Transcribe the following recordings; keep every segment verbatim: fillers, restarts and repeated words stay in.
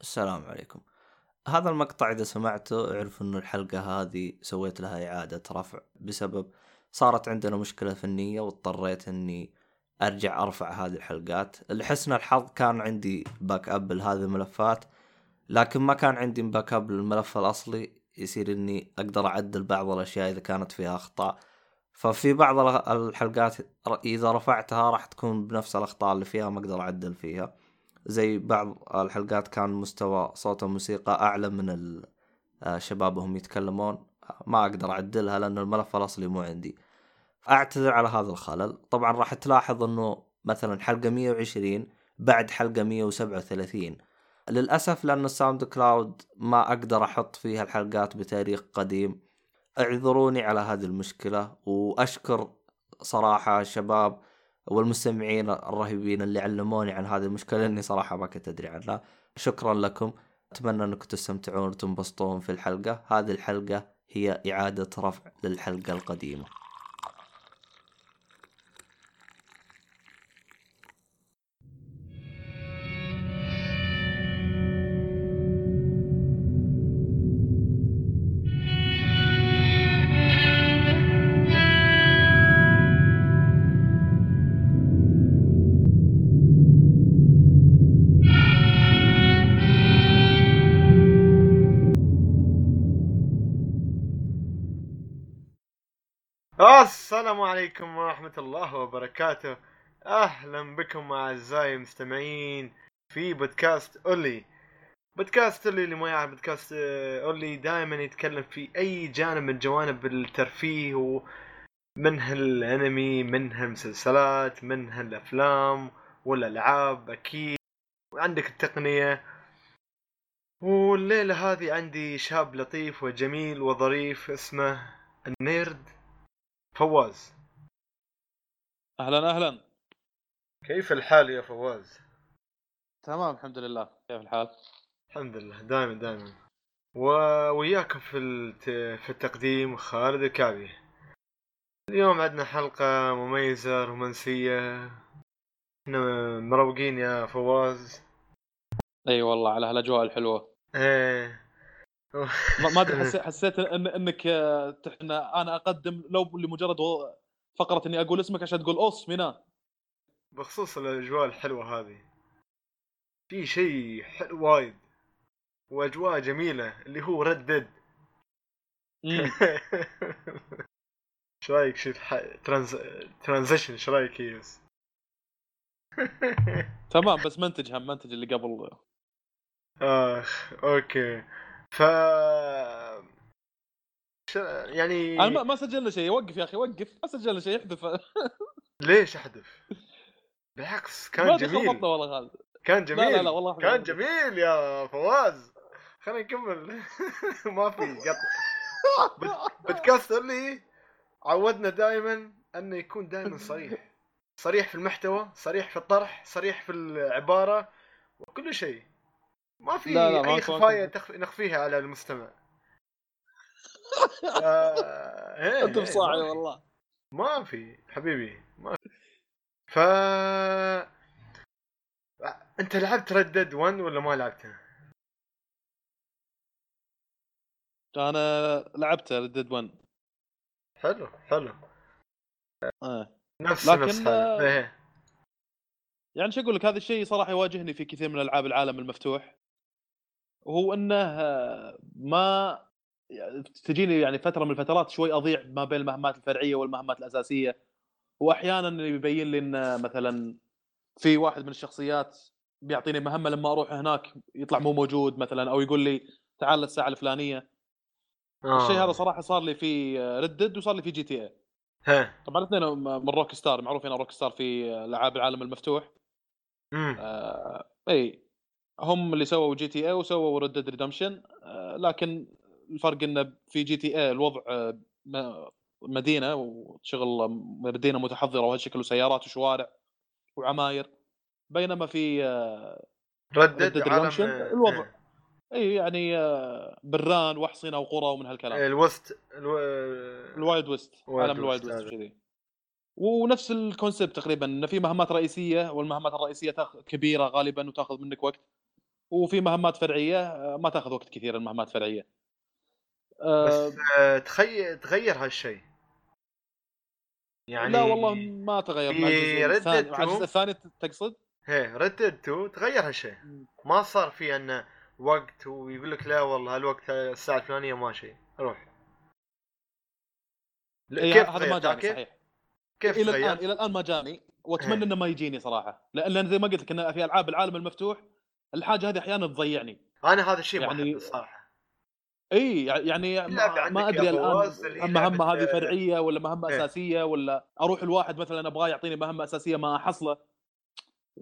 السلام عليكم. هذا المقطع إذا سمعته اعرف أنه الحلقة هذه سويت لها إعادة رفع بسبب صارت عندنا مشكلة فنية واضطريت أني أرجع أرفع هذه الحلقات. لحسن الحظ كان عندي باك أب لهذه الملفات، لكن ما كان عندي باك أب للملف الأصلي، يصير أني أقدر أعدل بعض الأشياء إذا كانت فيها أخطاء. ففي بعض الحلقات إذا رفعتها راح تكون بنفس الأخطاء اللي فيها، ما أقدر أعدل فيها. زي بعض الحلقات كان مستوى صوت الموسيقى أعلى من الشباب وهم يتكلمون، ما أقدر أعدلها لأن الملف الأصلي مو عندي. أعتذر على هذا الخلل. طبعا راح تلاحظ أنه مثلا حلقة مية وعشرين بعد حلقة مية وسبعة وثلاثين، للأسف لأن الساوند كلاود ما أقدر أحط فيها الحلقات بتاريخ قديم. اعذروني على هذه المشكلة، وأشكر صراحة الشباب والمستمعين الرهيبين اللي علموني عن هذه المشكلة إني صراحة ما كنت أدري عنها. شكرا لكم، أتمنى أنكم تستمتعون وتنبسطون في الحلقة. هذه الحلقة هي إعادة رفع للحلقة القديمة. السلام عليكم ورحمة الله وبركاته، أهلا بكم أعزائي المستمعين في بودكاست أولي. بودكاست أولي اللي ما يعرف، بودكاست أولي دائما يتكلم في أي جانب من جوانب الترفيه، ومنها الأنمي، منها المسلسلات، منها الأفلام والألعاب أكيد، وعندك التقنية. والليلة هذه عندي شاب لطيف وجميل وظريف اسمه النيرد فواز. أهلا أهلا، كيف الحال يا فواز؟ تمام الحمد لله، كيف الحال؟ الحمد لله دائما دائما. ووياكم في في التقديم خالد الكعبي. اليوم عندنا حلقة مميزة رومانسية، احنا مروقين يا فواز. اي أيوة والله على هالأجواء الحلوة. ايه ما ادري، حسيت حسيت ان انك احنا انا اقدم لو لمجرد فقره اني اقول اسمك عشان تقول اوس منا. بخصوص الاجواء الحلوه هذه، في شيء حلو وايد واجواء جميله اللي هو Red Dead. ايش رايك شي ترانزيشن؟ ايش رايك يس؟ تمام بس منتج هم منتج اللي قبل. اخ اوكي. ف يعني انا ما سجلنا شيء. وقف يا اخي وقف، ما سجلنا شيء، احذف. ليش احذف؟ بالعكس كان جميل والله، كان جميل. لا لا لا والله كان جميل يا فواز. خلينا نكمل. ما في قطع. بودكاست اللي عودنا دائما انه يكون دائما صريح، صريح في المحتوى، صريح في الطرح، صريح في العبارة وكل شيء. ما في لا لا اي خفايا تخف... نخفيها على المستمع. آه... انت بصاعي والله ما في حبيبي ما في. ف انت لعبت ردد واحد ولا ما لعبتها؟ انا لعبت ردد واحد. حلو حلو. آه. نفس لكن... نفس حلو. يعني شو اقول لك، هذا الشيء صراحه يواجهني في كثير من العاب العالم المفتوح، وهو انه ما تجيني يعني فتره من الفترات شوي اضيع ما بين المهمات الفرعيه والمهمات الاساسيه، واحيانا يبين لي ان مثلا في واحد من الشخصيات بيعطيني مهمه لما اروح هناك يطلع مو موجود مثلا، او يقول لي تعال للساعه الفلانيه. آه. الشيء هذا صراحه صار لي في ردد وصار لي في جي تي اي. ها طبعا الاثنين من روكستار، معروفين روكستار في العاب العالم المفتوح. امم آه اي هم اللي سووا جي تي اي وسووا Red Dead Redemption. آه لكن الفرق انه في جي تي اي الوضع آه مدينه، وشغل مدينه متحضره وهالشكل وسيارات وشوارع وعماير، بينما في آه Red Dead Redemption الوضع آه. اي يعني آه بران وحصينه وقرى ومن هالكلام، الوست الو... الوايد ويست، عالم الوايد ويست كذي. ونفس الكونسبت تقريبا، ان في مهمات رئيسيه، والمهمات الرئيسيه كبيره غالبا وتاخذ منك وقت، وفي مهمات فرعيه ما تاخذ وقت كثير المهمات فرعيه. أه بس تخي... تغير هالشيء يعني؟ لا والله ما تغير مع الجزء الثاني. تقصد ايه ريد ديد تو تغير هالشيء، ما صار في انه وقت ويقول لك لا والله هالوقت الساعه الفلانيه ماشي روح. إيه هذا ما جاني صحيح كيف الى الان الى الان ما جاني، واتمنى انه ما يجيني صراحه، لان زي ما قلت لك ان في العاب العالم المفتوح الحاجه هذه احيانا تضيعني. انا هذا الشيء يعني... ما صراحه اي يعني ما, ما ادري الان المهمه هذه فرعيه ولا مهمه إيه. اساسيه، ولا اروح الواحد مثلا انا ابغاه يعطيني مهمه اساسيه ما احصله،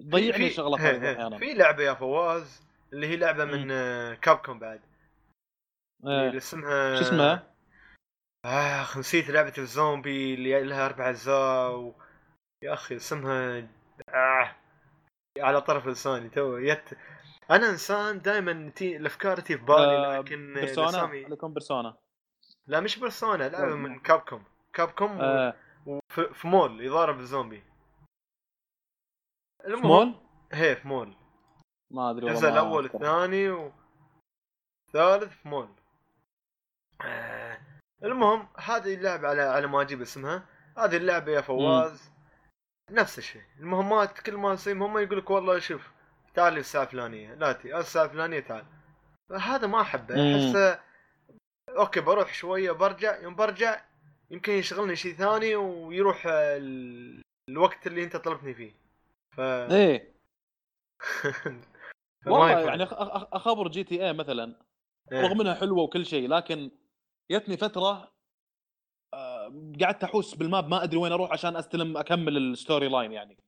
ضيعني شغله هذه احيانا. في لعبه يا فواز اللي هي لعبه من كابكوم بعد إيه. اسمها شو اسمها آه خمسية لعبة الزومبي اللي لها أربع أجزاء و... يا أخي اسمها آه على طرف لساني تو يت... أنا إنسان دائما تي الأفكارتي في بالي لكن برسونا عليكم برسونا. لا مش برسونا، لعبة من كابكوم كابكوم آه. وفي في مول يضارب الزومبي المهم... في مول؟ هي في مول ما أدري والله. الجزء الأول الثاني والثالث في مول آه. المهم هذه اللعبة على على ما أجيب اسمها، هذه اللعبة يا فواز مم. نفس الشيء المهمات كل ما نسوي مهمة يقولك والله شوف تعال الساعة فلانية لا تي الساعة فلانية تعال، هذا ما أحبه. أحس أوكي بروح شوية برجع، يوم برجع يمكن يشغلني شيء ثاني ويروح ال... الوقت اللي أنت طلبتني فيه ف... إيه والله يعني أخبر جي تي اي مثلا إيه. رغم أنها حلوة وكل شيء لكن جتني فترة قعدت أحوس بالماب ما أدري وين أروح عشان أستلم أكمل الستوري لاين يعني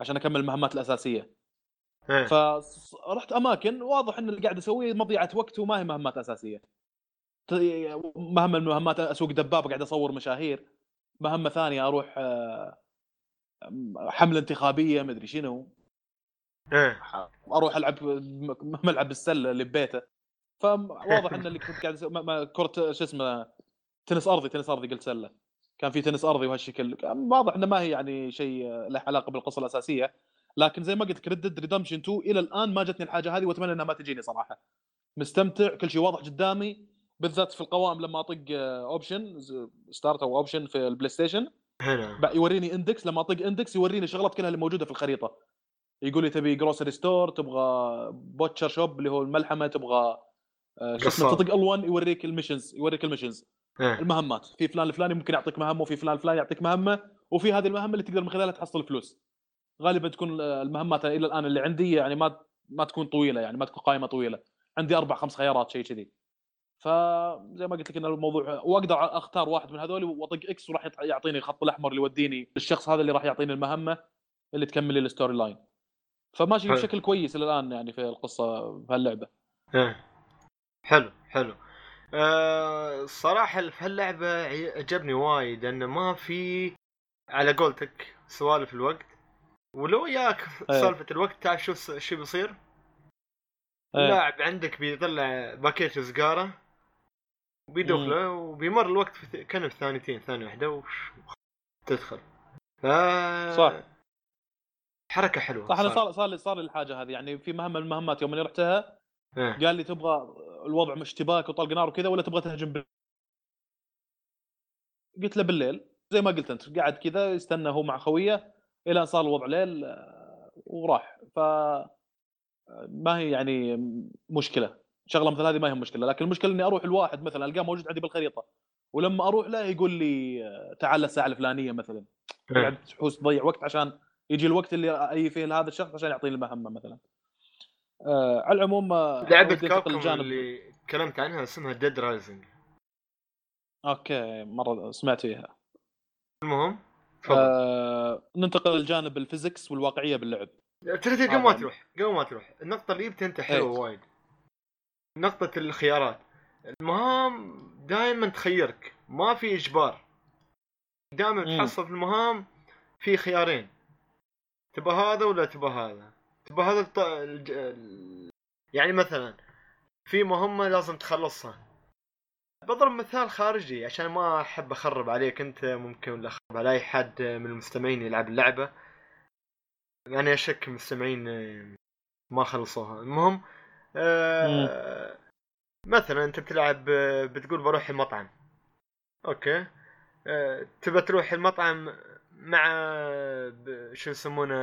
عشان أكمل المهمات الأساسية اه. فرحت أماكن واضح إن اللي قاعد أسويه مضيعة وقت وما هي مهمات أساسية. مهمة من مهمات أسوق دبابة قاعد أصور مشاهير، مهمة ثانية أروح حملة انتخابية مدري شنو اه. أروح ألعب ملعب السلة اللي ببيته. فواضح ان اللي كنت قاعد ما كرة شو اسمه تنس ارضي تنس ارضي قلت سله كان في تنس ارضي وهالشكل، واضح انه ما هي يعني شيء له علاقه بالقصه الاساسيه. لكن زي ما قلت ريد ديد ريدمشن اثنين الى الان ما جتني الحاجه هذه واتمنى انها ما تجيني صراحه. مستمتع كل شيء واضح قدامي، بالذات في القوائم لما اطق اوبشن ستارت او اوبشن في البلاي ستيشن يوريني اندكس، لما اطق اندكس يوريني شغلات كلها اللي موجوده في الخريطه، يقول لي تبي جروسري ستور، تبغى بوتشر شوب اللي هو الملحمه، تبغى شفنا تطق الوان يوريك الميشنز يوريك الميشنز اه. المهمات في فلان الفلاني ممكن يعطيك مهمه، وفي فلان الفلاني يعطيك مهمه، وفي هذه المهمه اللي تقدر من خلالها تحصل فلوس. غالبا تكون المهمات الى الان اللي عندي يعني ما ما تكون طويله، يعني ما تكون قائمه طويله، عندي اربع خمس خيارات شيء كذي. فزي ما قلت لك ان الموضوع واقدر اختار واحد من هذول واطق اكس وراح يعطيني الخط الاحمر اللي يوديني الشخص هذا اللي راح يعطيني المهمه اللي تكمل لي الستوري لاين. فماشي حلو. بشكل كويس الى الان يعني في القصه بهاللعبه اه. حلو حلو أه الصراحة في هاللعبة عجبني وايد أنه ما في على قولتك سوالف الوقت، ولو ياك سالفة الوقت تعرف شو شو بيصير أيه. اللاعب عندك بيطلع باكيت سجارة وبيدخله وبيمر الوقت في كنب ثانيتين ثانية واحدة وتدخل ف... صح حركة حلوة صح. صار صار صار الحاجة هذه يعني في مهمة المهمات يوم أنا رحتها أه. قال لي تبغى الوضع مش اشتباك وطلق نار وكذا ولا تبغى تهجم بال... قلت له بالليل زي ما قلت انت، قاعد كذا يستنى هو مع خويه الى ان صار الوضع ليل وراح. ف ما هي يعني مشكله شغله مثل هذه ما هي مشكله، لكن المشكله اني اروح الواحد مثلا القاه موجود عندي بالخريطه ولما اروح له يقول لي تعال الساعه الفلانيه مثلا قاعد أه. تحوس تضيع وقت عشان يجي الوقت اللي اي فيه لهذا الشخص عشان يعطيني المهمه مثلا. آه، على العموم لعبة كابكوم اللي تكلمت عنها اسمها ديد رايزنج. اوكي مرة سمعت فيها. المهم آه، ننتقل للجانب الفيزيكس والواقعية باللعب. ترى قبل ما تروح قبل ما تروح النقطة اللي جبتها انت حلوة وايد، نقطة الخيارات. المهام دائما تخيرك ما في اجبار، دائما تحصل في المهام في خيارين تبى هذا ولا تبى هذا بهذا الط... يعني مثلا في مهمة لازم تخلصها. بضرب مثال خارجي عشان ما أحب أخرب عليك أنت ممكن ولا أخرب على أي حد من المستمعين يلعب اللعبة، يعني أشك المستمعين ما خلصوها. المهم آه مثلا انت بتلعب بتقول بروح المطعم، اوكي آه تبى تروح المطعم مع شو يسمونه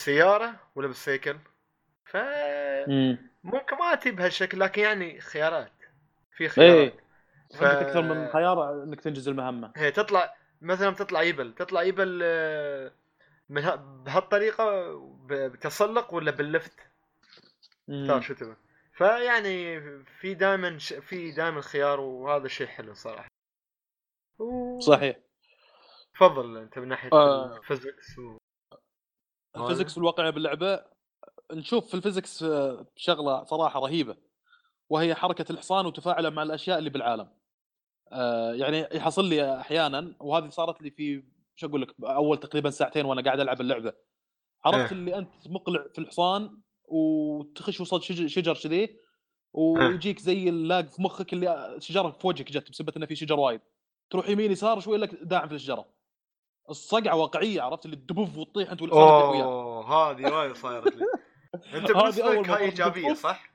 السيارة ولا بالسيكل، ف ممكن ما تبي بهالشكل، لكن يعني خيارات، في خيارات ف... عندك اكثر من خيار انك تنجز المهمة. هي تطلع مثلا تطلع يبل تطلع يبل من ه... بهالطريقة بتسلق ولا باللفت ترى شو تبغى، فيعني في دائما ش... في دائما خيار، وهذا شيء حلو صراحة. و... صحيح. تفضل انت من ناحية آه. الفيزيكس و... الفيزيكس الواقعية باللعبة، نشوف في الفيزيكس شغلة صراحة رهيبة، وهي حركة الحصان وتفاعله مع الأشياء اللي بالعالم. آه يعني يحصل لي أحياناً، وهذه صارت لي في شو أقول لك أول تقريباً ساعتين وأنا قاعد ألعب اللعبة، عرفت اللي أنت مقلع في الحصان وتخش وصل شجر كذي ويجيك زي اللاج في مخك اللي شجرة في وجهك جت بسبب إنه في شجر وايد، تروح يمين يسار شوي لك داعم في الشجرة، الصقعة واقعية، عرفت اللي تدبوف وتطيح أنت والحصان وياك. أوه هذه وايد صارت لي. أنت بالنسبة لك إيجابية صح؟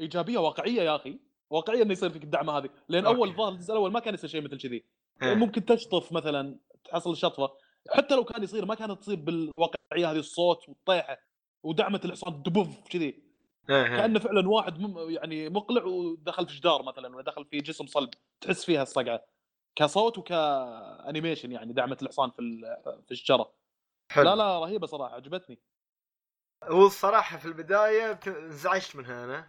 ايجابيه واقعيه يا اخي، واقعيه انه يصير فيك الدعمه هذه، لان أوكي. اول ظهر الجزء الاول ما كان يصير شيء مثل كذي، ممكن تشطف مثلا تحصل شطفه، حتى لو كان يصير ما كانت تصير بالواقعيه هذه، الصوت والطيحه ودعمه الحصان دبوف كذي، كانه فعلا واحد مم يعني مقلع ودخل في جدار مثلا ولا دخل في جسم صلب، تحس فيها الصقعه كصوت وكانيميشن، يعني دعمه الحصان في في الشجره. لا لا رهيبه صراحه، عجبتني. والصراحه في البدايه انزعجت منها انا،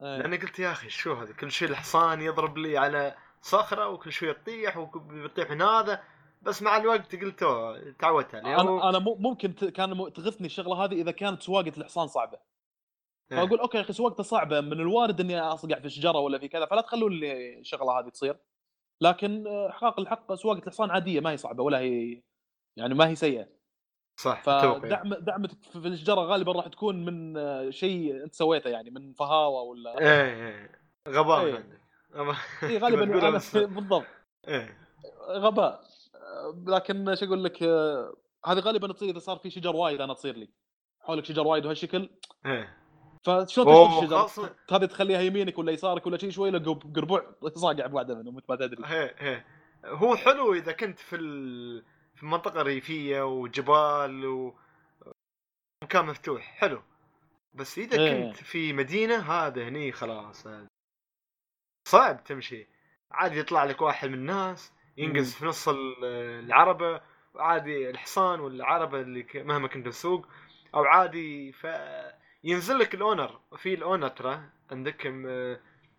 لأني قلت يا أخي شو هذا، كل شيء الحصان يضرب لي على صخرة وكل شيء يطيح وبيطيح من هذا، بس مع الوقت قلت تعودت عليه. أنا أنا ممكن كان تغثني الشغلة هذه إذا كانت سواقة الحصان صعبة، فأقول أوكي يا أخي سواقته صعبة، من الوارد إني أصقع في شجرة ولا في كذا، فلا تخلون لي الشغلة هذه تصير. لكن حق الحق سواقة الحصان عادية، ما هي صعبة ولا هي يعني ما هي سيئة. صح. فدعم دعمتك في الشجرة غالبا راح تكون من شيء انت سويته، يعني من فهاوة ولا ايه غباء ايه. عندك ايه غالبا بالضبط ايه غباء، لكن شو اقول لك هذه غالبا تصير اذا صار في شجر وايد، انا تصير لي حولك شجر وايد وهالشكل ايه، فشلون تشوف الشجر هذه تخليها يمينك ولا يسارك ولا شيء، شوي لك قربوع صاقع بواحده منهم مثل ما تدري. ايه ايه هو حلو اذا كنت في ال في منطقة ريفية وجبال ومكان مفتوح حلو، بس إذا كنت في مدينة هذا هني خلاص هذا صعب تمشي، عادي يطلع لك واحد من الناس ينقز في نص العربة، عادي الحصان والعربة اللي مهما كنت تسوق، أو عادي فينزل لك الأونر في الأونر ترى عندك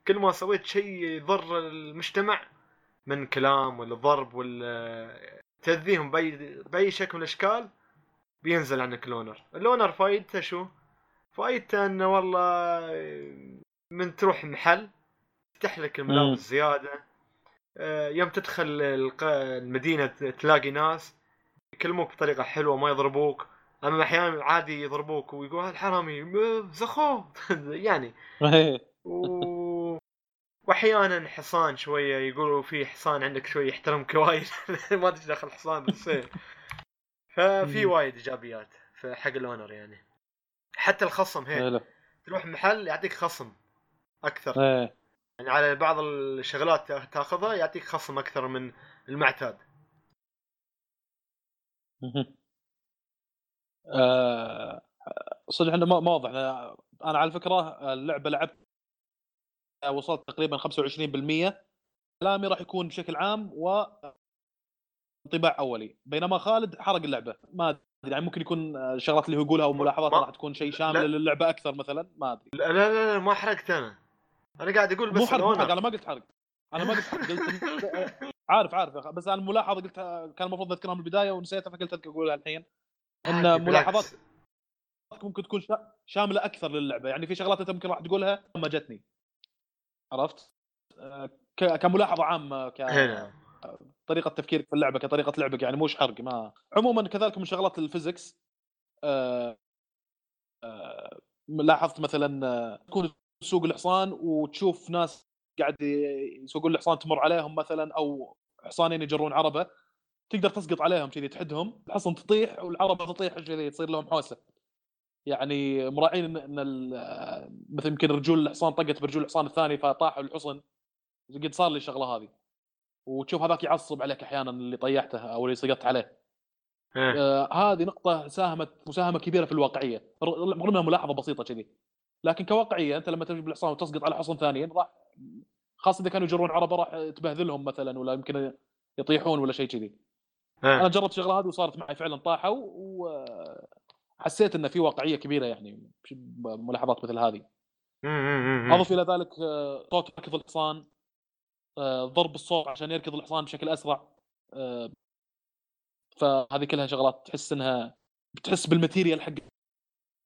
كل ما سويت شيء يضر المجتمع من كلام ولا ضرب ولا تذيهم باي باي شكل من الاشكال، بينزل عنك لونر. اللونر فايدته شو؟ فايدته انه والله من تروح محل يفتح لك الملابس زياده، يوم تدخل المدينه تلاقي ناس يكلموك بطريقه حلوه ما يضربوك، اما احيانا عادي يضربوك ويقول هالحرامي زخو يعني و... واحيانا حصان شويه يقولوا في حصان عندك شويه يحترمك وايد ما تجي داخل حصان بالصيف، ففي وايد ايجابيات في حق الاونر. يعني حتى الخصم هيك تروح محل يعطيك خصم اكثر، يعني على بعض الشغلات تاخذها يعطيك خصم اكثر من المعتاد. ااا صدق انه ما واضح. انا على فكره اللعبه لعبت وصلت تقريبا خمسة وعشرين بالمئة، كلامي راح يكون بشكل عام وانطباع اولي، بينما خالد حرق اللعبه. ما ادري يعني ممكن يكون الشغلات اللي هو يقولها وملاحظات راح تكون شيء شامله للعبه اكثر مثلا، ما ادري. لا لا لا ما حرقت انا، انا قاعد اقول بس انا انا ما قلت حرق، انا ما قلت حرق قلت عارف عارف بس انا الملاحظه قلت كان المفروض اذكرها من البدايه ونسيتها، فقلت اقولها الحين ان ملاحظات ممكن تكون شامله اكثر للعبه، يعني في شغلات انت ممكن راح تقولها ما جتني، عرفت كملاحظه عامه كطريقه تفكيرك في اللعبه كطريقه لعبك، يعني موش حرق. ما عموما كذلك من شغلات الفيزيكس أه أه لاحظت مثلا تكون تسوق الحصان وتشوف ناس قاعد يسوقون الحصان تمر عليهم مثلا، او حصانين يجرون عربه تقدر تسقط عليهم كذي تحدهم، الحصان تطيح والعربه تطيح كذي تصير لهم حوسه، يعني مراعين ان مثل يمكن رجول الحصان طقت برجول الحصان الثاني فطاحوا الحصن، قد صار لي الشغله هذه. وتشوف هذاك يعصب عليك احيانا اللي طيحته او اللي سقطت عليه. آه هذه نقطه ساهمت مساهمه كبيره في الواقعيه، رغم ملاحظه بسيطه كذي، لكن كواقعيه انت لما تجيب الحصان وتسقط على حصن ثانيين راح، خاصه اذا كانوا يجرون عربه، راح تبهذلهم مثلا ولا يمكن يطيحون ولا شيء كذي. انا جربت الشغله هذه وصارت معي فعلا، طاحوا وحسيت ان في واقعيه كبيره يعني ملاحظات مثل هذه. اضف الى ذلك صوت ركض الحصان، ضرب الصوت عشان يركض الحصان بشكل اسرع، فهذه كلها شغلات تحس انها بتحس بالماتيريال حق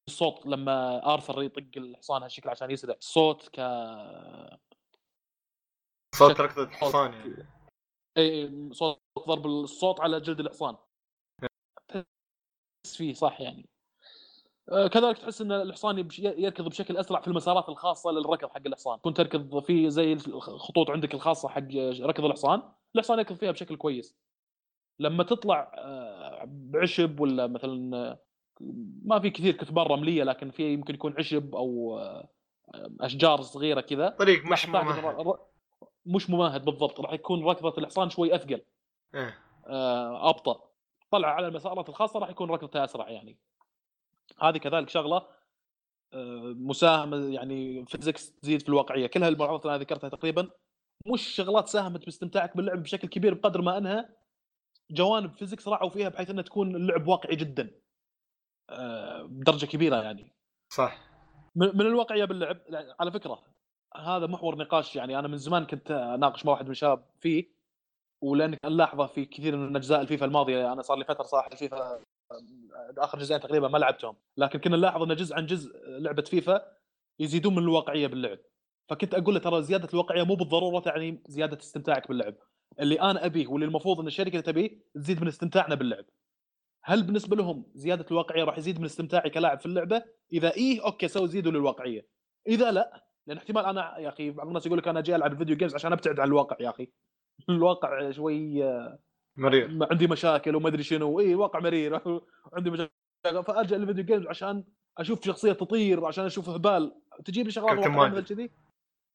الصوت. لما آرثر يطق الحصان هالشكل عشان يسرع الصوت ك صوت ركض الحصان يعني. اي صوت ضرب الصوت على جلد الحصان تحس فيه صح يعني. كذلك تحس ان الحصان يركض بشكل اسرع في المسارات الخاصه للركض حق الحصان، كنت تركض في زي الخطوط عندك الخاصه حق ركض الحصان، الحصان يركض فيها بشكل كويس. لما تطلع بعشب ولا مثلا ما في كثير كثبان رمليه، لكن في يمكن يكون عشب او اشجار صغيره كذا، طريق مش ممهد، مش ممهد بالضبط، راح يكون ركضه الحصان شوي اثقل اه ابطا. طلع على المسارات الخاصه راح يكون ركضتها اسرع يعني. هذه كذلك شغله مساهمه يعني، فيزكس تزيد في الواقعيه. كل هالملاحظات اللي انا ذكرتها تقريبا مش شغلات ساهمت باستمتاعك باللعب بشكل كبير بقدر ما انها جوانب فيزكس راعوا فيها بحيث انها تكون اللعب واقعي جدا بدرجه كبيره يعني. صح، من الواقعيه باللعب على فكره هذا محور نقاش يعني. انا من زمان كنت اناقش مع واحد من الشباب فيه، ولانك نلاحظه في كثير من اجزاء الفيفا الماضيه، انا صار لي فتره صراحه الفيفا اخر جزئين تقريبا ما لعبتهم، لكن كنا نلاحظ ان جزء عن جزء لعبه فيفا يزيدون من الواقعيه باللعب. فكنت اقول له ترى زياده الواقعيه مو بالضروره تعني زياده استمتاعك باللعب. اللي انا ابيه واللي المفروض ان الشركه تبيه تزيد من استمتاعنا باللعب. هل بالنسبه لهم زياده الواقعيه راح يزيد من استمتاعي كلاعب في اللعبه؟ اذا ايه اوكي سووا زيدوا للواقعيه، اذا لا، لان احتمال انا يا اخي بعض الناس يقول لك انا جاي العب الفيديو جيمز عشان ابتعد عن الواقع. يا اخي الواقع شوي مرير، عندي مشاكل وما ادري شنو، اي واقع مرير عندي مشاكل، فارجع للفيديو جيمز عشان اشوف شخصيه تطير، عشان اشوف هبال، تجيب لي شغلات مثل كذي.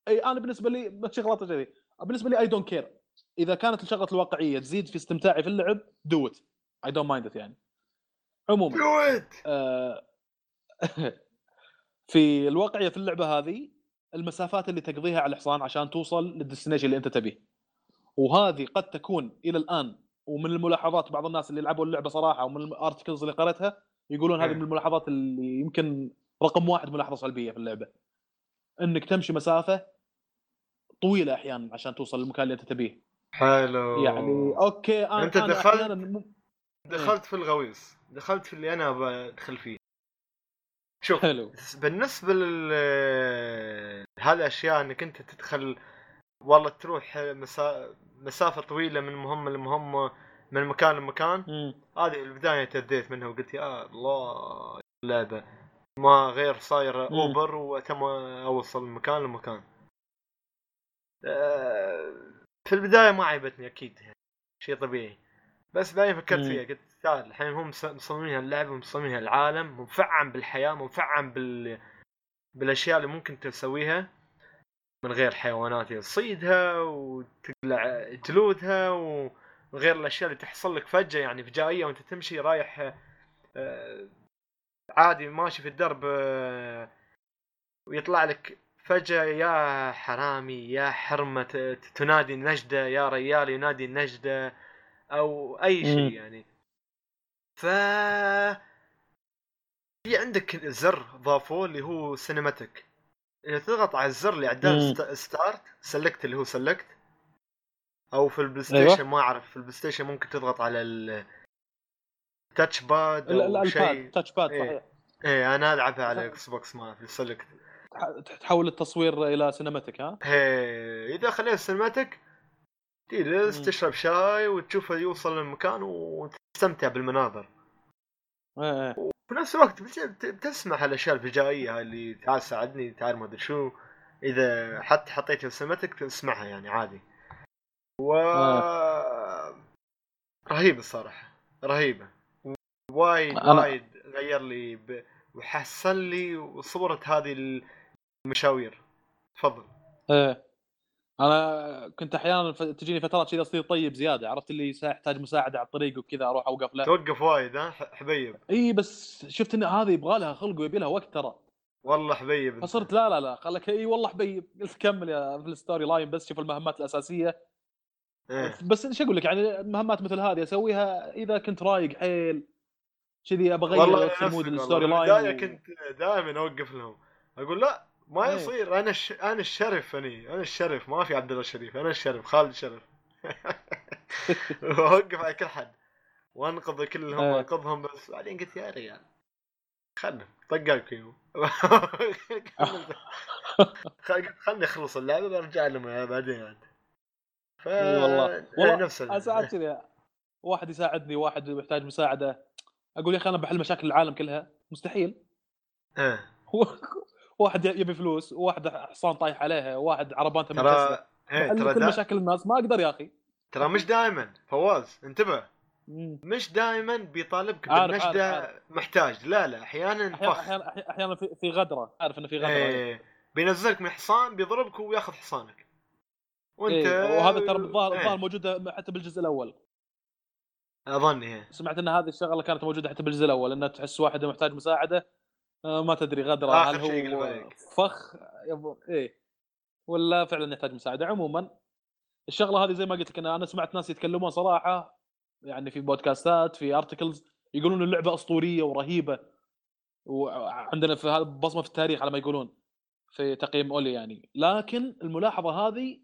اي انا بالنسبه لي شغلات كذي، بالنسبه لي اي دونت كير. اذا كانت الشغله الواقعيه تزيد في استمتاعي في اللعب دوت اي دونت مايند يعني. عموما آه في الواقعيه في اللعبه هذه المسافات اللي تقضيها على الحصان عشان توصل للديستنيشن اللي انت تبيه، وهذه قد تكون الى الان ومن الملاحظات بعض الناس اللي لعبوا اللعبه صراحه ومن الارتكلز اللي قراتها يقولون هذه من الملاحظات اللي يمكن رقم واحد ملاحظه سلبيه في اللعبه، انك تمشي مسافه طويله احيانا عشان توصل للمكان اللي انت تبيه. حلو يعني اوكي انا انت دخلت م... دخلت في الغويص، دخلت في اللي انا بدخل فيه. شوف حلو. بالنسبه لل هالاشياء انك انت تدخل والله تروح مسا... مسافه طويله من مهمه لمهمه من مكان لمكان، هذه البدايه ترديت منها وقلت يا الله اللعبه ما غير صايره اوبر وتم اوصل من مكان لمكان. أه... في البداية ما عيبتني أكيد، شيء طبيعي، بس بعدين فكرت فيها قلت تعال الحين هم مصممين اللعبة ومصممين العالم، منفعم بالحياة، منفعم بال بالأشياء اللي ممكن تسويها من غير حيوانات يصيدها وتقلع جلودها وغير الأشياء اللي تحصل لك فجأة يعني فجائية وأنت تمشي رايح عادي ماشي في الدرب ويطلع لك فجأة يا حرامي يا حرمة تنادي النجدة، يا ريال ينادي النجدة أو أي شيء يعني. ف في عندك زر ضافوه اللي هو سينماتيك، إذا تضغط على الزر اللي عدال ستارت سلكت اللي هو سلكت، أو في البلايستيشن ما أعرف، في البلايستيشن ممكن تضغط على التاتش باد أو شيء. تاتش باد صحيح. إيه أنا ألعبها على إكس بوكس ما في سلكت. تحول التصوير الى سينماتيك. ها هي اذا خليها سينماتيك تجلس تشرب شاي وتشوفه يوصل للمكان وتستمتع بالمناظر. ايه وفي نفس الوقت بتسمع الاشياء الفجائيه اللي تعال ساعدني تعال ما ادري شو، اذا حتى حطيت السينماتيك تسمعها يعني عادي. و رهيب الصراحه، رهيبه وايد وايد غير لي ب... وحصل لي وصورت هذه المشاوير. تفضل. ايه انا كنت احيانا تجيني فترات كذا اصير طيب زياده، عرفت اللي يحتاج مساعده على الطريق وكذا اروح اوقف له. توقف وايد ها حبيب. اي بس شفت ان هذه يبغى لها خلق ويبي لها وقت ترى. والله حبيب فصرت لا لا لا خلك. اي والله حبيب قلت كمل يا في الستوري لاين بس شوف المهمات الاساسيه. إيه. بس ايش اقول لك يعني مهمات مثل هذه اسويها اذا كنت رايق حيل كذي ابغى اغير مود الستوري لاين. والله كنت دائما اوقف لهم اقول لا ما إيه. يصير انا ش... انا الشرف اني انا الشرف ما في عبد الله الشريف انا الشرف خالد الشرف. اوقف على كل حد وانقذ كلهم إيه. انقذهم بس بعدين قلت يا ريال خلنا طقاكم. خلني اخلص اللعبه برجع لهم بعدين يعني. ف... والله والله ساعات كذا واحد يساعدني واحد يحتاج مساعده اقول يا اخي انا بحل مشاكل العالم كلها مستحيل. اه واحد يبي فلوس وواحد حصان طايح عليها وواحد عربانته مكسره ترى كل مشاكل الناس ما اقدر يا اخي. ترى مش دائما فواز انتبه مم. مش دائما بيطالبك بالنشده محتاج لا لا احيانا فخ احيانا احيانا في غدره عارف انه في غدره ايه. بينزلك من حصان بيضربك وياخذ حصانك وانت إيه. وهذا ترى الظاهر الظاهر موجوده حتى بالجزء الاول اظني سمعت ان هذه الشغله كانت موجوده حتى بالجزء الاول انه تحس واحد محتاج مساعده ما تدري غدره هل هو فخ ايه ولا فعلا يحتاج مساعده. عموما الشغله هذه زي ما قلت لك انا سمعت ناس يتكلمون صراحه يعني في بودكاستات في ارتكلز يقولون اللعبه اسطوريه ورهيبه وعندنا في هذا بصمه في التاريخ على ما يقولون في تقييم اولي يعني. لكن الملاحظه هذه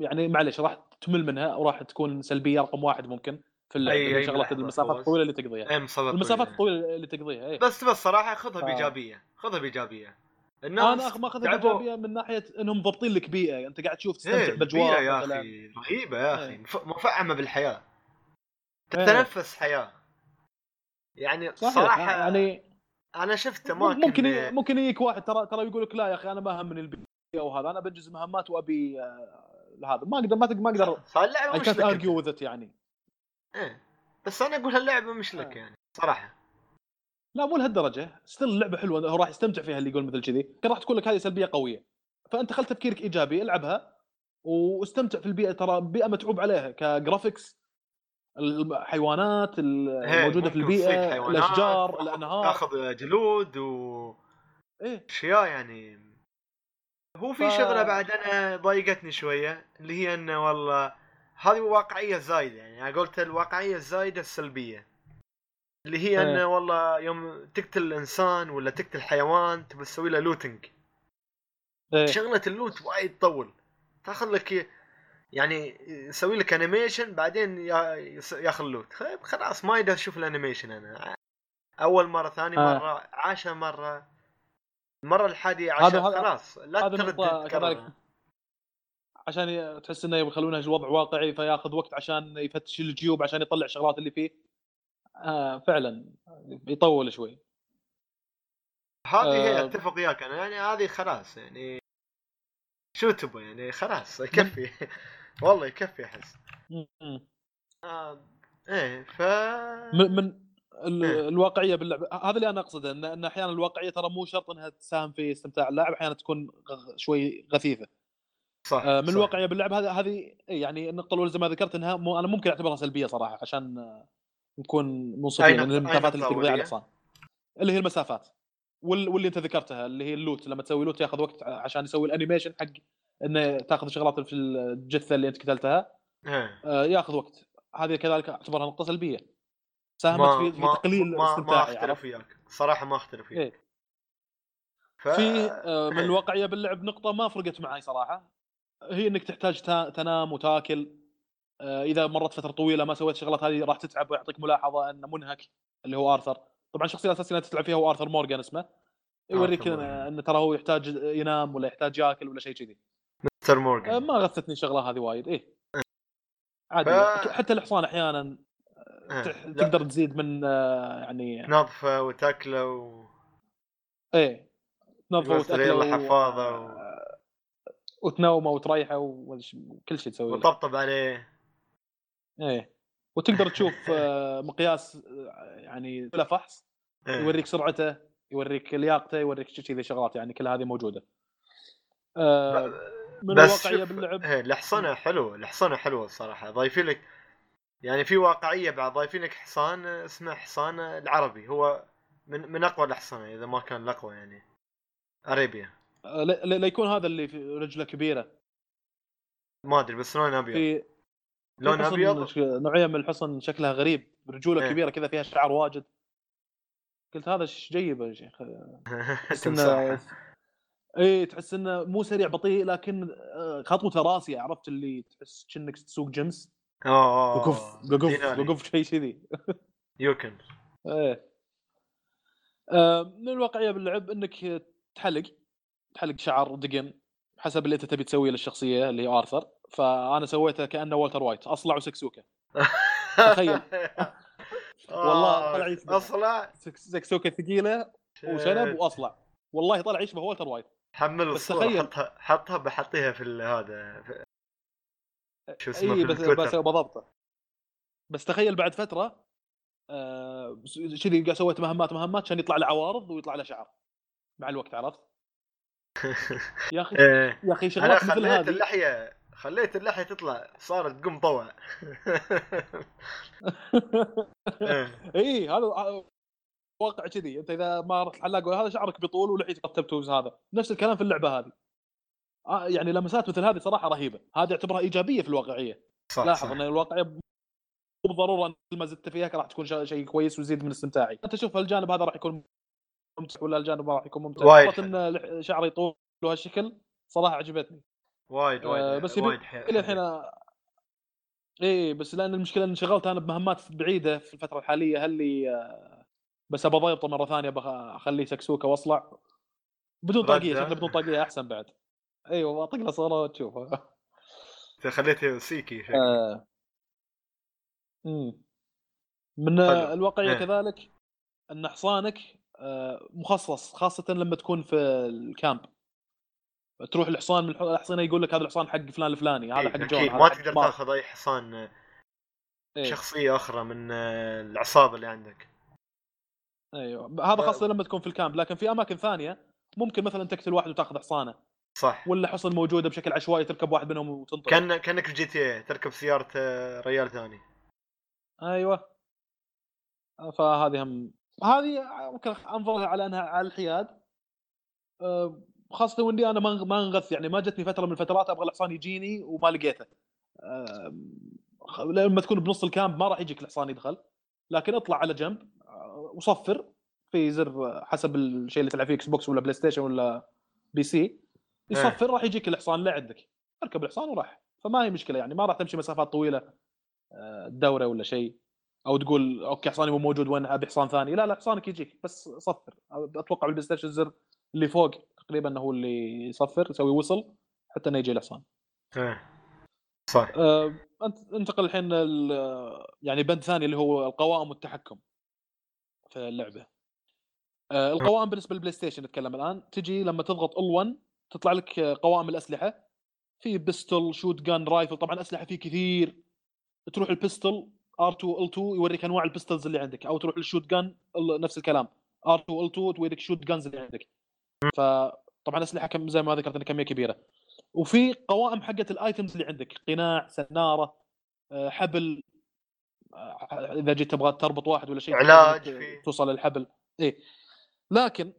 يعني معلش راح تمل منها وراح تكون سلبيه رقم واحد ممكن في الشغلات المسافات الطويله اللي تقضيها المسافات الطويله اللي تقضيها ايه. بس بس صراحه خذها بايجابيه خذها بايجابيه الناس انا اخذها بايجابيه من ناحيه انهم ضابطين لك بيئه انت قاعد تشوف تستمتع بالجوار يا اخي رهيبه يا اخي مفعمه بالحياه تتنفس حياه يعني صراحه يعني انا شفت اماكن ممكن ممكن يجيك واحد ترى ترى يقول لك لا يا اخي انا ما همني البيئه وهذا انا بنجز مهمات وابي هذا ما اقدر ما ما اقدر I can't argue with it يعني ايه. بس انا اقول هاللعبه مش لك اه. يعني صراحه لا مو لهالدرجه ستيل اللعبه حلوه هو راح يستمتع فيها اللي يقول مثل كذي كان راح تقول لك هذه سلبيه قويه فانت خل تفكيرك ايجابي العبها واستمتع في البيئه ترى بيئه متعوب عليها كجرافيكس الحيوانات الموجوده في البيئه الاشجار الانهار تاخذ جلود و اشياء ايه؟ يعني هو في ف... شغله بعد انا ضايقتني شويه اللي هي انه والله هذه واقعيه زايده يعني انا قلت الواقعيه الزايده السلبيه اللي هي انه أه. والله يوم تقتل الانسان ولا تقتل حيوان تبي تسوي له لوتنج أه. شغله اللوت وايد طول تاخذ لك يعني يسوي لك انيميشن بعدين ياخذ لوت خلاص ما يقدر اشوف الانيميشن انا اول مره ثاني مره أه. عاشر مره المره الحادية عشان خلاص لا تردد كذلك عشان تحس انه يخلونها الوضع واقعي فياخذ وقت عشان يفتش الجيوب عشان يطلع الشغلات اللي فيه آه فعلا يطول شوي هذه هي آه اتفق وياك انا يعني هذه خلاص يعني شو تبغى يعني خلاص يكفي والله يكفي احس آه ايه ف من, من الواقعيه باللعبه هذا اللي انا اقصده ان احيانا الواقعيه ترى مو شرط انها تساهم في استمتاع اللاعب احيانا تكون شوي غثيثه صح آه من صح. الواقعيه باللعب هذا هذه يعني النقطه الاولى زي ما ذكرت انها مو انا ممكن اعتبرها سلبيه صراحه عشان نكون منصفين من المسافات اللي تقضيها الانسان اللي هي المسافات وال... واللي انت ذكرتها اللي هي اللوت لما تسوي لوت ياخذ وقت عشان يسوي الانيميشن حق انه تاخذ شغلات في الجثه اللي انت قتلتها آه ياخذ وقت هذه كذلك اعتبرها نقطه سلبيه ساهمت في تقليل استمتاعي ما اختلف وياك صراحه ما اختلف فيك إيه؟ ف... في من الواقعيه باللعب نقطه ما فرقت معي صراحه هي انك تحتاج تنام وتاكل اذا مرت فتره طويله ما سويت شغلات هذه راح تتعب ويعطيك ملاحظه ان منهك اللي هو آرثر طبعا الشخصيه الاساسيه اللي تلعب فيها هو آرثر مورغان اسمه يوريك ان ترى هو يحتاج ينام ولا يحتاج ياكل ولا شيء كذي مستر مورغان ما غثتني الشغله هذه وايد ايه عادي ف... حتى الحصان احيانا تقدر تزيد من يعني نظفه وتاكله و... ايه نظفه وتاكله والحفاظه و... وتنومه وتريحه وكل شيء تسويه وتطبطب عليه ايه وتقدر تشوف مقياس يعني فحص يوريك سرعته يوريك لياقته، يوريك شيء كذا شغلات يعني كل هذه موجوده. آه من الواقعيه باللعب. الحصانه حلوه، الحصانه حلوه الصراحه، ضايفين لك يعني في واقعيه بعد، ضايفين لك حصان اسمه حصان العربي، هو من من اقوى الحصانه اذا ما كان الاقوى يعني اريبيا. آه لا يكون هذا اللي في رجله كبيره ما ادري، بس لون ابيض، لون ابيض نوعيه من الحصن شكلها غريب، رجوله إيه. كبيره كذا فيها شعر واجد. قلت هذا ايش جيب يا شيخ؟ تحس اي تحس انه مو سريع بطيء، لكن خطوته راسيه، عرفت اللي تحس كأنك تسوق جيمس. اه وقف وقف وقف شيء كذي يمكن. ايه من الواقعيه باللعب انك تحلق تحلق شعر دقن حسب اللي انت تبي تسويه للشخصيه اللي ارثر، فانا سويته كانه والتر وايت، اصلع وسكسوكه. تخيل والله طلع يشبه اصلع سكسوكه ثقيله وشنب واصلع، والله طلع يشبه والتر وايت. حمل الصوره حطها حطها بحطيها في هذا في... شو اسمه اي بس بس بضبطه. بس تخيل بعد فتره آه... شذي قاعد سويت مهمات مهمات عشان يطلع له عوارض ويطلع له شعر مع الوقت، عرفت؟ يا اخي يا اخي شغلات مثل هذه. اللحيه خليت اللحيه تطلع صارت قم طوع. اي هذا واقع كذي، انت اذا ما رحت حلاق ولا هذا شعرك بيطول ولحيتك تبتوز. هذا نفس الكلام في اللعبه هذه، يعني لمسات مثل هذه صراحه رهيبه. هذه اعتبرها ايجابيه في الواقعيه. لاحظ ان الواقعيه مو بالضروره كل ما زدت فيها راح تكون شيء كويس وزيد من استمتاعي. انت شوف الجانب هذا راح يكون ممتع ولا الجانب راح يكون ممتع؟ فقط ان شعري يطول وهالشكل صراحه عجبتني وايد وايد. آه بس وايد الى الحين اي بس لان المشكله ان شغلت انا بمهمات بعيده في الفتره الحاليه. هل لي آه بس ابى اضبطه مره ثانيه، بخليه سكسوكه واصلع بدون طاقيه، شكله بدون طاقيه احسن بعد. ايوه اعطيك له صوره تشوفها. انت خليته سيكي شكله. آه. من آه الواقعيه ها. كذلك ان حصانك آه مخصص، خاصه لما تكون في الكامب تروح الحصان من الحصينه يقول لك هذا الحصان حق فلان الفلاني، هذا حق جون. ما تقدر تاخذ اي حصان إيه؟ شخصيه اخرى من العصابه اللي عندك. ايوه هذا خاصه لما تكون في الكامب، لكن في اماكن ثانيه ممكن مثلا تقتل واحد وتاخذ حصانه صح، ولا حصن موجوده بشكل عشوائي تركب واحد منهم وتنطر. كان كانك في جي تي تركب سياره ريال ثاني. ايوه فهذه هم هذه ممكن انظرها على انها على الحياد، أه خاصة وإني أنا ما ما انغث، يعني ما جتني فترة من الفترات أبغى الحصان يجيني وما لقيته. أه لما تكون بنص الكامب ما راح يجيك الحصان يدخل، لكن اطلع على جنب وصفر في زر حسب الشيء اللي تلعب فيه، اكس بوكس ولا بلاي ستيشن ولا بي سي، يصفر راح يجيك الحصان اللي عندك، اركب الحصان وراح. فما هي مشكلة يعني، ما راح تمشي مسافات طويلة الدورة ولا شيء، أو تقول أوكي حصاني مو موجود وين أبي حصان ثاني. لا لا حصانك يجيك بس صفر. أتوقع بالبلاي ستيشن الزر اللي فوق تقريبا انه هو اللي يصفر يسوي وصل حتى انه يجي الحصان. اه صح. آه، انتقل الحين يعني بند ثاني اللي هو القوائم والتحكم في اللعبه. آه، القوائم بالنسبه للبلاي ستيشن نتكلم الان، تجي لما تضغط إل واحد تطلع لك قوائم الاسلحه، في بيستل، شوت جان، رايفل. طبعا اسلحه فيه كثير. تروح البيستل آر تو إل تو يوريك انواع البيستلز اللي عندك، او تروح للشوت جان نفس الكلام آر تو إل تو توريك شوت جانز اللي عندك. فطبعا اسلحه كم زي ما ذكرت ان كميه كبيره، وفي قوائم حقه الايتمز اللي عندك، قناع، سناره، حبل اذا جيت تبغى تربط واحد ولا شيء علاج توصل للحبل. اي لكن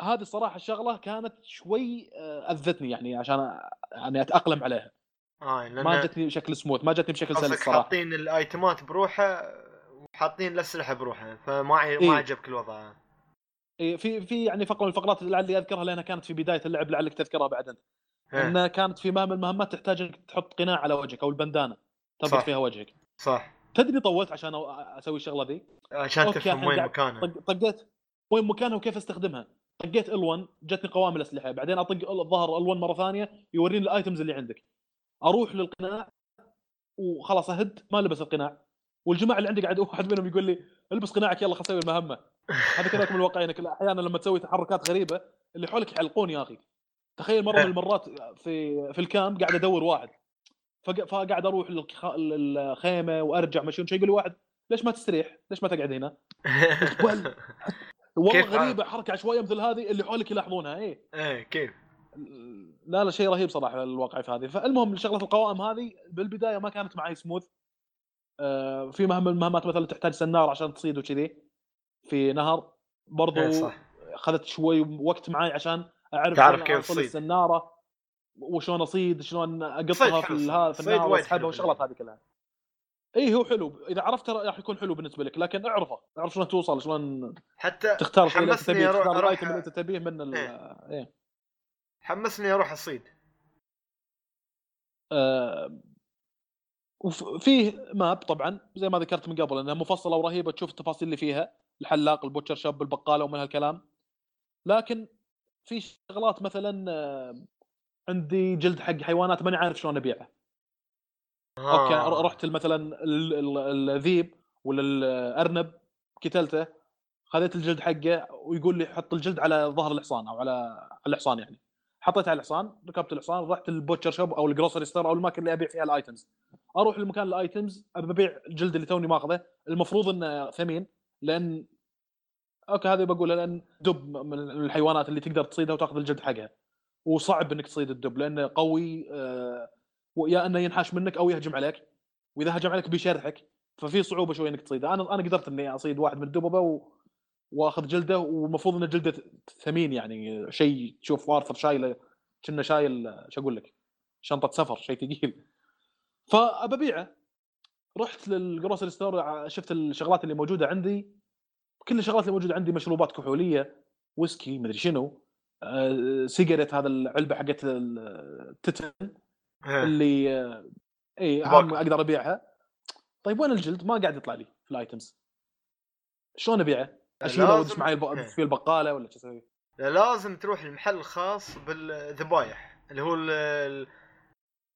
هذه الصراحه الشغله كانت شوي اذتني يعني عشان يعني اتاقلم عليها. اه ما جتني بشكل سموث، ما جتني بشكل سلس صراحه. حاطين الايتمات بروحه وحاطين الاسلحه بروحه، فما إيه؟ ما عجبك الوضع. في في يعني فقره من الفقرات اللي اذكرها لانها كانت في بدايه اللعب، لعلك تذكرها بعدين، انها كانت في مهمه المهمات تحتاج انك تحط قناع على وجهك او البندانه تربط فيها وجهك. صح. تدري طولت عشان اسوي الشغله ذي، عشان تفهم وين مكانها. طقيت وين مكانها وكيف استخدمها. طقيت إل واحد جتني قوائم الاسلحه، بعدين اطق الظهر إل واحد مره ثانيه يوريني الايتمز اللي عندك. اروح للقناع وخلاص اهد، ما لبس القناع، والجماعه اللي عندك قاعد واحد منهم يقول لي البس قناعك يلا خلص اسوي المهمه. هذا كذلك من الواقعين احيانا لما تسوي تحركات غريبه اللي حولك يعلقون. يا اخي تخيل مره من المرات في في الكامب قاعد ادور واحد، فقاعد اروح للخيمه وارجع مشون، شيء يقول لي واحد ليش ما تستريح؟ ليش ما تقعد هنا؟ والله غريبه عارف. حركه عشوائيه مثل هذه اللي حولك يلاحظونها. ايه ايه كيف لا لا شيء رهيب صراحه الواقع في هذه. فالمهم شغله القوائم هذه بالبدايه ما كانت معي سموث. آه في مهمه مهمات مثلا تحتاج سنار عشان تصيد وكذي في نهر برضو اخذت شوي وقت معي عشان اعرف كيف اصيد السناره وشلون اصيد شلون اقطها في هذا في النهر واسحبها وشغلات هذه كلها. اي هو حلو اذا عرفته راح يكون حلو بالنسبه لك، لكن اعرفه اعرف شلون توصل شلون حتى تختار شيء تبيه تختار رايك اللي انت تبيه من ال ايه. حمسني اروح اصيد. آه وفيه ماب طبعا زي ما ذكرت من قبل انها مفصله ورهيبه، تشوف التفاصيل اللي فيها الحلاق البوتشر شاب البقاله ومن هالكلام. لكن في شغلات مثلا عندي جلد حق حيوانات ماني عارف شلون ابيعه. اوكي رحت مثلا الذيب ولا الارنب قتلته خذيت الجلد حقه ويقول لي حط الجلد على ظهر الحصان او على الحصان، يعني حطيت على الحصان ركبت الحصان رحت البوتشر شوب او الجروسري ستور او المكان اللي ابيع فيها الايتمز. اروح لمكان الايتمز ابي ابيع الجلد اللي توني ماخذه المفروض انه ثمين، لان اوكي هذه بقولها لان دب من الحيوانات اللي تقدر تصيدها وتاخذ الجلد حقها، وصعب انك تصيد الدب لانه قوي آه ويا انه ينحاش منك او يهجم عليك، واذا هجم عليك بيشرحك ففي صعوبه شويه انك تصيده. انا انا قدرت اني اصيد واحد من الدببه و... واخذ جلده، والمفروض ان جلده ثمين يعني شيء تشوف وارثر شايله كنا شايل شو اقول لك شنطه سفر شيء ثقيل فابيعه. رحت للجروسري ستور شفت الشغلات اللي موجوده عندي، كل الشغلات اللي موجوده عندي مشروبات كحوليه ويسكي مدري شنو أه... سيجاريت هذا العلبه حقت التتن اللي اي عم اقدر ابيعها. طيب وين الجلد؟ ما قاعد يطلع لي في الايتمز، شلون ابيعه؟ اشيله ودش معي الب... في البقاله ولا شو اسوي؟ لازم تروح المحل الخاص بالذبايح اللي هو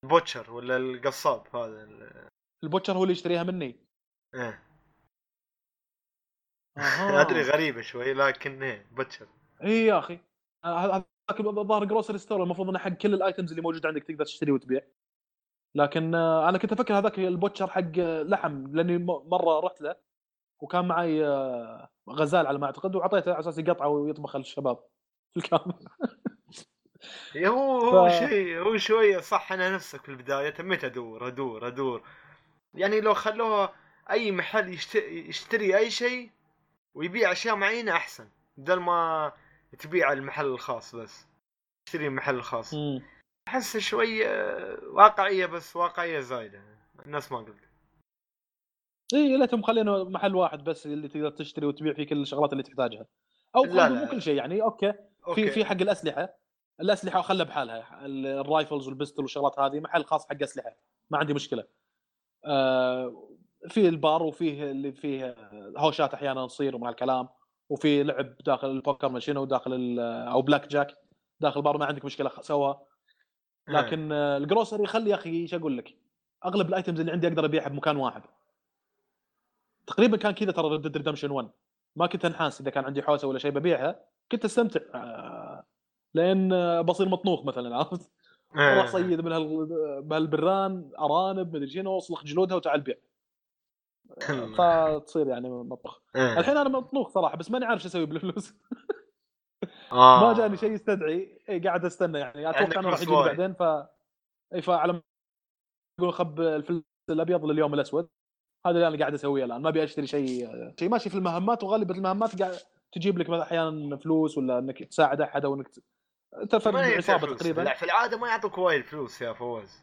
البوتشر ولا القصاب. هذا البوتشر هو اللي يشتريها مني. اه ادري غريبه شوي لكن بوتشر. اي يا اخي هذا ظهر جروسري ستور المفروض انه حق كل الايتمز اللي موجود عندك تقدر تشتري وتبيع، لكن انا كنت افكر هذاك البوتشر حق لحم، لاني مره رحت له وكان معي غزال على ما اعتقد وعطيته على اساس يقطعه ويطبخ للشباب في الكامل. هو ف... شيء هو شويه صح. انا نفسك في البدايه تميت ادور ادور ادور يعني لو خلوها اي محل يشتري اي شيء ويبيع اشياء معينه احسن بدل ما تبيع المحل الخاص، بس تشتري المحل الخاص احس شويه واقعيه، بس واقعيه زايده الناس ما قلت اي لا تم خلينا محل واحد بس اللي تقدر تشتري وتبيع فيه كل الشغلات اللي تحتاجها او لا لا. مو كل شيء يعني اوكي, أوكي. في في حق الاسلحه الاسلحه خلها بحالها، الرايفلز والبستل والشغلات هذه محل خاص حق اسلحه ما عندي مشكله. آه في البار وفيه اللي فيه هوشات احيانا تصير ومع الكلام، وفي لعب داخل البوكر ماشينه وداخل او بلاك جاك داخل بار ما عندك مشكله سوا. لكن الجروسري خلي يا اخي شو اقول لك اغلب الايتمز اللي عندي اقدر ابيعها بمكان واحد تقريبا. كان كذا ترى ريد ديد ريدمشن واحد ما كنت انحاس اذا كان عندي حوسه ولا شيء ببيعها، كنت استمتع لان بصير مطنوخ مثلا عرفت اروح صيد من هالبران ارانب مدري شنو واصلخ جلودها وتعال بيع فتصير يعني مطبخ. إيه. الحين انا مطبخ صراحه بس ماني عارف شو اسوي بالفلوس. آه. ما جاني شيء يستدعي اي قاعد استنى يعني اتوقع انه راح يجي بعدين ف اي فعلى يقول خب الفلوس الابيض لليوم الاسود هذا اللي انا قاعد اسويه الان. ما ابي اشتري شيء شيء ماشي في المهمات، وغالبا المهمات قاعد تجيب لك احيانا فلوس ولا انك تساعد احد او انك تفرج عصابه تقريبا. لا في العاده ما يعطوك وايد فلوس يا فوز.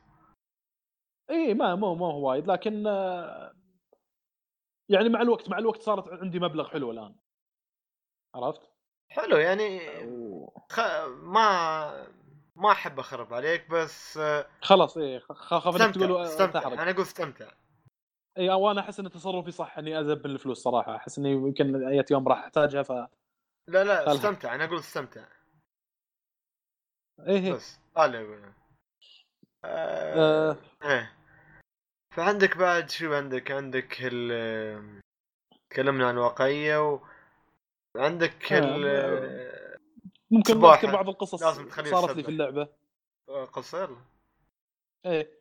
اي ما مو مو وايد، لكن يعني مع الوقت مع الوقت صارت عندي مبلغ حلو الآن عرفت حلو يعني خ... ما ما أحب أخرب عليك بس خلاص إيه خاف تقولوا استمتع. أنا أقول استمتع إيه وأنا أحس إن تصرفي صح إني أذب بالفلوس صراحة، أحس إني يمكن أي يوم راح أحتاجها ف لا لا خلها. استمتع أنا أقول استمتع إيه بس أقول آه... إيه فعندك بعد شو عندك؟ عندك ال تكلمنا عن الواقعية وعندك ال ممكن نذكر بعض القصص صارت لي في اللعبة قصير ايه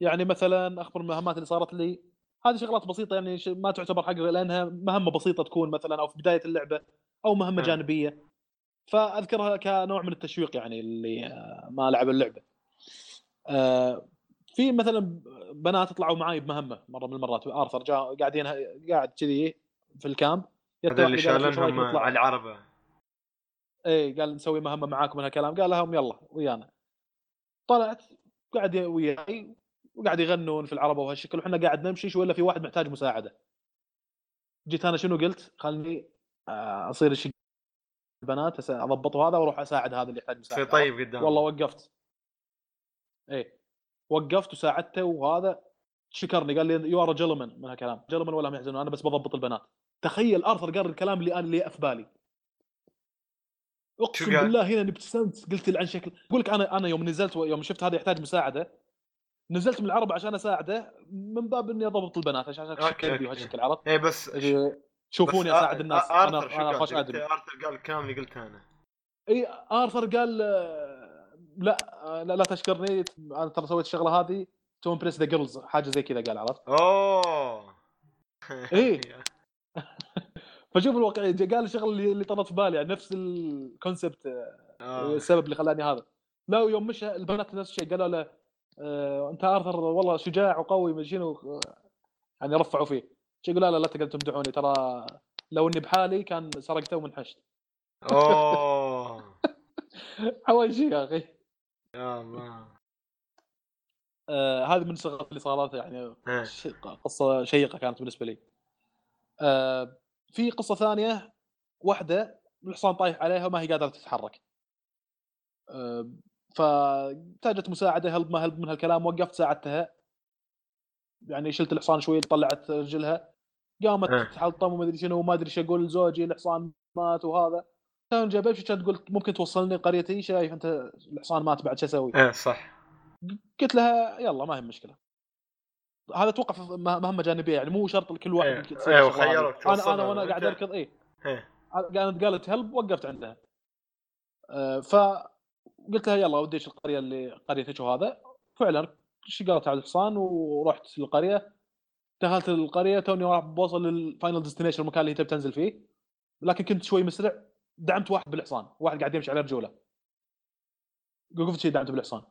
يعني مثلا أخبر المهمات اللي صارت لي هذه شغلات بسيطة يعني ما تعتبر حق لأنها مهمة بسيطة تكون مثلا أو في بداية اللعبة او مهمه جانبيه، فاذكرها كنوع من التشويق يعني اللي ما لعب اللعبه. في مثلا بنات طلعوا معي بمهمه مره من المرات، ارثر جاء قاعدين قاعد كذي في الكامب، هذا اللي شالنهم على العربه، اي قال نسوي مهمه معاكم من هالكلام، قال لهم يلا ويانا، طلعت قاعد وياي وقاعد يغنون في العربه وهالشكل، وحنا قاعد نمشي شو الا في واحد محتاج مساعده. جيت انا شنو قلت؟ خلني اصير شيء البنات اضبطوا هذا واروح اساعد هذا اللي يحتاج مساعده. طيب قدام والله وقفت، اي وقفت وساعدته، وهذا شكرني قال لي يو ار جلمن من هالكلام، جلمن ولا هم يحزنون انا بس بضبط البنات. تخيل ارثر قال الكلام اللي انا اللي في بالي، اقسم بالله هنا ابتسمت قلت عن شكل اقول لك انا انا يوم نزلت يوم شفت هذا يحتاج مساعده نزلت من العرب عشان اساعده من باب اني اضبط البنات عشان اشكل فيديو هالشكل عرفت اي بس شوفوني اساعد الناس. انا انا خوش ادم ارثر قال الكلام اللي قلته انا، اي ارثر قال لا لا, لا تشكرني انا ترى سويت الشغله هذه تو امبرس ذا جيرلز حاجه زي كذا قال عرفت اوه اي فشوف الواقعيه قال الشغل اللي طرت في بالي يعني نفس الكونسبت آه. السبب اللي خلاني هذا لا يوم مش البنات نفس الشيء قالوا له آه انت ارثر والله شجاع وقوي من شنو يعني رفعوا فيه شي قالوا لا لا تقدروا تمدحوني ترى لو اني بحالي كان سرقته ومنحشت اوه حوالي شيء يا اخي يا الله آه هذه من الصغر اللي صارت يعني قصه شيقه كانت بالنسبه لي. آه في قصة ثانية واحدة الحصان طايح عليها ما هي قادرة تتحرك أه فاحتاجت مساعدة هلب ما هلب من هالكلام، وقفت ساعدتها يعني شلت الحصان شوي طلعت رجلها قامت أه. تحلطم وما ادري شنو وما ادري شو اقول لزوجي الحصان مات وهذا كان جابه شو كانت تقول ممكن توصلني قريتي شايف انت الحصان مات بعد شو اسوي اه صح قلت لها يلا ما هي مشكلة. هذا توقف مهمه جانبيه يعني مو شرط لكل واحد ايه يسوي ايه خيارك انا انا وانا قاعد اركض اي ايه قالت قالت هلب وقفت عندها أه فقلت لها يلا وديش القريه اللي قريتك وهذا فعلا شقرت على الحصان ورحت للقريه دخلت القريه توني راح بوصل للفاينل ديستنيشن المكان اللي تبي تنزل فيه لكن كنت شوي مسرع دعمت واحد بالحصان واحد قاعد يمشي على رجوله وقفت شي دعمته بالحصان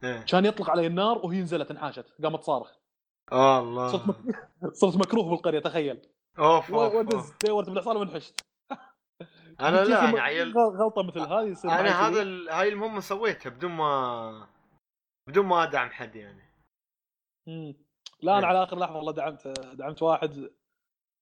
كان ايه يطلق علي النار وهي نزلت انحاشت قامت صارخ الله صرت مك... صرت مكروه بالقريه تخيل اوف ودز دورت بالحصان وانحشت انا لا انا عيل غلطه مثل هذه يصير انا هذا ال... هاي المهمه سويتها بدون ما بدون ما ادعم حد يعني امم لا انا يعني. على اخر لحظه والله دعمت دعمت واحد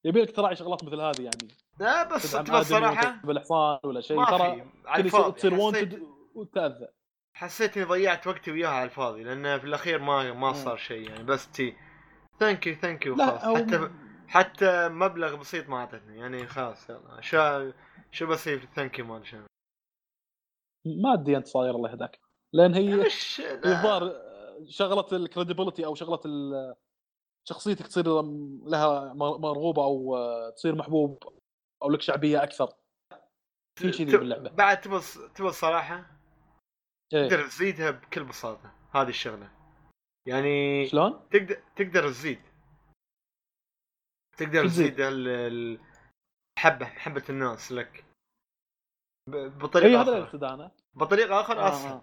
يبي لك تراعي شغلات مثل هذه يعني لا بس بصراحه بالحصان ولا شيء ترى تصير وانتد وتاذى حسيت اني ضيعت وقتي وياها على الفاضي لان في الاخير ما ما صار شيء يعني بس تي ثانك يو ثانك يو خلاص حتى م... حتى مبلغ بسيط ما اعطتني يعني خلاص يلا شو شو بسيف الثانك يو ما ادري ما ادري انت صاير الله يهداك لان هي الظاهر شغله الكريديبيليتي او شغله شخصيتك تصير لها مرغوبه او تصير محبوب او لك شعبيه اكثر في شيء ذي باللعبه بعد تبى تبى الصراحه تقدر إيه؟ تزيدها بكل بساطه هذه الشغله يعني شلون؟ تقدر تقدر تزيد تقدر تزيد الحبه محبه الناس لك بطريقه اخرى بطريقه اخرى آه. اسهل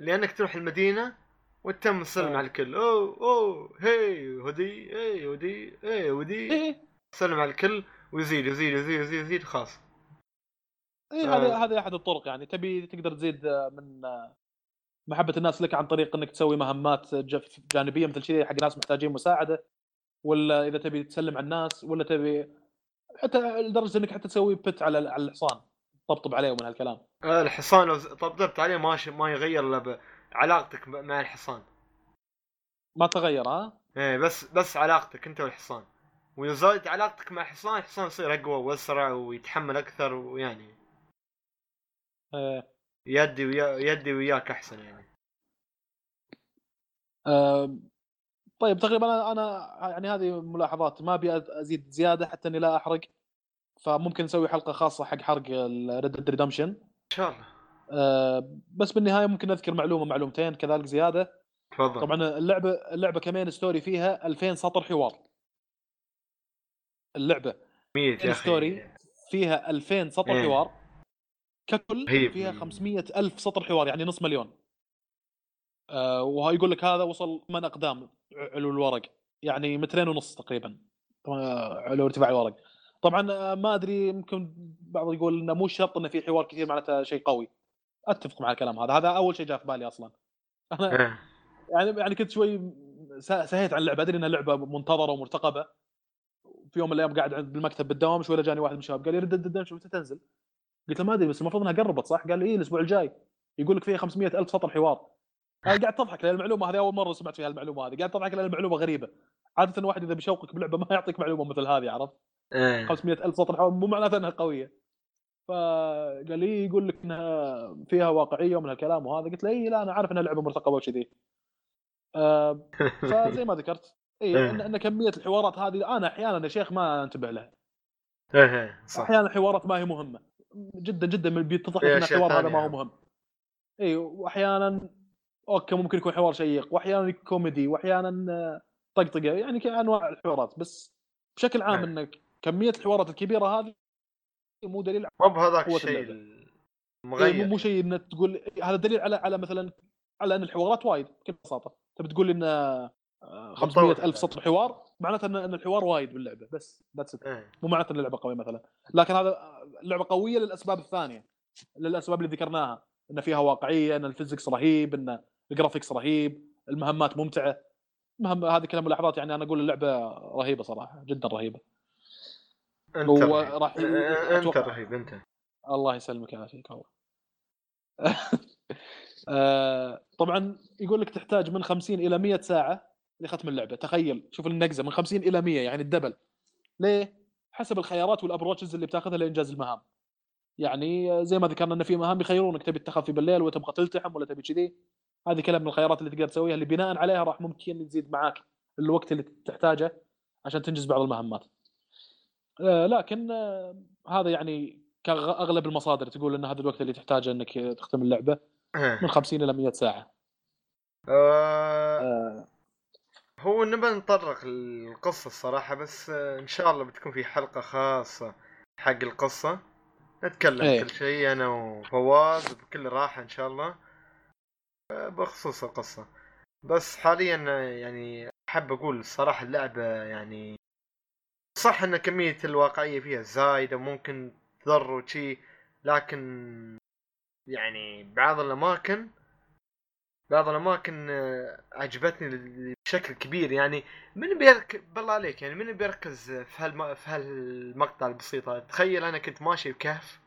لانك تروح المدينه وتتم تسلم آه. على الكل او او هي ودي اي ودي اي ودي تسلم على الكل ويزيد يزيد يزيد يزيد, يزيد خاص اي هذا آه. هذا احد الطرق يعني تبي تقدر تزيد من محبة الناس لك عن طريق انك تسوي مهمات جانبية مثل شيء حق ناس محتاجين مساعدة ولا اذا تبي تسلم على الناس ولا تبي حتى لدرجة انك حتى تسوي بت على على الحصان طبطب عليه ومن هالكلام آه الحصان لو طبطبت عليه ماشي ما يغير علاقتك مع الحصان ما تغير ها ايه بس بس علاقتك انت والحصان وزادت علاقتك مع الحصان الحصان يصير اقوى واسرع ويتحمل اكثر ويعني آه. يدي ويا يدي وياك احسن يعني أه طيب تقريبا انا يعني هذه ملاحظات ما ابي ازيد زياده حتى اني لا احرق فممكن نسوي حلقه خاصه حق حرق الريد ديد ريدمشن ان شاء الله أه بس بالنهايه ممكن اذكر معلومه معلومتين كذلك زياده تفضل طبعا اللعبه اللعبه كمان ستوري فيها ألفين سطر حوار اللعبه مية يا اخي فيها ألفين سطر إيه. حوار ككل هيب. فيها خمسمية ألف سطر حوار يعني نص مليون آه، وهاي يقول لك هذا وصل من أقدام علو الورق يعني مترين ونص تقريبا علو ارتفاع الورق. طبعا ما أدري يمكن بعض يقول إنه مو شرط إنه في حوار كثير معناته شيء قوي. أتفق مع الكلام هذا، هذا أول شيء جاء في بالي أصلا أنا يعني يعني كنت شوي سهيت عن اللعبة، أدري إنها لعبة منتظرة ومرتقبة. في يوم من الأيام قاعد عند بالمكتب بالدوام شوي جاني واحد من الشباب قال لي رد الدم شو تنزل، قلت له ما أدري بس المفروض إنها قربت صح؟ قال لي إيه الأسبوع الجاي، يقول لك فيها خمسمية ألف سطر حوار. أنا قاعد تضحك لأن المعلومة هذه أول مرة سمعت فيها المعلومة هذه، قاعد تضحك لأن المعلومة غريبة. عادة الواحد إذا بيشوقك بلعبة ما يعطيك معلومة مثل هذه عرفت. خمسمية ألف سطر حوار مو معناته إنها قوية. فقال لي يقول لك انها فيها واقعيه ومن هالكلام وهذا، قلت له اي لا انا عارف انها لعبه مرتقبه وكذي أه. فزي ما ذكرت اي ان, إن كميه الحوارات هذه انا احيانا يا شيخ ما انتبه لها ايه صح، احيانا الحوارات ما هي مهمه جدا جدا، بيتضح ان الحوار هذا ما هو مهم اي، واحيانا اوكي ممكن يكون حوار شيق واحيانا كوميدي واحيانا طقطقه يعني كانواع الحوارات، بس بشكل عام أه. ان كميه الحوارات الكبيره هذه مو دليل على هذاك الشيء مغير إيه، مو شيء ان تقول هذا دليل على على مثلا على ان الحوارات وايد بكل بساطه. انت بتقول ان خمسمية ألف سطر حوار معناته ان الحوار وايد باللعبه، بس ذاتس إيه. مو معناته ان اللعبه قويه مثلا، لكن هذا اللعبه قويه للاسباب الثانيه، للاسباب اللي ذكرناها ان فيها واقعيه، ان الفيزكس رهيب، ان الجرافيكس رهيب، المهمات ممتعه مهم. هذه كلام ملاحظات يعني، انا اقول اللعبه رهيبه صراحه جدا رهيبه. انت هو راح انت رهيب انت الله يسلمك يا اخي والله. طبعا يقول لك تحتاج من خمسين الى مية ساعه لختم اللعبه، تخيل شوف النقزه من خمسين الى مية يعني الدبل. ليه؟ حسب الخيارات والابروتشز اللي بتاخذها لانجاز المهام. يعني زي ما ذكرنا ان في مهام يخيرونك تبي تخفي بالليل ولا تبغى تلتحم ولا تبي كذي، هذه كلام من الخيارات اللي تقدر تسويها اللي بناء عليها راح ممكن تزيد معاك الوقت اللي تحتاجه عشان تنجز بعض المهمات. لكن هذا يعني كأغلب المصادر تقول أن هذا الوقت اللي تحتاجه أنك تختم اللعبة من خمسين إلى مية ساعة. أه أه هو نبى نطرق القصة الصراحة، بس إن شاء الله بتكون في حلقة خاصة حق القصة نتكلم ايه. كل شيء أنا وفواز بكل راحة إن شاء الله بخصوص القصة. بس حاليا يعني أحب أقول الصراحة اللعبة يعني صح ان كميه الواقعيه فيها زايده وممكن تضر وشي، لكن يعني بعض الاماكن بعض الاماكن عجبتني بشكل كبير. يعني من بيركز بالله عليك يعني من بيركز في هال في هالمقطع البسيط هذا. تخيل انا كنت ماشي بكهف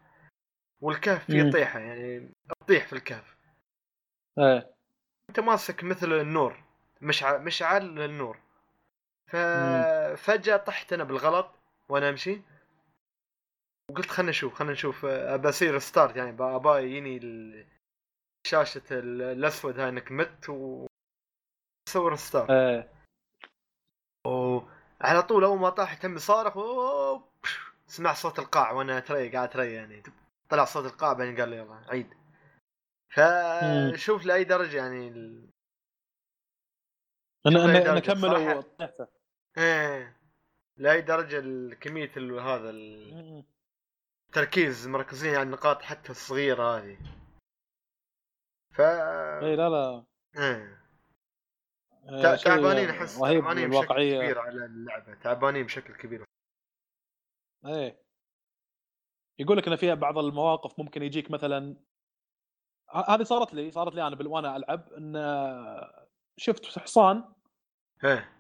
والكهف فيه طيحه، يعني اطيح في الكهف اه انت ماسك مثل النور مشعل مشعل النور، ففجأة طحت أنا بالغلط وأنا أمشي وقلت خلنا نشوف خلنا نشوف أبصير ستارت يعني بابا يجيني الشاشة الأسود هاي إنك مت وصور ستارت آه. وعلى طول أول ما طاح تم صارخ و... سمع صوت القاع وأنا تري قاعد تري يعني طلع صوت القاع بعدين قال لي يلا عيد. فشوف لأي درجة يعني ال... أنا أنا أنا كملوا طحته إيه لأي درجة الكمية ال هذا التركيز مركزين على النقاط حتى الصغيرة هذه. فا إيه لا لا إيه تعبانين أحس تعبانين بشكل كبير على اللعبة تعبانين بشكل كبير إيه. يقولك أن فيها بعض المواقف ممكن يجيك مثلا هذه صارت لي صارت لي أنا بالوانا ألعب إن شفت حصان ايه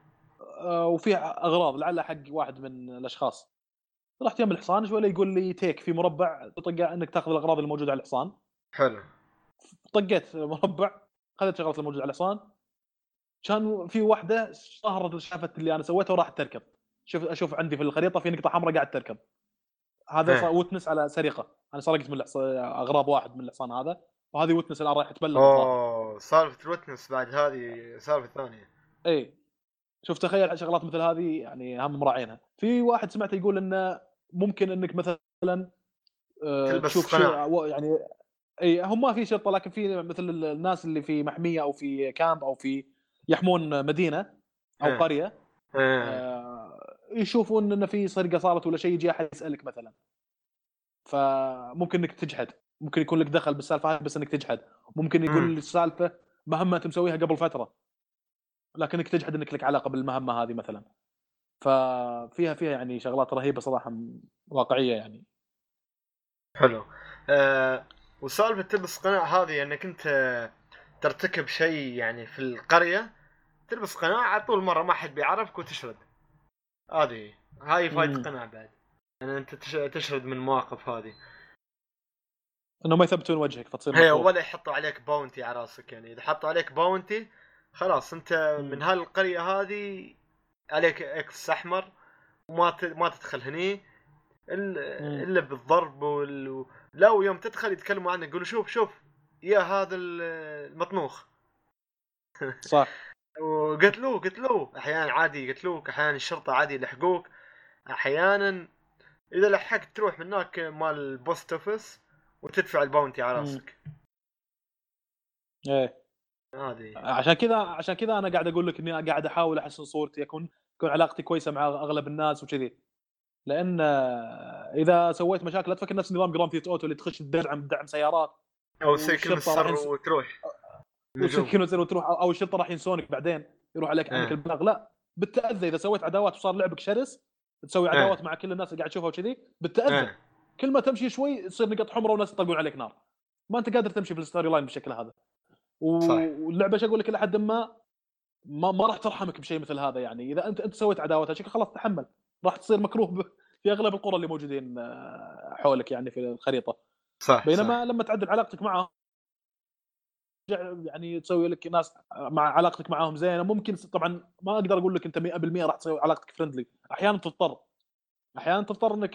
وفيه اغراض لعلها حق واحد من الاشخاص، رحت يم الحصان شويه يقول لي تيك في مربع طقه انك تاخذ الاغراض الموجوده على الحصان. حلو طقيت مربع اخذت شغلات الموجوده على الحصان، كان في واحده ظهرت شافت اللي انا سويته وراحت تركض. شوف اشوف عندي في الخريطه في نقطه حمراء قاعد تركض، هذا صار وتنس على سرقه، انا سرقت من اغراض واحد من الحصان هذا، وهذه وتنس الان رايح تبلغ اوه سالفه الوتنس بعد هذه سالفه ثانيه اي. شوف تخيل شغلات مثل هذه يعني هم مراعينها. في واحد سمعته يقول انه ممكن انك مثلا آه تشوف يعني اي هم ما في شرطه، لكن في مثل الناس اللي في محميه او في كامب او في يحمون مدينه او اه قريه اه آه يشوفون ان في سرقه صارت ولا شيء يجي احد يسالك مثلا فممكن انك تجحد، ممكن يكون لك دخل بالسالفه هذه بس انك تجحد، ممكن يكون السالفه مهمه تمسويها قبل فتره لكنك تجحد انك لك علاقه بالمهمه هذه مثلا. ففيها فيها يعني شغلات رهيبه صراحه واقعيه يعني. حلو. أه وسالفه تلبس قناع هذه انك انت ترتكب شيء يعني في القريه تلبس قناع على طول مره ما حد بيعرفك وتشرد، هذه هاي فايده قناع بعد يعني انت تشرد من مواقف هذه انه ما يثبتون وجهك فتصير هي، ولا يحطوا عليك باونتي على راسك يعني. اذا حطوا عليك باونتي خلاص انت من هالقريه هذه عليك اكس احمر وما ت... ما تدخل هني الا بالضرب وال... لو يوم تدخل يتكلموا عنك يقولوا شوف شوف يا هذا المطنوخ صح وقتلوه قتلوه احيانا عادي قتلوك، احيانا الشرطه عادي لحقوك، احيانا اذا لحقت تروح من هناك مال البوست اوفيس وتدفع الباونتي على راسك. ايه هذه عشان كذا عشان كذا انا قاعد اقول لك اني قاعد احاول احسن صورتي، اكون تكون علاقتي كويسه مع اغلب الناس وكذي، لان اذا سويت مشاكل لا تفكر نفس نظام جراند ثيفت اوتو اللي تخش تدعم دعم سيارات او سكن السر وتروح سكن السر وتروح او الشرطه راح ينسونك بعدين يروح عليك عنك البلاغ. لا بالتاذى اذا سويت عداوات وصار لعبك شرس تسوي عداوات أه. مع كل الناس اللي قاعد تشوفها وكذي بالتاذى أه. كل ما تمشي شوي تصير نقط حمراء وناس يطلقون عليك نار، ما انت قادر تمشي في الستوري لاين بالشكل هذا. واللعبه ايش اقول لك لحد ما ما, ما راح ترحمك بشيء مثل هذا يعني. اذا انت انت سويت عداوات هالشكل خلاص تحمل، راح تصير مكروه في اغلب القرى اللي موجودين حولك يعني في الخريطه صح. بينما صح. لما تعدل علاقتك معهم يعني تسوي لك ناس مع علاقتك معهم زينه، ممكن طبعا ما اقدر اقول لك انت مية بالمية راح تسوي علاقتك فريندلي، احيانا تضطر احيانا تضطر انك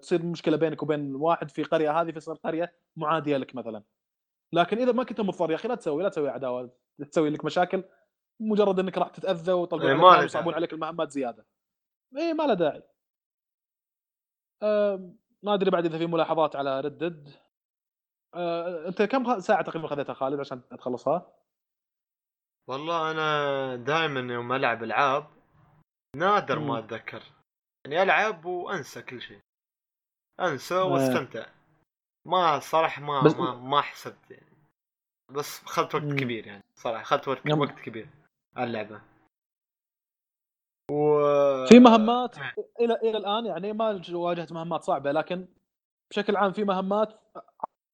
تصير مشكله بينك وبين واحد في قريه هذه في صار قريه معاديه لك مثلا. لكن اذا ما كنت مضطر يا اخي لا تسوي لا تسوي عداوات تسوي لك مشاكل، مجرد انك راح تتاذى ويطلقون يصعبون عليك المهمات زياده، اي ما له داعي. أه ما ادري بعد اذا في ملاحظات على ردد. أه انت كم ساعه تقريبا خذيتها خالد عشان تخلصها؟ والله انا دائما يوم العب العاب نادر ما اتذكر يعني، العب وانسى كل شيء، انسى واستمتع ما صراحه ما ما, ما حسبت يعني، بس خذت وقت مم. كبير يعني صراحه خذت وقت مم. وقت كبير على اللعبه. و في مهمات مم. الى الى الان يعني ما واجهت مهمات صعبه، لكن بشكل عام في مهمات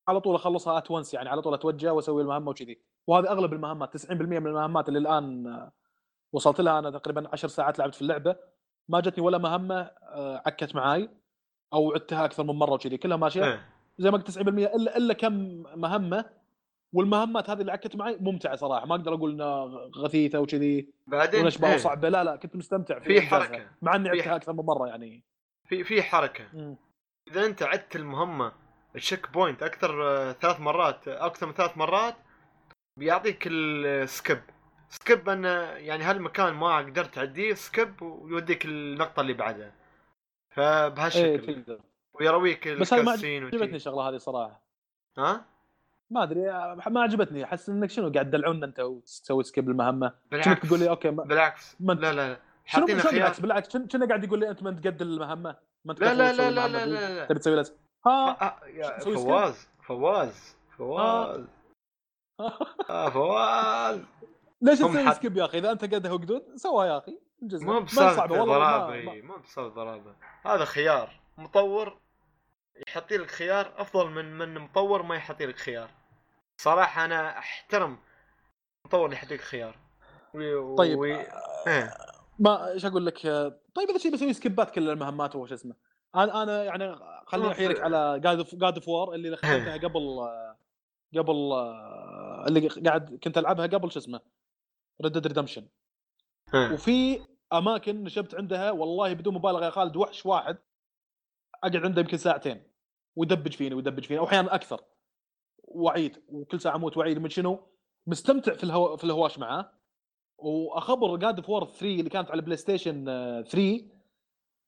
على طول اخلصها ات وانس يعني، على طول اتوجه واسوي المهمه وكذي، وهذه اغلب المهمات تسعين بالمية من المهمات اللي الان وصلت لها. انا تقريبا عشر ساعات لعبت في اللعبه، ما جتني ولا مهمه عكت معاي او عدتها اكثر من مره وكذي، كلها ماشيه مم. زي ما قلت تسعين بالمية الا الا كم مهمه، والمهمات هذه اللي عكت معي ممتعه صراحه، ما اقدر اقول انها غثيثه وكذي ونشبه وصعبه، لا لا كنت مستمتع في حركه مع اني عدتها اكثر من مره يعني. في في حركه م. اذا انت عدت المهمه التشيك بوينت اكثر ثلاث مرات اكثر من ثلاث مرات بيعطيك السكيب سكيب ان يعني هالمكان ما قدرت تعديه سكيب ويوديك النقطه اللي بعدها، فبهالشكل ايه ويرويك الكاسين. ما عجبتني الشغله هذه صراحه، ها ما ادري ما عجبتني، احس انك شنو قاعد تدلعون انت وتسوي سكيب المهمه، كنت تقول لي اوكي ما... بالعكس ما انت... لا لا حاطينها خيار بالعكس، كنا قاعد يقول لي انت ما تقدر المهمه ما تقدر لا لا لا لا لا تبي تسوي لازم ها فواز فواز فواز اه فواز ليش تسوي سكيب يا اخي اذا انت قدها وقدود سوى يا اخي الجزء ما صعبه والله، ما بصير ضرابه هذا خيار مطور يحط لك خيار افضل من من مطور ما يحط لك خيار صراحه. انا احترم مطور اللي يحط لك خيار و... طيب و... آه. ما ايش اقول لك طيب اذا شيء بسوي سكيبات كل المهمات وش اسمه انا انا يعني خليني احيلك على God of War اللي اخذتها قبل قبل اللي قاعد كنت العبها قبل شو اسمه Red Dead Redemption آه. وفي اماكن نشبت عندها والله بدون مبالغه يا خالد، وحش واحد اقعد عنده يمكن ساعتين ودبج فيني ودبج فيني واحيانا اكثر، وعيد وكل ساعه اموت وعيد من شنو مستمتع في الهو... في الهواش معاه. واخبر God of War ثري اللي كانت على البلاي ستيشن ثري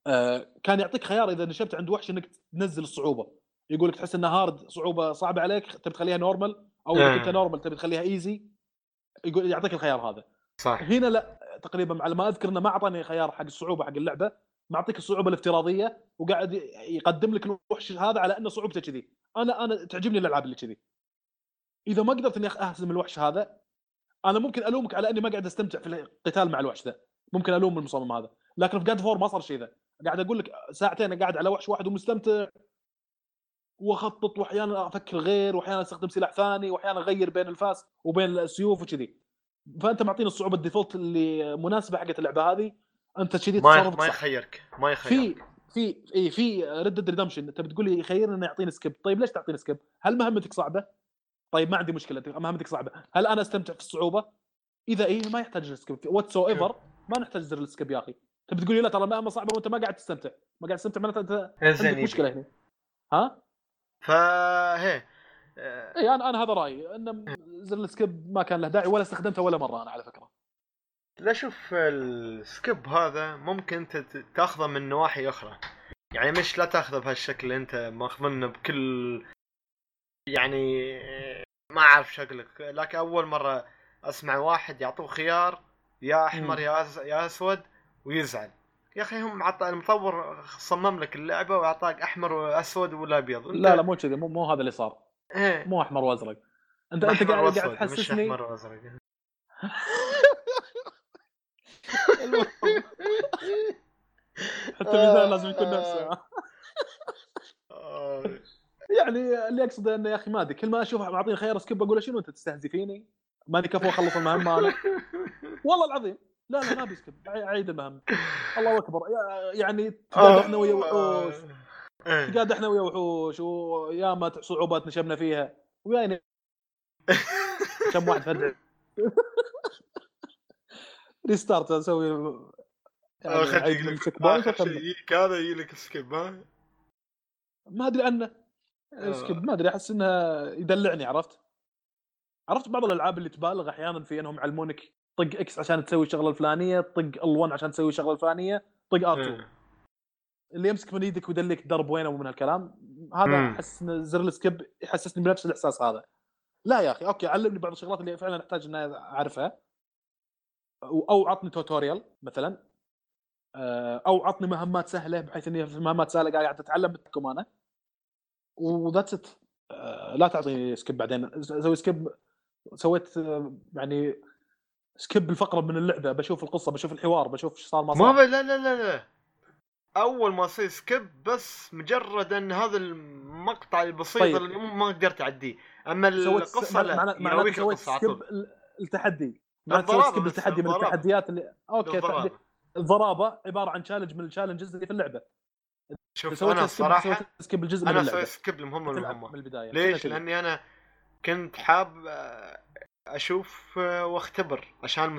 آه كان يعطيك خيار اذا نشبت عند وحش انك تنزل الصعوبه، يقول لك تحس انها هارد صعوبه صعبه عليك تبي تخليها نورمال، او اذا كنت نورمال تبي تخليها ايزي، يقول يعطيك الخيار هذا صح. هنا لا تقريبا على ما اذكر انه ما اعطاني خيار حق الصعوبه حق اللعبه، معطيك الصعوبه الافتراضيه وقاعد يقدم لك الوحش هذا على انه صعوبته كذي. انا انا تعجبني الالعاب اللي كذي. اذا ما قدرت اني اهزم الوحش هذا انا ممكن الومك على اني ما قاعد استمتع في القتال مع الوحش ذا، ممكن الوم المصمم هذا. لكن في God of War ما صار شيء ذا، قاعد اقول لك ساعتين انا قاعد على وحش واحد ومستمتع واخطط، واحيانا افكر غير، واحيانا استخدم سلاح ثاني، واحيانا اغير بين الفاس وبين السيوف وكذي. فانت معطينا الصعوبه الديفولت اللي مناسبه حقت اللعبه هذه، انت شديد تصرف ما يخيرك ما يخيرك في في اي في Red Dead Redemption. انت بتقول لي يخيرني انه يعطيني سكيب، طيب ليش تعطيني سكيب؟ هل مهمتك صعبه؟ طيب ما عندي مشكله مهمتك صعبه، هل انا استمتع في الصعوبه؟ اذا ايه ما يحتاج السكيب واتسو ايفر، ما نحتاج زر السكيب يا اخي. انت بتقول لي لا ترى مهمه صعبه وانت ما قاعد تستمتع ما قاعد تستمتع معناته انت عندك مشكله هنا. ها فا هي اي انا انا هذا رايي ان زر السكيب ما كان له داعي ولا استخدمته ولا مره انا على فكره. لا شوف السكيب هذا ممكن تاخذه من نواحي اخرى، يعني مش لا تاخذه بهالشكل انت ماخذنه بكل، يعني ما اعرف شكلك. لكن اول مره اسمع واحد يعطوه خيار يا احمر يا يا اسود ويزعل. يا اخي هم عطى المطور صمم لك اللعبه واعطاك احمر واسود ولا ابيض. لا لا مو كذا، مو مو هذا اللي صار. إيه؟ مو احمر وازرق. انت انت قاعد قاعد تحسسني احمر وازرق. حتى ميزان لازم يكون نفسه. يعني اللي اقصده انه يا اخي ما ادري، كل ما اشوفه معطيني خيار سكيب اقول شنو انت تستهزئ فيني؟ ما لي كفو اخلص المهمه انا. والله العظيم لا لا ما بيسكب، عيد المهمة. الله اكبر، يعني تقعد احنا ويا وحوش تقعد احنا ويا وحوش ويا ما صعوبات نشبنا فيها ويانا كم واحد فرد ريستارت اسوي عيد السكيب هذا يجيلك سكيب. ها ما ادري عنه سكيب، ما ادري احس انها يدلعني. عرفت عرفت بعض الالعاب اللي تبالغ احيانا في انهم يعلمونك طق اكس عشان تسوي شغله الفلانيه، طق ال1 عشان تسوي شغله الفلانيه، طق ار2 اللي يمسك من يدك ويدلك ضرب وينه ومن هالكلام هذا. احس ان زر السكيب يحسسني بنفس الاحساس هذا. لا يا اخي اوكي علمني بعض الشغلات اللي فعلا احتاج ان اعرفها، او عطني توتوريال مثلا، او عطني مهمات سهله بحيث اني في مهمات سهله قاعد اتعلم بالتكم انا وذاتس ات. لا تعطيني سكيب بعدين اسوي سكيب. سويت يعني سكيب الفقرة من اللعبة، بشوف القصة، بشوف الحوار، بشوف شو صار ما صار. ما لا لا لا لا أول ما صير سكيب بس مجرد أن هذا المقطع البسيط. طيب. اللي ما قدرت أعديه. أما القصة لا. معناه معناه سويت سكيب التحدي. معناه سويت سكيب التحدي من التحديات اللي. أوكي. الضرابة عبارة عن تشالنج من التشالنجز اللي في اللعبة. شوف أنا صراحة سكيب الجزء من اللعبة. أنا سويت سكيب المهمة المهمة. من البداية. ليش؟ لأني أنا كنت حاب اشوف واختبر عشان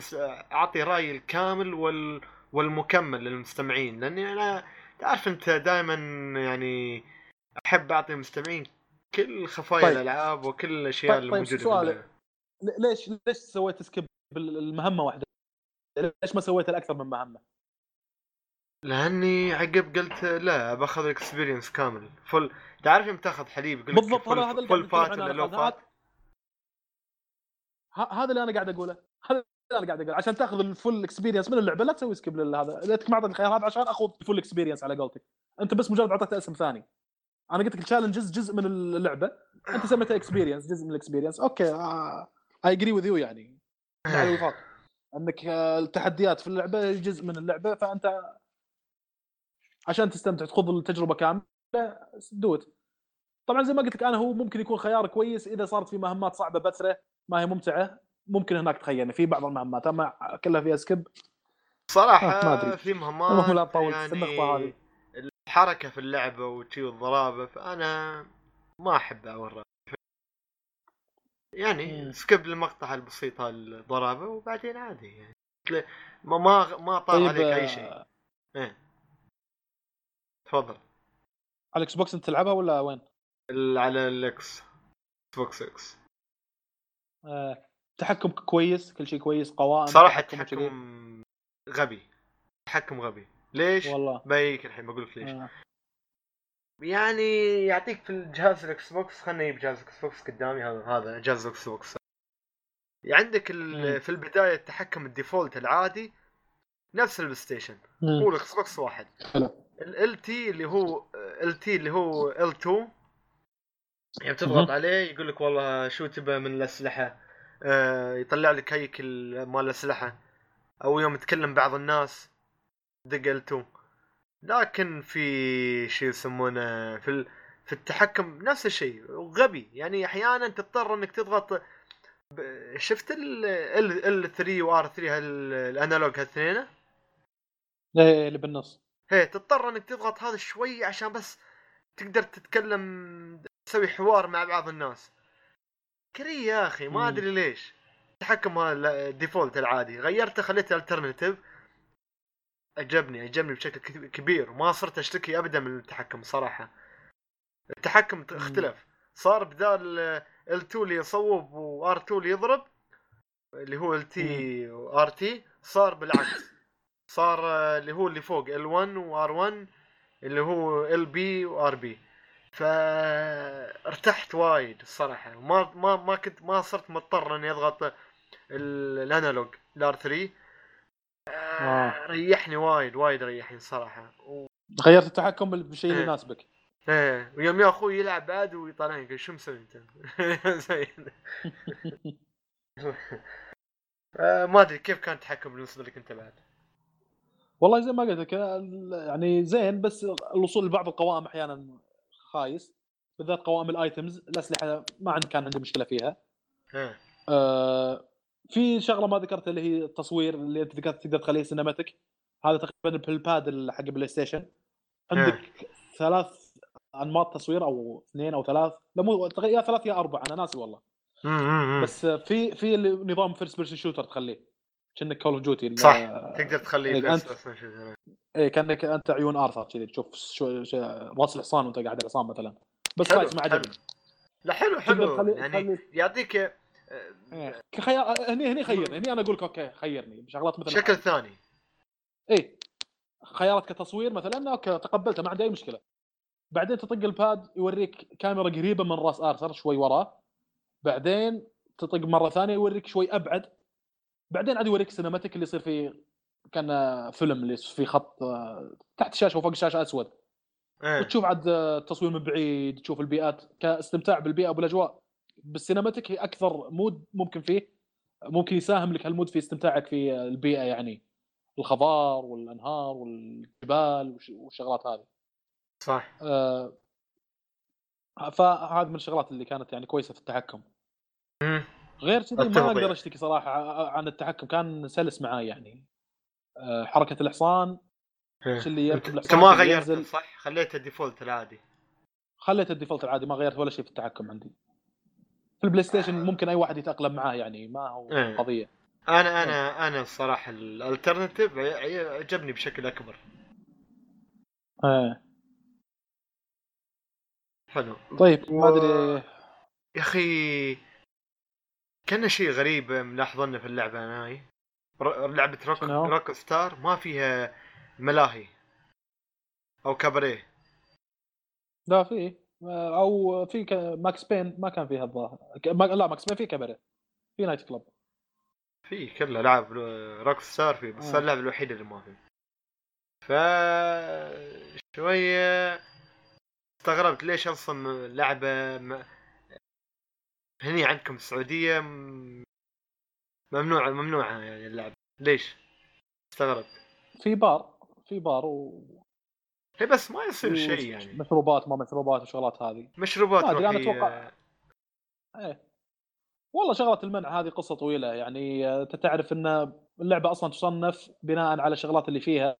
اعطي رايي الكامل وال... والمكمل للمستمعين، لاني انا تعرف انت دائما يعني احب اعطي المستمعين كل خفايا. طيب. الالعاب وكل الاشياء. طيب. الموجوده. طيب. ليش ليش سويت سكيب المهمه واحده؟ ليش ما سويت الاكثر من مهمه؟ لاني عقب قلت لا باخذ الاكسبيرينس كامل فل. تعرف يوم تاخذ حليب قلت فل... فل فات ولا لو فات. هذا اللي انا قاعد اقوله، هذا اللي انا قاعد اقوله عشان تاخذ الفول اكسبيرينس من اللعبه. لا تسوي سكيب لهذا، لا تكمعطي الخيار هذا عشان اخذ الفول اكسبيرينس على قولتك. انت بس مجرد اعطيت اسم ثاني. انا قلت لك التشالنجز جزء من اللعبه، انت سميتها اكسبيرينس جزء من الاكسبيرينس. اوكي اي اجري وذ يو، يعني على الفرق انك التحديات في اللعبه جزء من اللعبه، فانت عشان تستمتع تخوض التجربه كامله دوت. طبعا زي ما قلت لك انا هو ممكن يكون خيار كويس اذا صارت في مهمات صعبه بثره ما هي ممتعه، ممكن هناك تخيلني في بعض المهمات ما كلها فيها سكيب صراحه. في مهمات يعني الحركه في اللعبه وشي والضرابه، فانا ما احب اورا يعني سكيب المقطع البسيط هالضرابه وبعدين عادي، يعني ما ما ما طار. طيب. عليك اي شيء. ايه تفضل. على الاكس بوكس انت تلعبها ولا وين؟ على الاكس بوكس اكس تحكم كويس، كل شيء كويس، قوائم صراحه تحكم غبي، تحكم غبي. ليش؟ بايك الحين بقول لك ليش. آه. يعني يعطيك في الجهاز الاكس بوكس، خلينا نجيب جهاز الاكس بوكس قدامي. هذا جهاز الاكس بوكس عندك في البدايه التحكم الديفولت العادي نفس البلاي ستيشن هو الاكس بوكس واحد. ال إل تي اللي هو إل تي اللي هو إل تو يعني تضغط عليه يقول لك والله شو تبى من الأسلحة، آه يطلع لك هيك مال الأسلحة، أو يوم يتكلم بعض الناس دق إل تو. لكن في شيء يسمونه في ال... في التحكم نفس الشيء وغبي، يعني أحيانا تضطر إنك تضغط. شفت ال إل ثري و آر ثري هالأنالوج هالثنينة اللي بالنص، هي تضطر إنك تضغط هذا شوي عشان بس تقدر تتكلم تسوي حوار مع بعض الناس. كري يا أخي ما أدري ليش التحكم هذا الديفولت العادي غيرته خليته ألترناتيف. أعجبني أعجبني بشكل كبير، ما صرت أشتكي أبدا من التحكم صراحة. التحكم اختلف، صار بدال إل تو اللي يصوب و آر تو اللي يضرب اللي هو إل تي و آر تي صار بالعكس، صار اللي هو اللي فوق إل ون و آر ون اللي هو إل بي و آر بي. فارتحت وايد الصراحة، ما ما ما كنت ما صرت مضطر اني اضغط الانالوج لار ثري. آه. ريحني وايد وايد ريحني الصراحة و... غيرت التحكم بالشيء اللي يناسبك. ايه ويوم يا اخوي يلعب بعد ويطالعني شو مسوي انت آه ما ادري كيف كان تحكم بالنسبة لك انت بعد؟ والله زي ما قلت يعني زين، بس الوصول لبعض القوائم احيانا خايس، بالذات قوائم الايتمز. الاسلحه ما عندي كان عندي مشكله فيها. آه في شغله ما ذكرتها اللي هي التصوير اللي انت ذكرت تقدر تخليه سينماتيك. هذا تقريبا بالباد حق بلاي ستيشن عندك ثلاث انماط تصوير او اثنين او ثلاث، لا مو يا ثلاث يا اربعه انا ناسي والله. بس في في نظام فيرست بيرسون شوتر تخليه كأنك كول اوف ديوتي، صح تقدر تخليه بس اي كأنك انت عيون ارثر كذي تشوف شو راس الحصان وانت قاعد على الحصان مثلا. بس خلاص ما عجبني. لا حلو حلو خلي... يعني خلي... يعطيك ايه. خيار هني هني خيرني هني انا اقول لك اوكي خيرني بشغلات مثلا شكل ثاني. اي خيارات كتصوير مثلا اوكي تقبلته ما عندي اي مشكله. بعدين تطق الباد يوريك كاميرا قريبه من راس ارثر شوي وراه، بعدين تطق مره ثانيه يوريك شوي ابعد، بعدين عاد يوريك سينماتيك اللي يصير فيه كان فيلم اللي في خط تحت الشاشه وفوق الشاشه اسود. أيه. وتشوف عاد التصوير من بعيد، تشوف البيئات كاستمتاع بالبيئه وبالاجواء. بالسينماتيك هي اكثر مود ممكن فيه ممكن يساهم لك هالمود في استمتاعك في البيئه، يعني الخضار والانهار والجبال والشغلات هذه. صح. آه فهذا من الشغلات اللي كانت يعني كويسه في التحكم. امم غير كذي ما اقدر اشتكي صراحه عن التحكم، كان سلس معاي يعني. حركه الحصان ايش اللي يركب الحصان ما غيرته، صح خليته الديفولت العادي، خليته الديفولت العادي ما غيرت ولا شيء في التحكم عندي. في البلاي ستيشن ممكن اي واحد يتاقلم معاه يعني، ما هو اه. قضيه انا انا انا الصراحه الالترناتيف عجبني بشكل اكبر. اه حلو طيب ما ادري يا اخي كان شيء غريب ملاحظنا في اللعبة. أنا لعبة روك روك ستار ما فيها ملاهي أو كابريه. لا فيه أو في ماكس بين ما كان فيها الظاهر. لا ماكس بين فيه كابريه، في نايت كلوب، في كله لعب روك ستار فيه، بس اللعبة الوحيدة اللي ما فيه. فشوية استغربت ليش أصلا لعبة م... هني عندكم السعودية ممنوعة ممنوعة يعني اللعب. ليش استغربت؟ في بار في بار و هي بس ما يصير شيء يعني مشروبات ما مشروبات وشغلات هذه مشروبات روحية. أنا أتوقع إيه والله شغلة المنع هذه قصة طويلة يعني. تتعرف إن اللعبة أصلا تصنف بناء على الشغلات اللي فيها،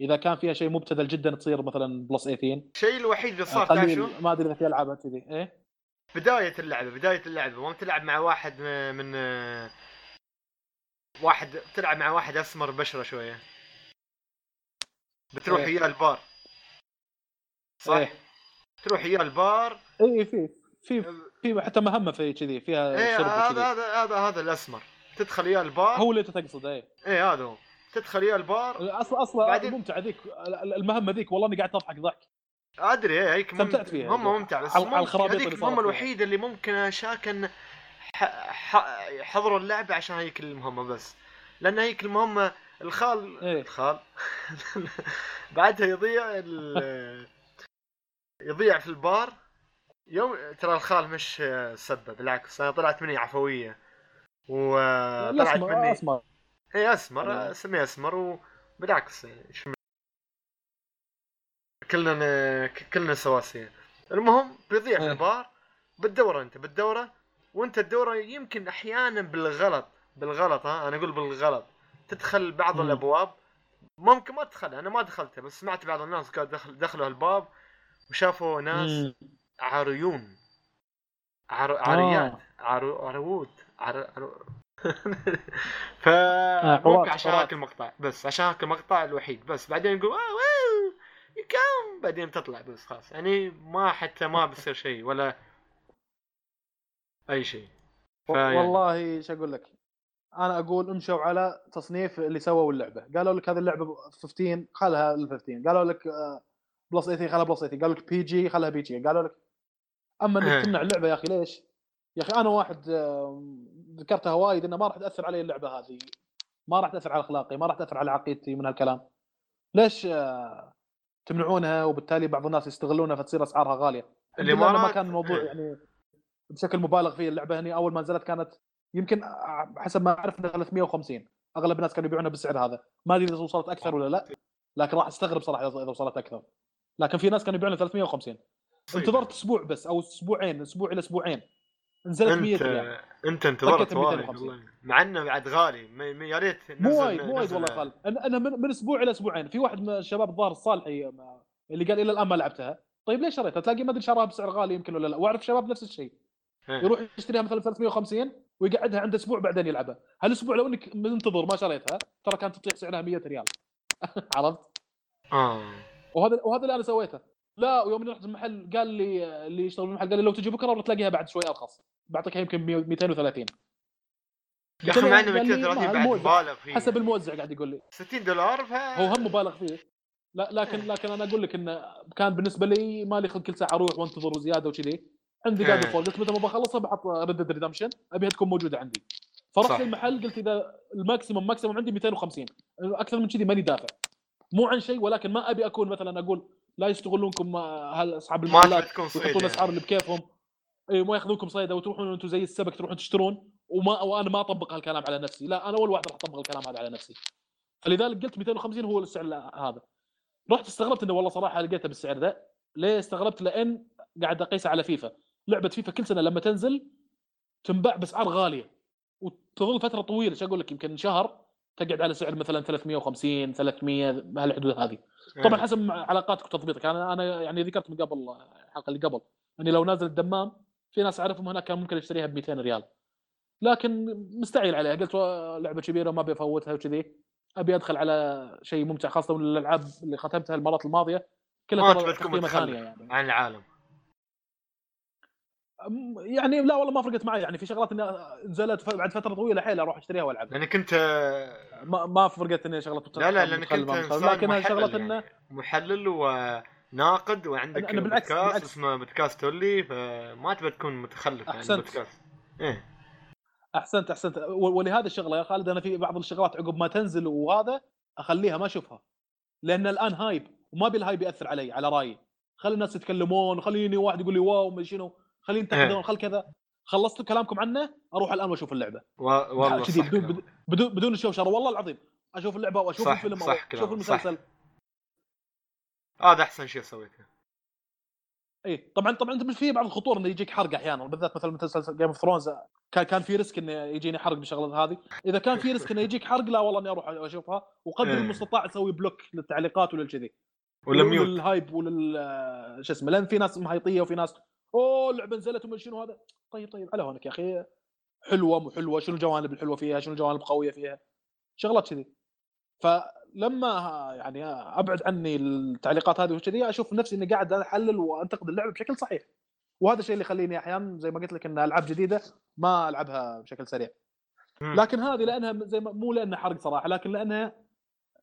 إذا كان فيها شيء مبتذل جدا تصير مثلا بلس ثمانية عشر. الشيء الوحيد اللي صار تعرفه ما أدري إذا في ألعاب كذي إيه بداية اللعبة بداية اللعبة وما تلعب مع واحد من واحد تلعب مع واحد أسمر بشرة شوية بتروح إياه البار صح ايه. تروح إياه البار إيه في في في حتى مهمة في كذي فيها ايه هذا هذا هذا هذا الأسمر تدخل إياه البار هو اللي تقصد إيه إيه هذا هو تدخل إياه البار أصلا أصلا بعدين... ممتع ذيك المهمة ذيك والله أنا قاعد أضحك ضحك ادري هيك مم... هم ممتع بس على الخرابيط هم الوحيده اللي ممكن اشاكن ح... ح... حضروا اللعبه عشان هيك المهمه بس، لان هيك المهمه الخال إيه؟ الخال بعدها يضيع ال... يضيع في البار يوم. ترى الخال مش سبب، بالعكس انا طلعت مني عفويه وطلعت مني اسمر. اي اسمر اسمي اسمر، وبالعكس شم... كلنا كلنا سواسيه. المهم بيضيع في البار بالدوره، انت بالدوره وانت الدوره يمكن احيانا بالغلط بالغلط ها انا اقول بالغلط تدخل بعض م. الابواب، ممكن ما تدخل، انا ما دخلت بس سمعت بعض الناس قال دخل دخلوا الباب وشافوا ناس م. عريون عر... عريات عر... عروض عر... عر... ف ممكن عشان هاك المقطع بس عشان هاك المقطع الوحيد بس، بعدين يقول واو كم، بعدين تطلع بس خلاص يعني ما حتى ما بيصير شيء ولا اي شيء. والله شو اقول لك، انا اقول امشوا على تصنيف اللي سووا اللعبه. قالوا لك هذه اللعبه خمستاشر خلها خمستاشر، قالوا لك بلس ثمانية خلها بلس ثمانية، قالوا لك بي جي خلها بي جي، قالوا لك. اما انك تمنع اللعبه يا اخي ليش يا اخي؟ انا واحد ذكرتها وايد انه ما راح تاثر علي اللعبه هذه، ما راح تاثر على اخلاقي، ما راح تاثر على عقيدتي من هالكلام، ليش تمنعونها؟ وبالتالي بعض الناس يستغلونها فتصير اسعارها غاليه. اللي ما كان الموضوع يعني بشكل مبالغ فيه. اللعبه هني اول ما نزلت كانت يمكن حسب ما اعرف ثلاثمية وخمسين، اغلب الناس كانوا يبيعونها بالسعر هذا، ما ادري اذا وصلت اكثر ولا لا، لكن راح استغرب صراحه اذا وصلت اكثر، لكن في ناس كانوا يبيعونها ثلاثمية وخمسين. انتظرت اسبوع بس او اسبوعين، اسبوع الى اسبوعين، نزلت مية ريال. انت انتظرت والله مع انه بعد غالي، يا ريت مو وايد مو وايد والله غالي. انا من اسبوع الى اسبوعين في واحد من الشباب الظاهر الصالحي اللي قال الى الان ما لعبتها. طيب ليش شريتها؟ تلاقي ما ادري شراها بسعر غالي يمكن ولا لا. واعرف شباب نفس الشيء يروح يشتريها مثلا ثلاثمية وخمسين ويقعدها عند اسبوع بعدين يلعبها. هالاسبوع لو انك منتظر ما شريتها ترى كانت تطيح سعرها مية ريال عرفت؟ اه وهذا وهذا اللي انا سويته. لا ويوم رحت المحل قال لي اللي يشتغل بالمحل قال لي لو تجي بكره بتلاقيها بعد شوي ارخص، بعطيك يمكن مئتين وثلاثين. يا اخي مع انه مئتين وثلاثين بعد مبالغ فيه حسب الموزع، قاعد يقول لي ستين دولار فهو هم مبالغ فيه. لا لكن لكن انا اقول لك انه كان بالنسبه لي مالي خلق كل ساعه اروح وانتظر وزياده وكذي. عندي قاعد فوق قلت متى ما بخلصها بحط ريد ديد ريدمشن ابيها تكون موجوده عندي. فرحت المحل قلت اذا الماكسيمم ماكسيمم عندي مئتين وخمسين، اكثر من كذي مالي دافع، مو عن شيء ولكن ما ابي اكون مثلا اقول لا يستغلونكم هل اصحاب المحلات ويحطون اسعار اللي بكيفهم، اي ما ياخذونكم صيده وتروحون انتم زي السبك تروحون تشترون. وما وانا ما اطبق هالكلام على نفسي، لا انا اول واحد راح اطبق الكلام هذا على نفسي، فلذلك قلت مئتين وخمسين هو السعر هذا. رحت استغربت انه والله صراحه لقيتها بالسعر ذا. ليه استغربت؟ لان قاعد اقيسها على فيفا. لعبه فيفا كل سنه لما تنزل تنباع باسعار غاليه وتظل فتره طويله، ايش اقول لك يمكن شهر تقعد على سعر مثلا ثلاثمية وخمسين ثلاثمية بهالحدود هذه. طبعا حسب علاقاتك وتضبيطك. انا انا يعني ذكرت من قبل الحلقه اللي قبل اني لو نازل الدمام في ناس اعرفهم هناك كان ممكن اشتريها ب مئتين ريال، لكن مستعجل عليها، قلت لعبه كبيره وما بفوتها وكذي، ابي ادخل على شيء ممتع، خاصه الالعاب اللي ختمتها المرات الماضيه كلها تقييمها ثانيه يعني عن العالم. يعني لا والله ما فرقت معي، يعني في شغلات نزلت بعد فتره طويله حيل اروح اشتريها والعبها لاني كنت ما ما فرقت اني شغلات. لا لا لاني كنت لكن شغلات يعني إن... محلل وناقد وعندك بودكاست اسمه بودكاست تولي، فما تبي تكون متخلف عن البودكاست. ايه احسنت احسنت. ولهذا الشغله يا خالد انا في بعض الشغلات عقب ما تنزل وهذا اخليها ما اشوفها، لان الان هايب وما بالهايب ياثر علي على رايي. خلي الناس يتكلمون، خليني واحد يقول لي واو ما شنو، خلينا نتحدثون خل كذا. خلصتوا كلامكم عنه اروح الان واشوف اللعبه والله بدون بدون بدون الشوشره والله العظيم. اشوف اللعبه واشوف الفيلم او اشوف المسلسل، هذا آه احسن شيء سويته. اي طبعا طبعا في بعض الخطور انه يجيك حرق احيانا، بالذات مثلا مسلسل جيم اوف ثرونز كان كان في ريسك انه يجيني حرق بالشغله هذه. اذا كان في ريسك انه يجيك حرق لا والله اني اروح اشوفها، وقدر المستطاع اسوي بلوك للتعليقات وللكذي وللهايب ولل شو اسمه، لان في ناس مهيطيه وفي ناس اوه اللعبه نزلت وما شنو هذا. طيب طيب على هونك يا اخي، حلوه مو حلوه، شنو الجوانب الحلوه فيها، شنو الجوانب القويه فيها، شغلات كذي. فلما يعني ابعد عني التعليقات هذه وكذي اشوف نفسي اني قاعد احلل وانتقد اللعبه بشكل صحيح، وهذا الشيء اللي يخليني احيانا زي ما قلت لك ان العاب جديده ما العبها بشكل سريع. لكن هذه لانها زي ما مو لانها حرق صراحه، لكن لانها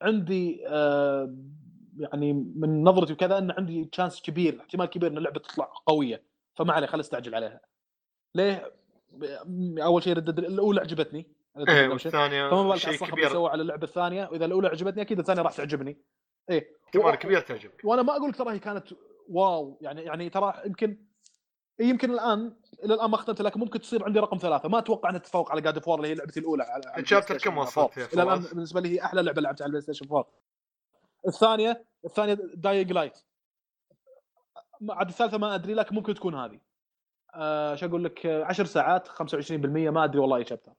عندي آه يعني من نظرتي وكذا ان عندي تشانس كبير، احتمال كبير ان اللعبه تطلع قويه، فما علي خلص استعجل عليها. ليه؟ اول شيء ردد الاولى عجبتني، إيه والثانية طبعاً شيء كبير سوى على اللعبة الثانية، وإذا الأولى عجبتني أكيد الثانية راح تعجبني. إيه كمان كبير تعجبك، وأنا ما أقول ترى هي كانت واو يعني، يعني ترى يمكن يمكن الآن إلى الآن ما ختمت، لكن ممكن تصير عندي رقم ثلاثة. ما أتوقع أنها تتفوق على God of War اللي هي لعبتي الأولى. إن شاء الله كم وصلت إلى الآن بالنسبة لي هي أحلى لعبة لعبتها على البلاي ستيشن فور. الثانية الثانية Dying Light، عاد الثالثة ما أدري لك ممكن تكون هذه. ايش أقول لك عشر ساعات خمسة وعشرين بالمية ما أدري والله إيش شابتر،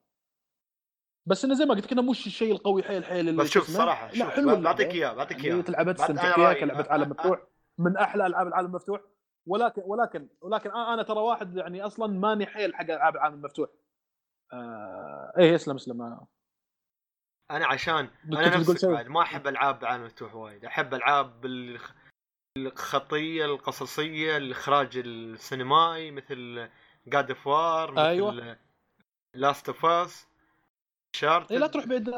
بس إنه زي ما قلت كنا مش الشيء القوي حيل حيل اللي. بس شوف صراحة بعطيك إياه بعطيك إياه لعبت استمتع فيها كلعبة عالم مفتوح، من أحلى ألعاب العالم المفتوح. ولكن ولكن ولكن أنا ترى واحد يعني أصلاً ماني حيل حق ألعاب العالم المفتوح. آه إيه اسلم اسلم أنا أنا عشان أنا نفسي بعد ما أحب ألعاب العالم المفتوح وايد، أحب ألعاب الخطية القصصية الإخراج السينمائي مثل God of War، مثل أيوة. Last of Us شارت. إيه لا تروح بعد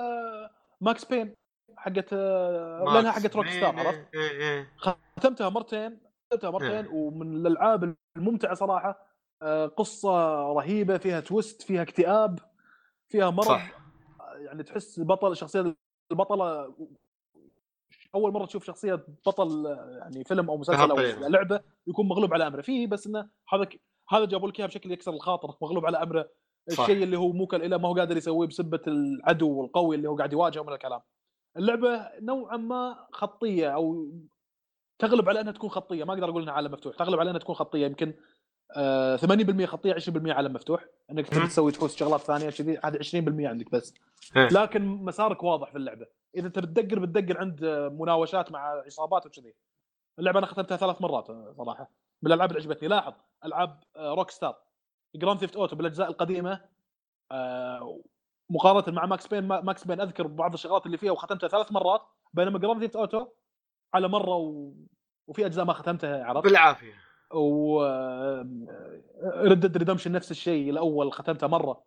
ماكس بين حقت لأنها حقت روكستار، عرفت؟ إيه إيه ختمتها مرتين ختمتها مرتين إيه. ومن الألعاب الممتعة صراحة، قصة رهيبة فيها تويست فيها اكتئاب فيها مرض صح. يعني تحس بطل شخصية البطلة أول مرة تشوف شخصية بطل يعني فيلم أو مسلسل أو لعبة يكون مغلوب على أمره فيه، بس إنه هذا هذا جابوا لك إياها بشكل يكسر الخاطر، مغلوب على أمره صح. الشيء اللي هو موكل إلى ما هو قادر يسويه بسبة العدو القوي اللي هو قاعد يواجهه من الكلام. اللعبة نوعا ما خطية أو تغلب على أنها تكون خطية، ما أقدر أقول إنها عالم مفتوح، تغلب على أنها تكون خطية يمكن آه ثمانين بالمية خطية عشرين بالمية عالم مفتوح، أنك تبي تسوي تحوس شغلات ثانية كذي هذا عشرين بالمية عندك بس. لكن مسارك واضح في اللعبة، إذا أنت بتدقر بتدقر عند مناوشات مع عصابات وكذي. اللعبة أنا ختمتها ثلاث مرات صراحة من الألعاب اللي عجبتني. لاحظ ألعاب روكستار Grand Theft Auto بالأجزاء القديمة آه مقارنة مع ماكس بين ماكس بين أذكر بعض الشغلات اللي فيها وختمتها ثلاث مرات، بينما Grand Theft Auto على مرة و... وفي أجزاء ما ختمتها عرفت بالعافية. و Red Dead Redemption نفس الشيء الأول ختمته مرة،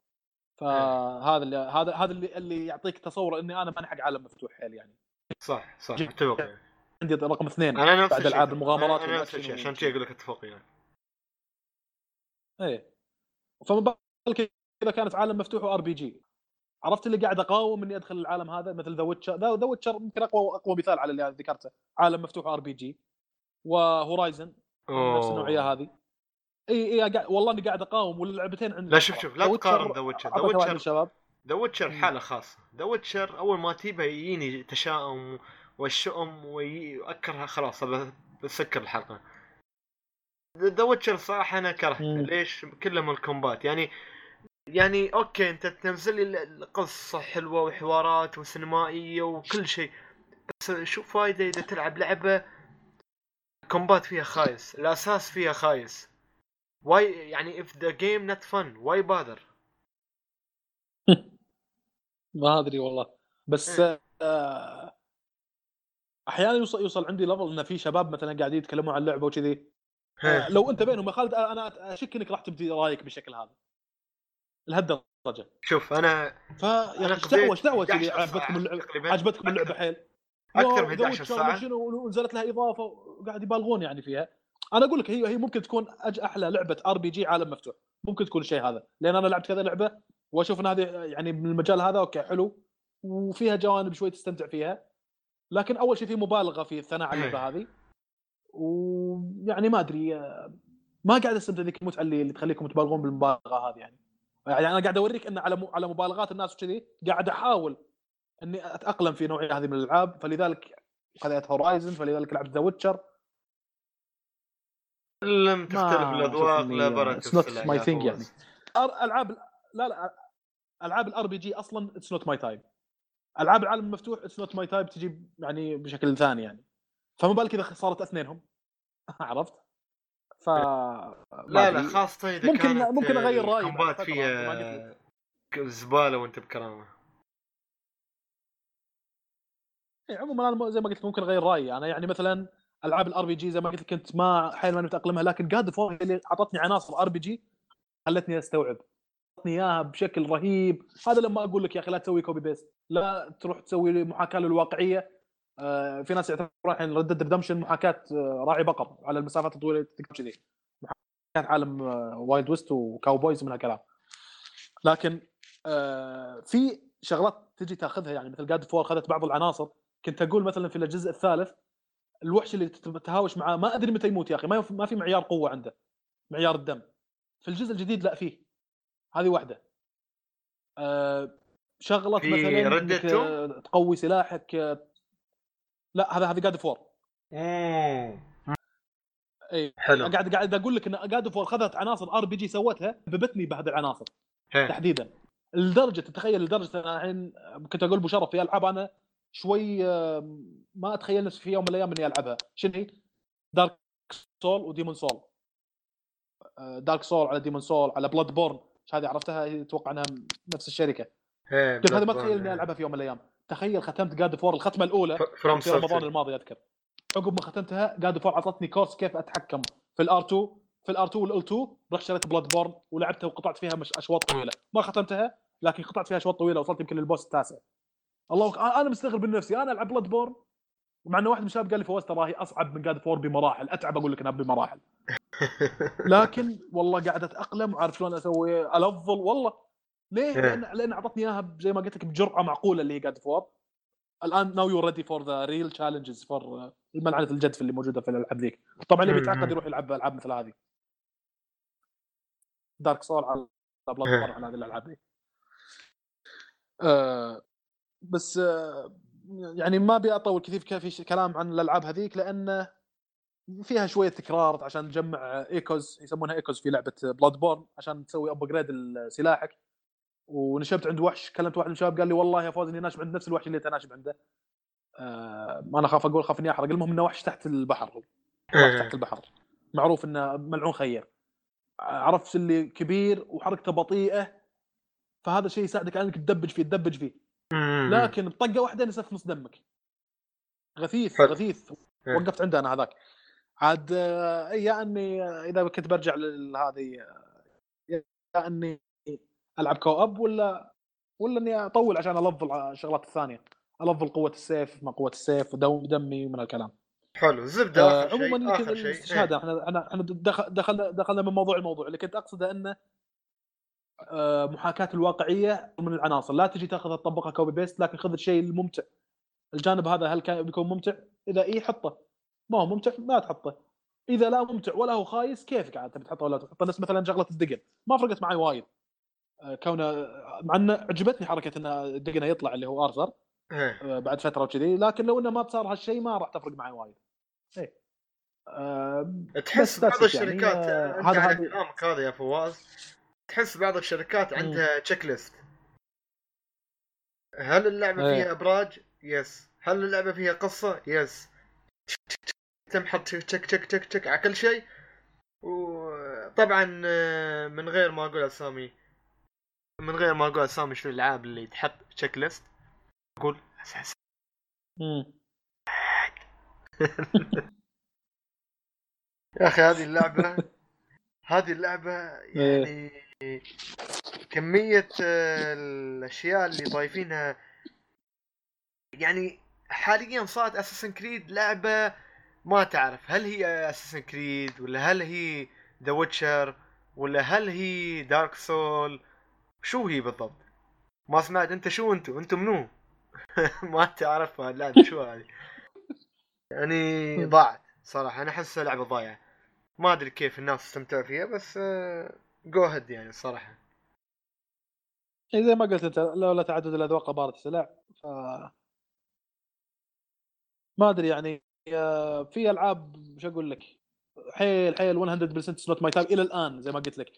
فهذا اللي هذا هذا اللي اللي يعطيك تصور إني أنا ما حق عالم مفتوح حيل يعني. صح صح أتفق. عندي رقم اثنين أنا بعد ألعاب المغامرات أنا نفس الشيء عشان شيء أقول لك أتفق يعني. إيه فمن بالك إذا كانت عالم مفتوح وآر بي جي عرفت اللي قاعد أقاوم إني أدخل العالم هذا مثل The Witcher. The Witcher ممكن أقوى أقوى مثال على اللي ذكرته، عالم مفتوح وآر بي جي. وHorizon نفس النوعية هذه. إيه إيه والله إني قاعد أقاوم واللعبتين عندي. لا شوف شوف لا تقارن The Witcher The Witcher الشباب The Witcher حالة خاصة. The Witcher أول ما تيبه يجيني تشاؤم والشؤم ويأكرها خلاص بسكر الحلقة. The Witcher صراحة أنا كرهت. ليش؟ كلهم الكومبات يعني يعني أوكي أنت تنزل لي القصة حلوة وحوارات وسينمائية وكل شيء، بس شو فايدة إذا تلعب لعبة كومبات فيها خايس الأساس فيها خايس؟ واي يعني if the game not fun why bother؟ ما أدري والله، بس آه أحيانا يوصل يوصل عندي لفل إن في شباب مثلا قاعدين يتكلموا عن اللعبة وكذي لو انت بينهم يا خالد انا اشك انك راح تبدي رايك بشكل هذا لهالدرجه. شوف انا فانا قدوه قدوه عجبتكم عجبتكم اللعبه حيل اكثر من إحدى عشرة ساعه ونزلت لها اضافه وقاعد يبالغون يعني فيها. انا اقول لك هي هي ممكن تكون احلى لعبه ار بي جي عالم مفتوح ممكن تكون شيء هذا، لان انا لعبت كذا لعبه واشوف ان هذه يعني من المجال هذا اوكي حلو وفيها جوانب شوي تستمتع فيها، لكن اول شيء في مبالغه في الثناء على اللعبه هذه ويعني ما أدري ما قاعد أستمتع ذيك المتعة اللي, اللي تخليكم تبالغون بالمبالغة هذه يعني. يعني أنا قاعد أوريك إن على على مبالغات الناس وكذي قاعد أحاول إني أتأقلم في نوعية هذه من الألعاب، فلذلك خذيت هورايزن فلذلك لعبت ذا ويتشر. لم تختلف الأذواق لا بركة سلاح يعني. ألعاب لا لا ألعاب الأر بي جي أصلاً it's not my type. ألعاب العالم المفتوح it's not my type تجي يعني بشكل ثاني يعني. فما بالك إذا صارت اثنينهم عرفت؟ ف لا لا خاصة إذا ممكن كانت ممكن أغير رأيي كومبات فيها زبالة وأنت بكرامة. إيه عموما أنا زي ما قلت ممكن أغير رأيي أنا يعني مثلا ألعاب الأر بي جي زي ما قلت كنت ما حيل ما متأقلمها، لكن God of War اللي عطتني عناصر أر بي جي خلتني أستوعب عطتني إياها بشكل رهيب. هذا لما أقول لك يا أخي لا تسوي كوبي بيست لا تروح تسوي محاكاة للواقعية. في ناس يعتبرون الحين Red Dead Redemption محاكاة راعي بقر على المسافات الطويلة تكتب كذي محاكاة عالم وايلد ويست وكاوبويز من هالكلام، لكن آه في شغلات تجي تاخذها يعني مثل God of War خذت بعض العناصر. كنت اقول مثلا في الجزء الثالث الوحش اللي تتهاوش معاه ما ادري متى يموت يا اخي، ما ما في معيار قوه عنده، معيار الدم. في الجزء الجديد لا فيه، هذه واحده. آه شغله مثلا تقوي سلاحك. لا هذا هذا God of War. اي حلو. قاعد قاعد اقول لك ان God of War خذت عناصر ار بي جي سوتها ببتني بهذه العناصر هي. تحديدا لدرجه تتخيل، لدرجه انا الحين كنت اقول بشرف في العاب انا شوي ما اتخيل نفسي في يوم من الايام اني العبها. شنو هي؟ دارك سول وديمون سول. دارك سول على ديمون سول على بلاد بورن، هذه عرفتها اتوقع انها نفس الشركه. كنت هذا ما تخيل اني العبها في يوم من الايام. تخيل ختمت God of War الختمه الاولى في رمضان الماضي اذكر، عقب ما ختمتها God of War عطتني كورس كيف اتحكم في الار تو، في الار تو والال تو. رحت شريت بلاد بورن ولعبتها وقطعت فيها مش اشواط طويله، ما ختمتها لكن قطعت فيها اشواط طويله، وصلت يمكن للبوس التاسع. الله انا مستغرب من نفسي انا العب بلاد بورن، مع انه واحد من الشباب قال لي فواز ترى هي اصعب من God of War بمراحل. اتعب اقول لك انها بمراحل، لكن والله قاعد اتاقلم وعارف شلون اسوي الافضل والله. ليه؟ لان لان اعطتني اياها زي ما قلت لك بجرعه معقوله اللي هي God of War. الان now you're ready for the real challenges for الملعنة الجدف اللي موجوده في الالعاب ذيك. طبعا اللي بيتعقد يروح يلعب العاب مثل هذه دارك سول على بلاد بورن على هذه الالعاب ذيك. أه بس يعني ما بيطول كثير في كلام عن الالعاب هذيك لان فيها شويه تكرار عشان تجمع ايكوز، يسمونها ايكوز في لعبه بلاد بورن، عشان تسوي ابجريد لسلاحك. ونشبت عند وحش، كلمت واحد من الشباب قال لي والله يا فوز اني ناشب عند نفس الوحش اللي تناشب عنده. آه ما انا خاف اقول خاف اني احرق. المهم انه وحش تحت البحر، هو وحش تحت البحر معروف انه ملعون خير، عرفت اللي كبير وحركته بطيئه، فهذا شيء يساعدك انك تدبج فيه تدبج فيه لكن بطقه واحده نسف نص دمك. غثيث غثيث وقفت عنده انا هذاك عاد. يا اني اذا كنت برجع لهذه يا اني العب كوب ولا ولا اني اطول عشان الفل الشغلات الثانيه، الفل قوه السيف ما قوه السيف ودم دمي ومن الكلام. حلو زبده. آه عموما اخر شيء الاستشهاد احنا احنا دخلنا دخلنا من موضوع الموضوع اللي كنت اقصده انه محاكاة الواقعية من العناصر. لا تجي تأخذها تطبقها كوبي بيست، لكن خذ الشيء الممتع. الجانب هذا هل كان بيكون ممتع؟ إذا إيه حطه، ما هو ممتع ما تحطه. إذا لا ممتع ولا هو خايس كيفك عاد بتحطه ولا تحطه. نفس مثلا شغلة الدقن ما فرقت معي وايد، كونه مع أن عجبتني حركة أن الدقن يطلع اللي هو آرثر بعد فترة وكذي، لكن لو أنه ما بصار هالشيء ما راح تفرق معي وايد. إيه تحس بعض الشركات يعني هذا هذا كلامك هذا يا فواز، تحس بعض الشركات عندها تشيك ليست. هل اللعبة فيها ابراج؟ يس. هل اللعبة فيها قصة؟ يس. تم حط تشيك تشيك تشيك تشيك على كل شيء. وطبعا من غير ما اقول اسامي، من غير ما اقول اسامي شنو الالعاب اللي تحط تشيك ليست، اقول اساس يا اخي هذه اللعبة هذه اللعبة يعني كمية الأشياء اللي ضايفينها يعني حالياً صارت أساسن كريد لعبة ما تعرف هل هي أساسن كريد ولا هل هي The Witcher ولا هل هي دارك سول، شو هي بالضبط ما سمعت. أنت شو أنتو أنتو منو ما تعرفها اللعبة شو هذه يعني ضاعت صراحة. أنا أحس لعبة ضايعة ما أدري كيف الناس استمتعوا فيها بس جو هيد يعني الصراحة. إذا ما قلت أنت لولا تعدد الأذواق بارت السلع ف... ما أدري يعني في ألعاب مش أقول لك حيل حيل مية بالمية سلوت ماي تايم إلى الآن. زي ما قلت لك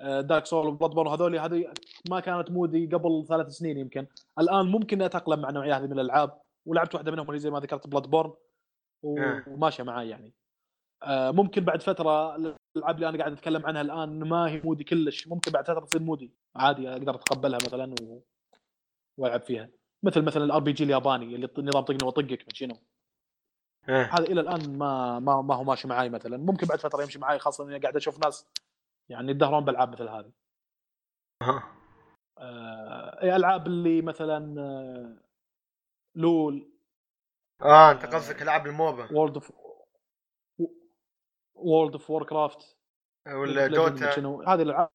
دارك سول وبلادبورن هذولي هذه ما كانت مودي قبل ثلاث سنين يمكن. الآن ممكن أتأقلم مع نوعية هذه من الألعاب، ولعبت واحدة منهم زي ما ذكرت بلادبورن وماشية معاي يعني. ممكن بعد فترة الألعاب اللي أنا قاعد أتكلم عنها الآن ما هي مودي كلش، ممكن بعد فترة تصير مودي عادي أقدر أتقبلها مثلاً و... وألعب فيها. مثل مثلاً الأر بي جي الياباني اللي نظام طقني وطقك ماشينه أه. هذا إلى الآن ما ما ما هو ماشي معاي مثلاً، ممكن بعد فترة يمشي معاي خاصة إني قاعد أشوف ناس يعني يدهرون بالألعاب مثل هذه. أه. أه. ألعاب اللي مثلاً لول. آه أنت قصدك ألعاب الموبا. وورلد World of Warcraft ولا دوتا، هذه الألعاب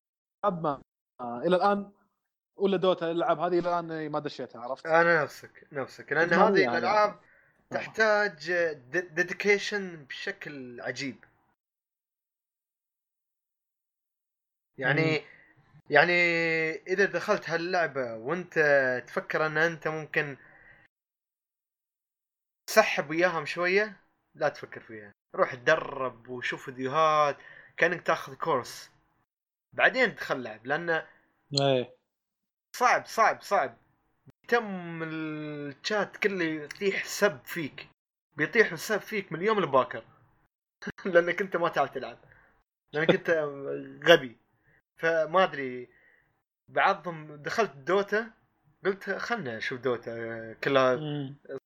ما إلى الآن ولا دوتا الالعاب هذه الان ما دشيتها عرفت. انا نفسك نفسك لان هذه يعني الالعاب يعني. تحتاج ديديكيشن بشكل عجيب يعني مم. يعني اذا دخلت هاللعبه وانت تفكر ان انت ممكن تسحب وياهم شويه لا تفكر فيها، روح تدرب وشوف فيديوهات كانك تاخذ كورس بعدين تدخل لعب لانه ايه صعب صعب صعب تم الشات كله يطيح سب فيك بيطيح السب فيك من اليوم الباكر لانك انت ما تعرف تلعب لانك انت غبي. فما ادري بعضهم دخلت دوتا قلت خلنا شوف دوتا كلها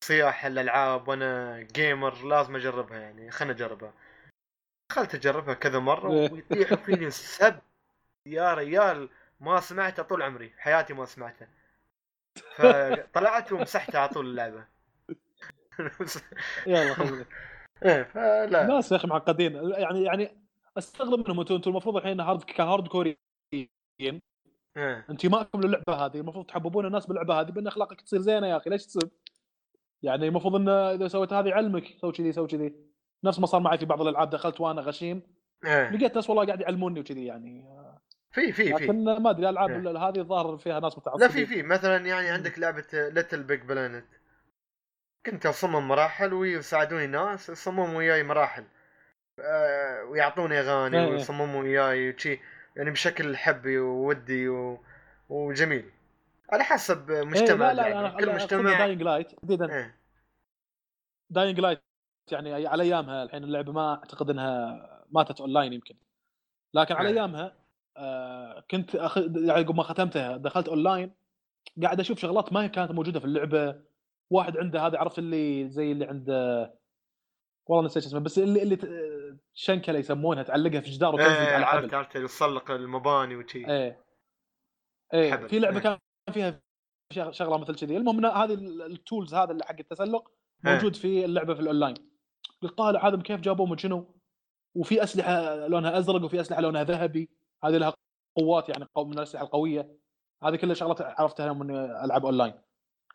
صياح الالعاب وانا جيمر لازم اجربها يعني خلنا اجربها. دخلت اجربها كذا مره ويطيح فيني السب يا ريال ما سمعته طول عمري حياتي ما سمعته فطلعت ومسحتها على طول اللعبه. يلا خليك ايه فلا الناس يا اخي معقدين يعني يعني استغرب منهم انتم انتم المفروض الحين هارد كهارد كوريين اه انتماءكم للعبه هذه المفروض تحببون الناس باللعبه هذه بان اخلاقك تصير زينه يا اخي ليش تصير يعني المفروض ان اذا سويت هذه علمك سوي كذي سوي كذي نفس ما صار معي في بعض الالعاب دخلت وانا غشيم اه لقيت ناس والله قاعد يعلموني وكذي يعني في في في لكن ما ادري الالعاب هذه الظاهر فيها ناس متعصبين لا في في مثلا يعني عندك لعبه ليتل بيج بلانت كنت اصمم مراحل ويساعدوني ناس يصممون وياي مراحل أه ويعطوني اغاني ويصمموا وياي وشي يعني بشكل حبي وودي و... وجميل على حسب مجتمع لا لا لا كل مجتمع. داينج لايت جديدا داينج لايت يعني على ايامها الحين اللعبه ما اعتقد انها ماتت اونلاين يمكن لكن على ايامها آه كنت أخ... يعني قبل ما ختمتها دخلت اونلاين قاعد اشوف شغلات ما كانت موجوده في اللعبه واحد عنده هذا عرفت اللي زي اللي عنده والله نسيت اسمه بس اللي اللي شنكله يسمونها تعلقها في جدار وتنزل ايه على الحبل عرفت يتسلق المباني وشي ايه ايه في لعبه كان فيها شغله مثل كذي. المهم هذه التولز هذا اللي حق التسلق موجود في اللعبه في الاونلاين قلت طالع هذا كيف جابوه من شنو وفي اسلحه لونها ازرق وفي اسلحه لونها ذهبي هذه لها قوات يعني من الأسلحة القوية هذه كلها شغلات عرفتها من ألعاب أونلاين.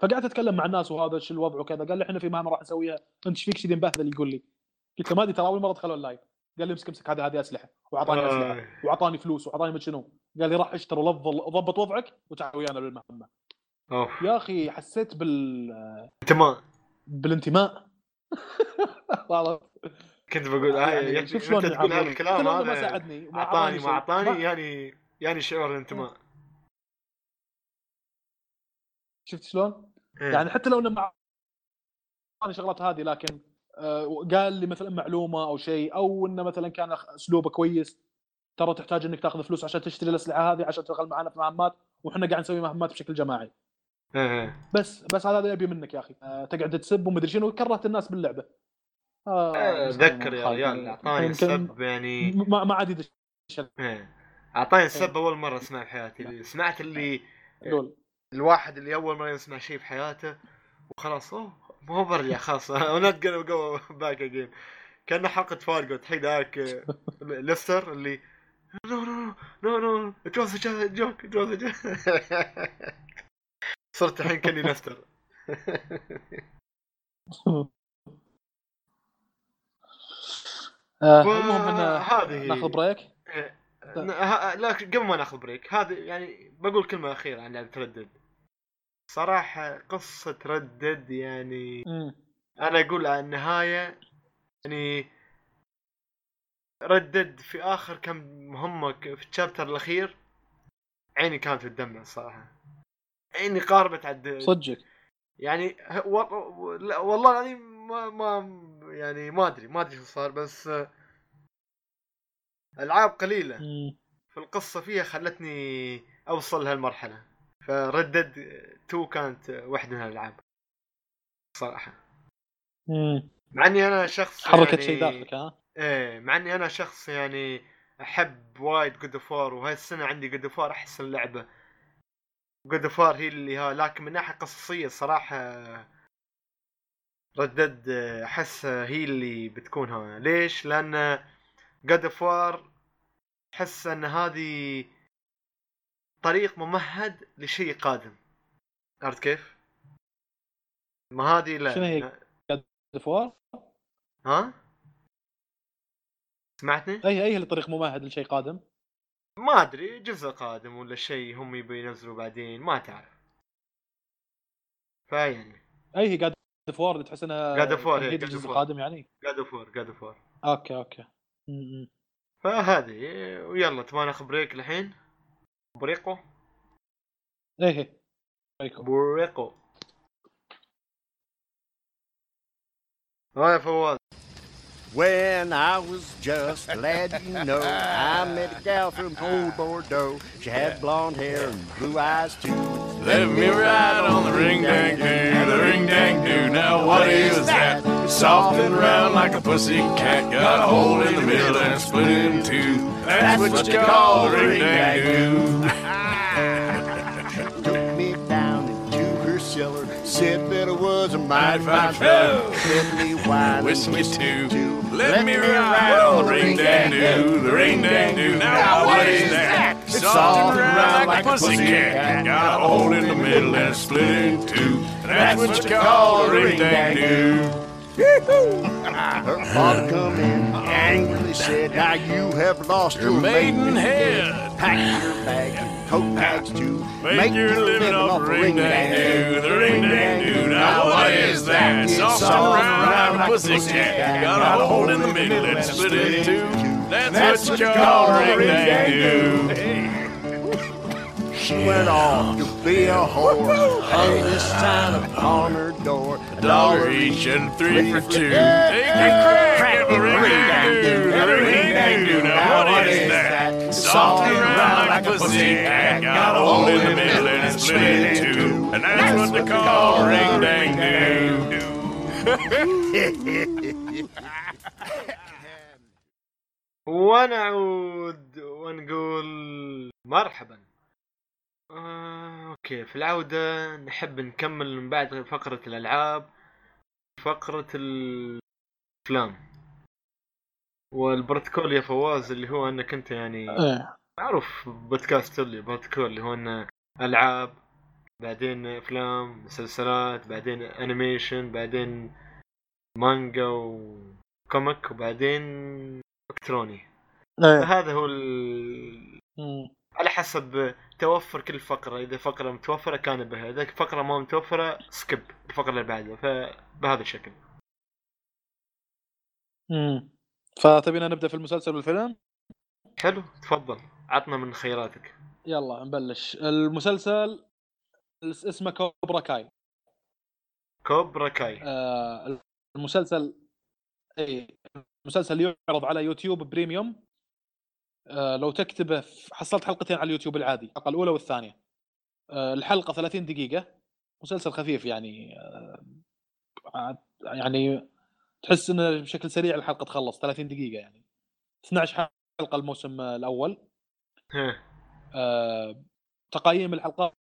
فقعدت أتكلم مع الناس وهذا شو الوضع وكذا قال لي إحنا في مهمة راح نسويها أنت شفيك شدي مبهذل يقول لي قلت له ما دي تراوي مرة دخل أونلاين قال لي امسك امسك هذا هذه أسلحة وعطاني أسلحة وعطاني فلوس وعطاني ما شنو قال لي راح اشتري وضبط وضعك وتعال ويانا بالمهمة. يا أخي حسيت بال انتماء بالانتماء والله كنت بقول هاي يعني يعني شوف شلون تقول هالكلام هذا ما ساعدني ما اعطاني ما اعطاني يعني يعني شعور الانتماء شفت شلون إيه. يعني حتى لو انه ما اعطاني شغلات هذه لكن آه قال لي مثلا معلومه او شيء او انه مثلا كان اسلوبه كويس ترى تحتاج انك تاخذ فلوس عشان تشتري الاسلحه هذه عشان تشتغل معنا في مهمات واحنا قاعد نسوي مهمات بشكل جماعي إيه. بس بس هذا اللي ابي منك يا اخي آه تقعد تسب ومدري شنو كرهت الناس باللعبه أتذكر يا ريال أعطاني السب يعني ما ما عاد أعطاني السب أول مرة أسمع بحياتي سمعت اللي الواحد اللي أول مرة يسمع شيء بحياته وخلاص أوه مو برجع خلاص أنا أتقلب قوي باك أجين كأنه حلقة فارغو تحيد هاك ليستر اللي نو نو نو نو جوز جوز جوك جوز جوك صرت الحين كأني ليستر. المهم احنا هذه ناخذ بريك لا قبل ما ناخذ بريك هذه يعني بقول كلمه اخيره عن لعبه ردد صراحه قصه ردد يعني م. انا اقول على النهايه يعني ردد في اخر كم مهمه في الشابتر الاخير عيني كانت تدمع صراحه عيني قاربت عد صدق يعني و... والله يعني ما ما يعني ما ادري ما ادري شو صار بس العاب قليله في القصه فيها خلتني اوصل لهالمرحله فردد تو كانت واحده من الالعاب صراحه مع اني انا شخص حركه يعني... شيء داخلك ها ايه مع اني انا شخص يعني احب وايد God of War وهاي السنه عندي God of War احسن لعبه God of War هي اللي ها لكن من ناحيه قصصيه صراحه ردد أحس هي اللي بتكونها ليش؟ لأن God of War أحس أن هذه طريق ممهد لشيء قادم. عرفت كيف؟ ما هذه لا شنو هي God of War؟ ها؟ سمعتني؟ اي اي الطريق ممهد لشيء قادم؟ ما ادري جزء قادم ولا شيء هم يبي ينزلوا بعدين ما تعرف. فيعني اي هي God of War اللي تحس انها God of War هي جزء قادم يعني؟ God of War God of War اوكي اوكي م-م. فهذه ويلا تبغى ناخذ بريك الحين؟ بريكو ايه بريكو بريكو فواز. When I was just glad you know I met a gal from old Bordeaux. She had blonde hair and blue eyes too. Let me ride on the ring-dang-doo, the ring-dang-doo. Now what is that? Soft and round like a pussycat. Got a hole in the middle and split in two. That's what you call a ring-dang-doo. Took me down into her cellar. Said that I was a mighty fine fellow. Said me wine, whistle me too. Let me ride on the ring-dang-doo, the ring-dang-doo. Now what is that? Soft and round like a pussycat. Got a hole in the middle and split in two. That's what you call a ring-dang-doo. Her father come in, angrily said, now you have lost your, your maiden head. Pack your bag and coat bags too. Make, Make your living off ring-dang-doo, the ring-dang-doo. Now what is that? Soft and round like a pussycat. Got a hole in the middle and split in two. That's what you call ring-dang-doo. She went off to be a whore, hung this sign upon her door. A dollar each and three for two. Take a crack of a ring-dang-doo, the ring-dang-doo. Now what is that? Soft and round like a pussycat. Got a hole in the middle and it's split in two. And that's what they call a ring-dang-doo. ونعود ونقول مرحبا. اوكي في العودة نحب نكمل من بعد فقرة الألعاب فقرة الأفلام والبروتوكول يا فواز اللي هو انك انت يعني معروف بودكاست اللي بروتوكول اللي هو ان ألعاب بعدين أفلام مسلسلات بعدين أنيميشن بعدين مانجا وكوميك وبعدين إلكتروني. هذا هو ال... على حسب توفر كل فقرة. إذا فقرة متوفرة كان بها، إذا فقرة ما متوفرة سكيب الفقرة اللي بعدها. فبهذا الشكل. امم فتبينا نبدأ في المسلسل والفيلم؟ حلو تفضل عطنا من خياراتك. يلا نبلش. المسلسل اسمه كوبرا كاي. كوبرا كاي. آه المسلسل إيه المسلسل يعرض على يوتيوب بريميوم. أه لو تكتبه حصلت حلقتين على اليوتيوب العادي، الحلقة الأولى والثانية. أه الحلقة ثلاثين دقيقة، مسلسل خفيف يعني أه يعني تحس إنه بشكل سريع الحلقة تخلص ثلاثين دقيقة يعني. اثنتي عشرة حلقة الموسم الأول. أه تقييم الحلقات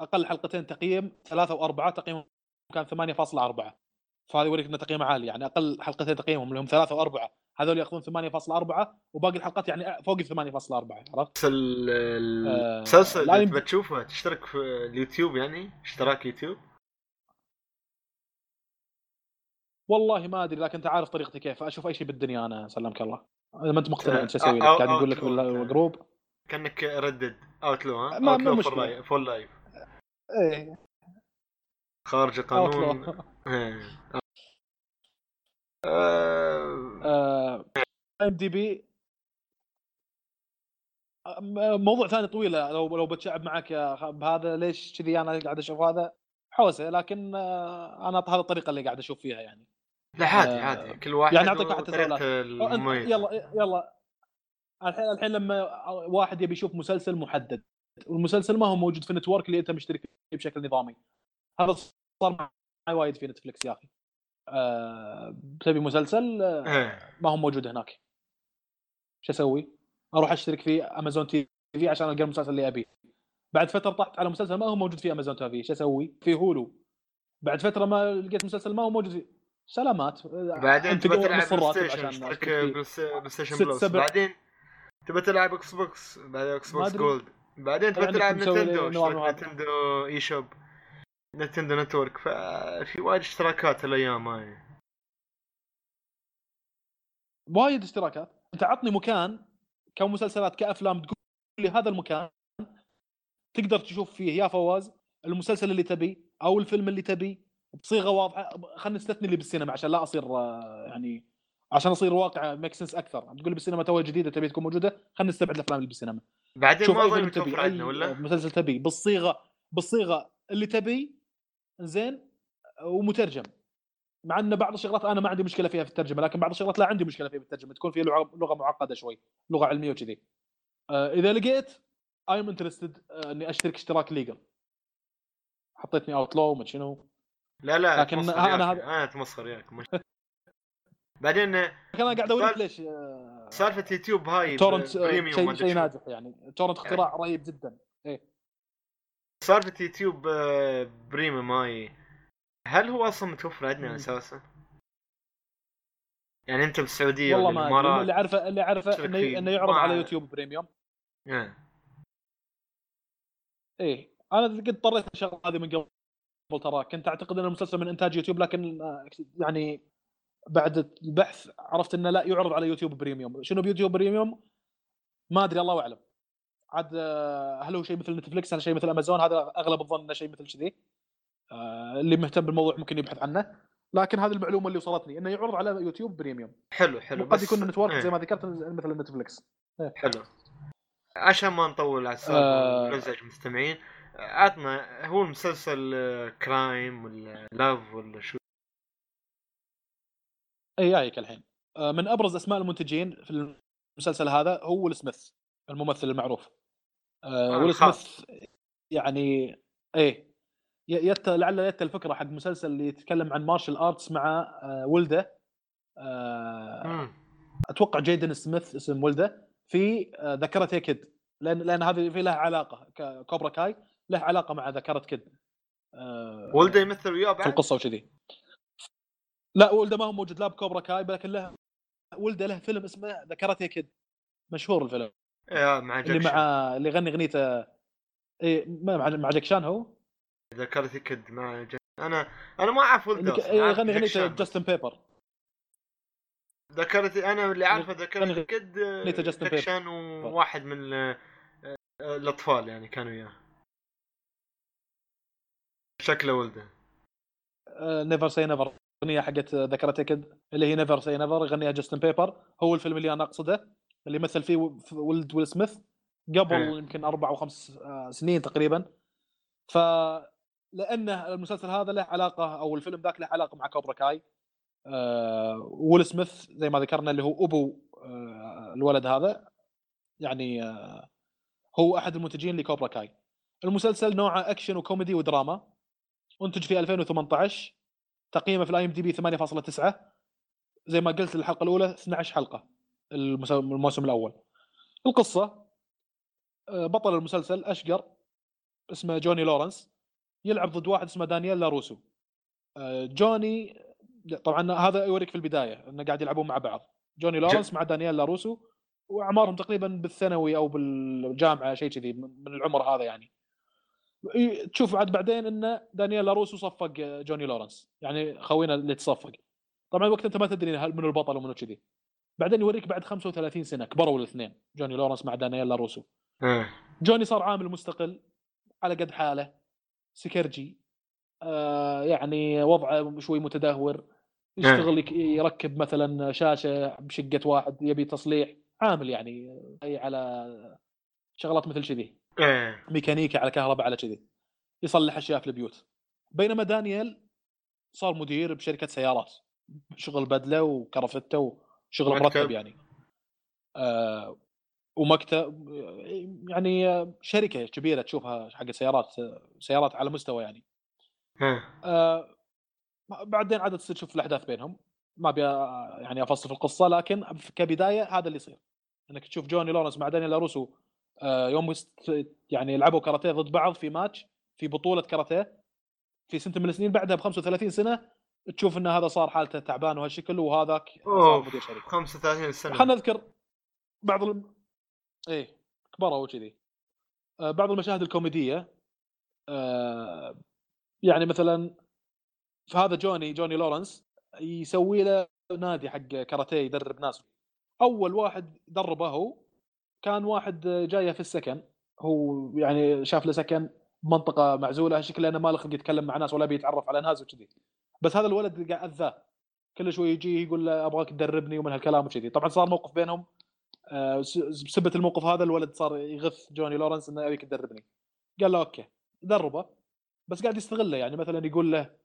أقل حلقتين تقييم ثلاثة وأربعة تقييم كان ثمانية فاصلة أربعة. فهذا يوريك إن تقييمه عالي يعني. أقل حلقتين تقييمهم لهم ثلاثة وأربعة. هذول يأخذون ثمانية فاصلة أربعة وباقي الحلقات يعني فوق ثمانية فاصلة أربعة. عرفت المسلسل آه... اللي بتشوفه تشترك في اليوتيوب يعني اشتراك يوتيوب؟ والله ما ادري لكن انت عارف طريقتي كيف اشوف اي شيء بالدنيا. انا سلمك الله اذا ما انت مقتنع ايش اسوي لك؟ قاعد يقول لك بالجروب كانك ردد اوتلو. ها اوتلو فول لايف ايه خارج قانون. ام دي بي موضوع ثاني طويله لو لو بتشعب معك بهذا ليش كذي انا قاعد اشوف هذا حوسه لكن انا هذه الطريقه اللي قاعد اشوف فيها يعني. لا عادي عادي كل واحد يعني اعطيك واحد تساؤلات. يلا يلا الحين الحين لما واحد يبي يشوف مسلسل محدد والمسلسل ما هو موجود في النتورك اللي انت مشترك فيه بشكل نظامي، هذا صار معي وايد في نتفلكس يا اخي. أه بسبب مسلسل أه ما هو موجود هناك شو اسوي؟ اروح اشترك في امازون تي في عشان القى المسلسل اللي ابي. بعد فتره طحت على مسلسل ما هو موجود في امازون تي في شو اسوي؟ في هولو. بعد فتره ما لقيت مسلسل ما هو موجود في سلامات. بعدين تبي تلعب بلاي ستيشن بلس، بعدين تبي تلعب اكس بوكس، بعدين اكس بوكس جولد، بعدين تبى تلعب نتندو نتندو اي شوب نتندو نتورك، ففي وايد اشتراكات الايام هاي، وايد اشتراكات. انت عطني مكان كمسلسلات كافلام تقول لي هذا المكان تقدر تشوف فيه يا فواز المسلسل اللي تبي او الفيلم اللي تبي بصيغه واضحه. خلينا نستثني اللي بالسينما عشان لا اصير يعني عشان اصير واقع ميكسنس اكثر. عم تقول بالسينما توه جديده تبي تكون موجوده، خلينا نستبعد الافلام اللي بالسينما بعدين ما ضل تبي ولا مسلسل تبي بالصيغه بالصيغه اللي تبي زين ومترجم. مع ان بعض الشغلات انا ما عندي مشكله فيها في الترجمه، لكن بعض الشغلات لا عندي مشكله فيها بالترجمه، تكون فيها لغه معقده شوي، لغه علميه وكذي. آه اذا لقيت I'm interested اني اشترك اشتراك ليجل، حطيتني اوتلو وما شنو. لا لا لكن انا انا اتمسخر وياك مش... بعدين انا قاعد اقول لك ليش سالفه يوتيوب هاي بريميوم شيء ناجح يعني، تورنت اختراع يعني. رهيب جدا. ايه سالفه يوتيوب بريميوم هاي هل هو اصلا متوفر عندنا اساسا؟ يعني انت بالسعوديه ولا الامارات؟ اللي عارفه اللي عارفه انه انه يعرض على يوتيوب بريميوم. اه ايه انا قد اضطريت الشغله هذه من قبل ترى، كنت اعتقد ان المسلسل من انتاج يوتيوب، لكن يعني بعد البحث عرفت انه لا يعرض على يوتيوب بريميوم. شنو بيوتيوب بريميوم؟ ما ادري الله اعلم عاد. هل هو شيء مثل نتفليكس؟ هل شيء مثل امازون؟ هذا اغلب الظن انه شيء مثل كذي. اللي مهتم بالموضوع ممكن يبحث عنه، لكن هذه المعلومه اللي وصلتني انه يعرض على يوتيوب بريميوم. حلو حلو، قد يكون نتورك زي ما ذكرت مثل نتفليكس. حلو، عشان ما نطول على السالفه أه... ونزعج مستمعين، عطنا هو المسلسل كرايم ولا لاف ولا شو؟ اي هيك الحين. من ابرز اسماء المنتجين في المسلسل هذا هو ويل سميث الممثل المعروف. أه ويل سميث يعني ايه يت لعل يت الفكره حق مسلسل اللي يتكلم عن مارشال ارتس مع ولده. أه اتوقع جايدن سميث اسم ولده في ذا كاراتي كيد، لان لان هذه في لها علاقه كوبرا كاي له علاقه مع ذا كاراتي كيد. أه ولده يمثل وياه بعد القصه وكذي. لا ولده ما هو موجود لا بكوبرا كاي، لكن له ولده له فيلم اسمه ذا كاراتي كيد، مشهور الفيلم يا مع اللي مع اللي غني غنيته اي مع مع جاكشان. هو ذا كاراتي كيد مع جاك... انا انا ما اعرف ولده اللي غني غنيته جاستن بيبر. ذكرت انا اللي عارفه ذكرت كد جاكشان وواحد من الاطفال يعني كانوا وياه شكله ولده. نيفر سي نيفر اغنيه حقت ذكرتها كد اللي هي نيفر سي نيفر غنيها جاستن بيبر. هو الفيلم اللي انا اقصده اللي مثل فيه ولد ويل سميث قبل أه. يمكن اربع او خمس سنين تقريبا. ف لانه المسلسل هذا له علاقه او الفيلم ذاك له علاقه مع كوبرا كاي. أه ويل سميث زي ما ذكرنا اللي هو ابو أه الولد هذا يعني أه هو احد المنتجين لكوبرا كاي. المسلسل نوعه اكشن وكوميدي ودراما، انتج في ألفين وثمانية عشر، تقييمه في الاي ام دي بي ثمانية فاصلة تسعة. زي ما قلت الحلقه الاولى اثنتي عشرة حلقه الموسم الاول. القصه أه بطل المسلسل اشقر اسمه جوني لورنس يلعب ضد واحد اسمه دانييل لاروسو. أه جوني طبعا هذا يوريك في البدايه انه قاعد يلعبون مع بعض، جوني لورنس جد. مع دانييل لاروسو، واعمارهم تقريبا بالثانوي او بالجامعه شيء كذي من العمر هذا يعني. تشوف عاد بعدين ان دانييل لاروسو صفق جوني لورنس يعني خوينا اللي تصفق. طبعا وقت انت ما تدري هل منو البطل ومنو كذي. بعدين يوريك بعد خمسة وثلاثين سنه كبروا الاثنين، جوني لورنس مع دانييل لاروسو. أه. جوني صار عامل مستقل على قد حاله، سكرجي آه يعني وضعه شوي متدهور، يشتغل يركب مثلا شاشه بشقه واحد يبي تصليح، عامل يعني اي على شغلات مثل كذي، ميكانيكا على كهرباء على كذي، يصلح اشياء في البيوت. بينما دانييل صار مدير بشركه سيارات، شغل بدله وكرفته وشغل مرتب يعني آه ومكتب يعني شركه كبيره تشوفها حق سيارات سيارات على مستوى يعني. آه بعدين عاد تصير تشوف الاحداث بينهم، ما بي يعني افصل في القصه، لكن كبدايه هذا اللي يصير انك تشوف جوني لورنس مع دانييل لاروسو آه يوم يعني يلعبوا كاراتيه ضد بعض في ماتش في بطوله كاراتيه في سنه من السنين. بعدها ب خمسة وثلاثين سنه تشوف ان هذا صار حالته تعبان وهالشكل، وهذاك صار مدير شركه خمسة وثلاثين سنه. خلينا نذكر بعض الم... ايه كبره وكذي. بعض المشاهد الكوميدية يعني مثلا فهذا جوني جوني لورنس يسوي له نادي حق كاراتيه يدرب ناس. أول واحد دربه هو كان واحد جايه في السكن، هو يعني شاف له سكن منطقة معزولة شكله أنا ما له خلق يتكلم مع ناس ولا بيتعرف على ناس وكذي، بس هذا الولد قاعد أذاه كل شوي يجي يقول له أبغاك تدربني ومن هالكلام وكذي. طبعا صار موقف بينهم بسبة الموقف هذا الولد صار يغث جوني لورنس إنه أبيك تدربني، قال له أوكي دربه، بس قاعد يستغله يعني مثلا يقول له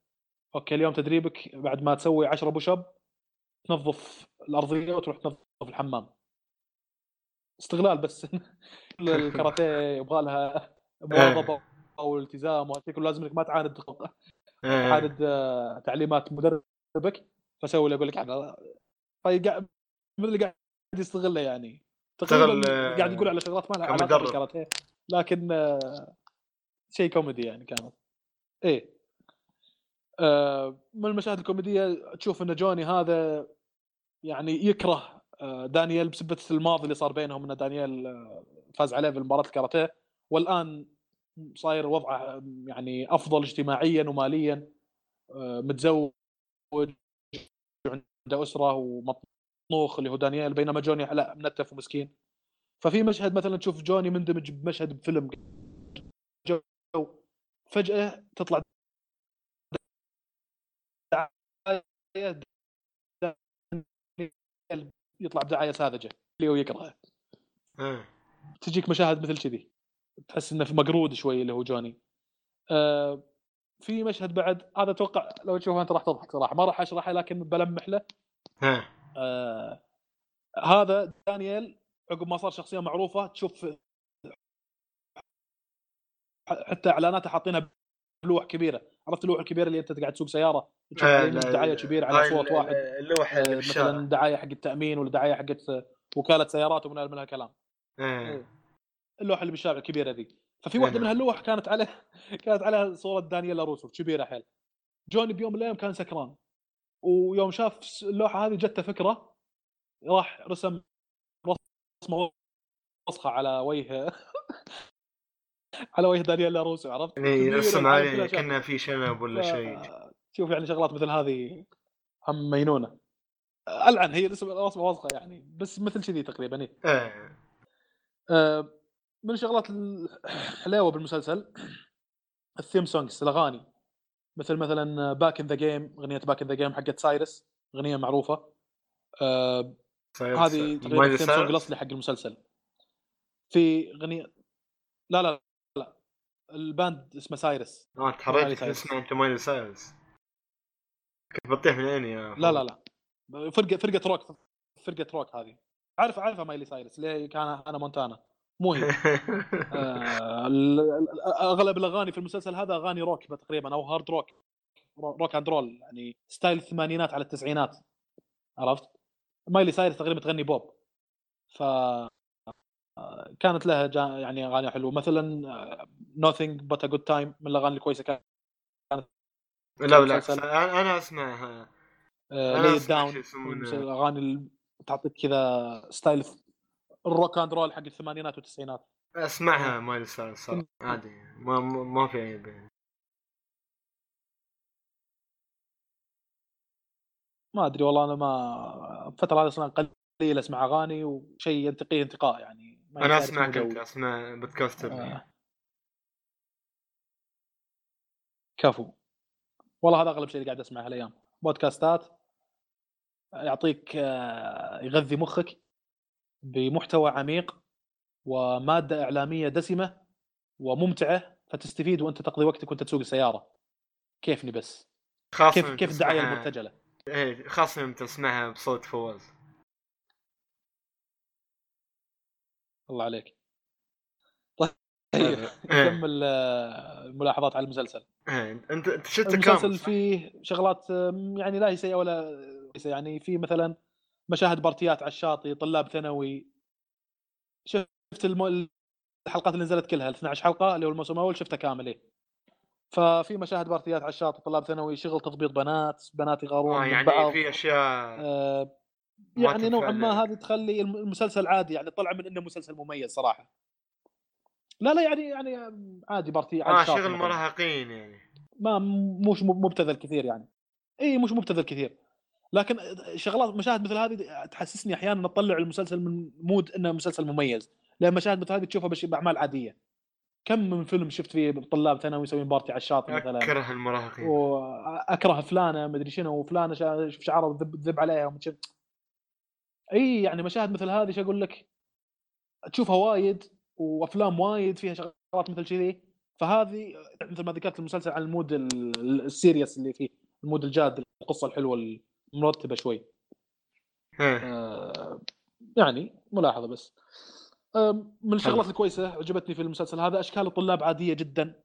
أوكي اليوم تدريبك بعد ما تسوي عشرة بوشب تنظف الأرضية وتروح تنظف الحمام، استغلال بس الكاراتيه يبغى لها مواظبة أو التزام وهالشيء، لازم إنك ما تعاند تعاند تعليمات مدربك، فسوي اللي أقول لك عنه. فيقع من اللي قاعد يستغله يعني تقريبا قاعد يقول على شغلات ما لها علاقة بالكاراتيه لكن شيء كوميدي يعني كانت إيه من المشاهد الكوميدية. تشوف إن جوني هذا يعني يكره دانيال بسبب الماضي اللي صار بينهم، إن دانيال فاز عليه في مباراة الكاراتيه والآن صاير وضعه يعني أفضل اجتماعيا وماليا، متزوج وعنده أسرة ومطنوخ اللي هو دانيال، بينما جوني لا منتف ومسكين. ففي مشهد مثلا تشوف جوني مندمج بمشهد بفيلم فجأة تطلع يطلع بدعاية ساذجة اللي هو يكرهها. تجيك مشاهد مثل كذي تحس انه في مقرود شوي اللي هو جوني. آه في مشهد بعد هذا اتوقع لو تشوفه انت راح تضحك صراحة، ما راح اشرحه لكن بلمح له. آه هذا دانيال عقب ما صار شخصية معروفة تشوف حتى اعلاناته حاطينها بلوح كبيرة، عرفت اللوحة الكبيرة اللي انت قاعد تسوق سيارة تشوف دعاية كبيرة على صوت واحد، اللوحة مثلا دعاية حق التأمين ولا دعاية حق وكالة سيارات ومن هالملها كلام. اللوحة اللي بالشارع الكبيرة ذي، ففي واحدة من هاللوح كانت على كانت على صورة دانيال روسو كبيرة حيل. جوني بيوم من الأيام كان سكران ويوم شاف اللوحة هذه جت فكرة راح رسم رسمة وسخة على وجه على وجه دانيال روسو، عرفت يعني رسم عليه كنا في شنب ولا شيء. شوف يعني شغلات مثل هذه هم مينونة الآن، هي رسمة وسخة يعني بس مثل كذي تقريبا. إيه آه. آه من شغلات الحلاوة بالمسلسل الثيم سونجز، الأغاني مثل مثلا باك إن ذا جيم، أغنية باك إن ذا جيم حقت سايرس أغنية معروفة. آه هذه تقريبا الثيم سونج الأصلي حق المسلسل. في أغنية لا لا لا الباند اسمه سايرس. اه تحريت اسمه انت مايلي سايرس، كنت بطيح من عيني يا لا لا لا فرقه فرقه روك فرقه روك هذه عارف عارفها مايلي سايرس اللي كان انا مونتانا مو هي. آه اغلب الاغاني في المسلسل هذا اغاني روك تقريبا او هارد روك روك اند رول يعني ستايل الثمانينات على التسعينات، عرفت مايلي سايرس تقريبا تغني بوب. ف كانت لها يعني اغاني حلوه مثلا nothing but a good time من الاغاني الكويسه كانت. لا بالعكس انا اسمعها لي داون من الاغاني اللي تعطيك كذا ستايل الروك اند رول حق الثمانينات والتسعينات. اسمعها مايلي سايرس عادي ما ما في عيب يعني. ما ادري والله انا ما فتره هذه اصلا قليل اسمع اغاني وشيء ينتقي انتقاء يعني. أنا أسمعك أنت أسمع بودكاستر. آه. كفو والله هذا أغلب شيء اللي قاعد أسمعه هالأيام بودكاستات يعطيك آه يغذي مخك بمحتوى عميق ومادة إعلامية دسمة وممتعة فتستفيد وأنت تقضي وقتك وأنت تسوق السيارة. كيفني بس كيف كيف الدعاية المرتجلة إيه خاصة أنت تسمعها بصوت فواز الله عليك. طيب نكمل الملاحظات على المسلسل. انت شفت المسلسل فيه شغلات يعني لا هي سيئه ولا سيئة يعني، في مثلا مشاهد بارتيات على الشاطئ طلاب ثانوي. شفت الم... الحلقات اللي نزلت كلها اثنتي عشرة حلقه اللي هو الموسم الاول شفتها كامله. ففي مشاهد بارتيات على الشاطئ طلاب ثانوي، شغل تضبيط بنات بنات يغارون يعني بعض. في اشياء آه... يعني نوعا ما هذه تخلي المسلسل عادي يعني طلع من انه مسلسل مميز صراحه. لا لا يعني يعني عادي بارتي عادي. آه شغل مراهقين يعني. ما مش مبتذل كثير يعني. اي مش مبتذل كثير. لكن شغلات مشاهد مثل هذه تحسسني احيانا تطلع المسلسل من مود انه مسلسل مميز، لان مشاهد مثل هذه تشوفها باعمال عاديه. كم من فيلم شفت فيه طلاب ثانوي يسوون بارتي على الشاطئ مثلا، اكره المراهقين واكره فلانه مدري شنو وفلانه شوف شعره ذب عليها ومش اي يعني. مشاهد مثل هذه ايش اقول لك تشوفها وايد، وافلام وايد فيها شغلات مثل كذي. فهذه مثل ما ذكرت المسلسل على المود السيريس اللي فيه، المود الجاد، القصه الحلوه مرتبه شوي. آه يعني ملاحظه بس. آه من الشغلات الكويسه عجبتني في المسلسل هذا اشكال الطلاب عاديه جدا.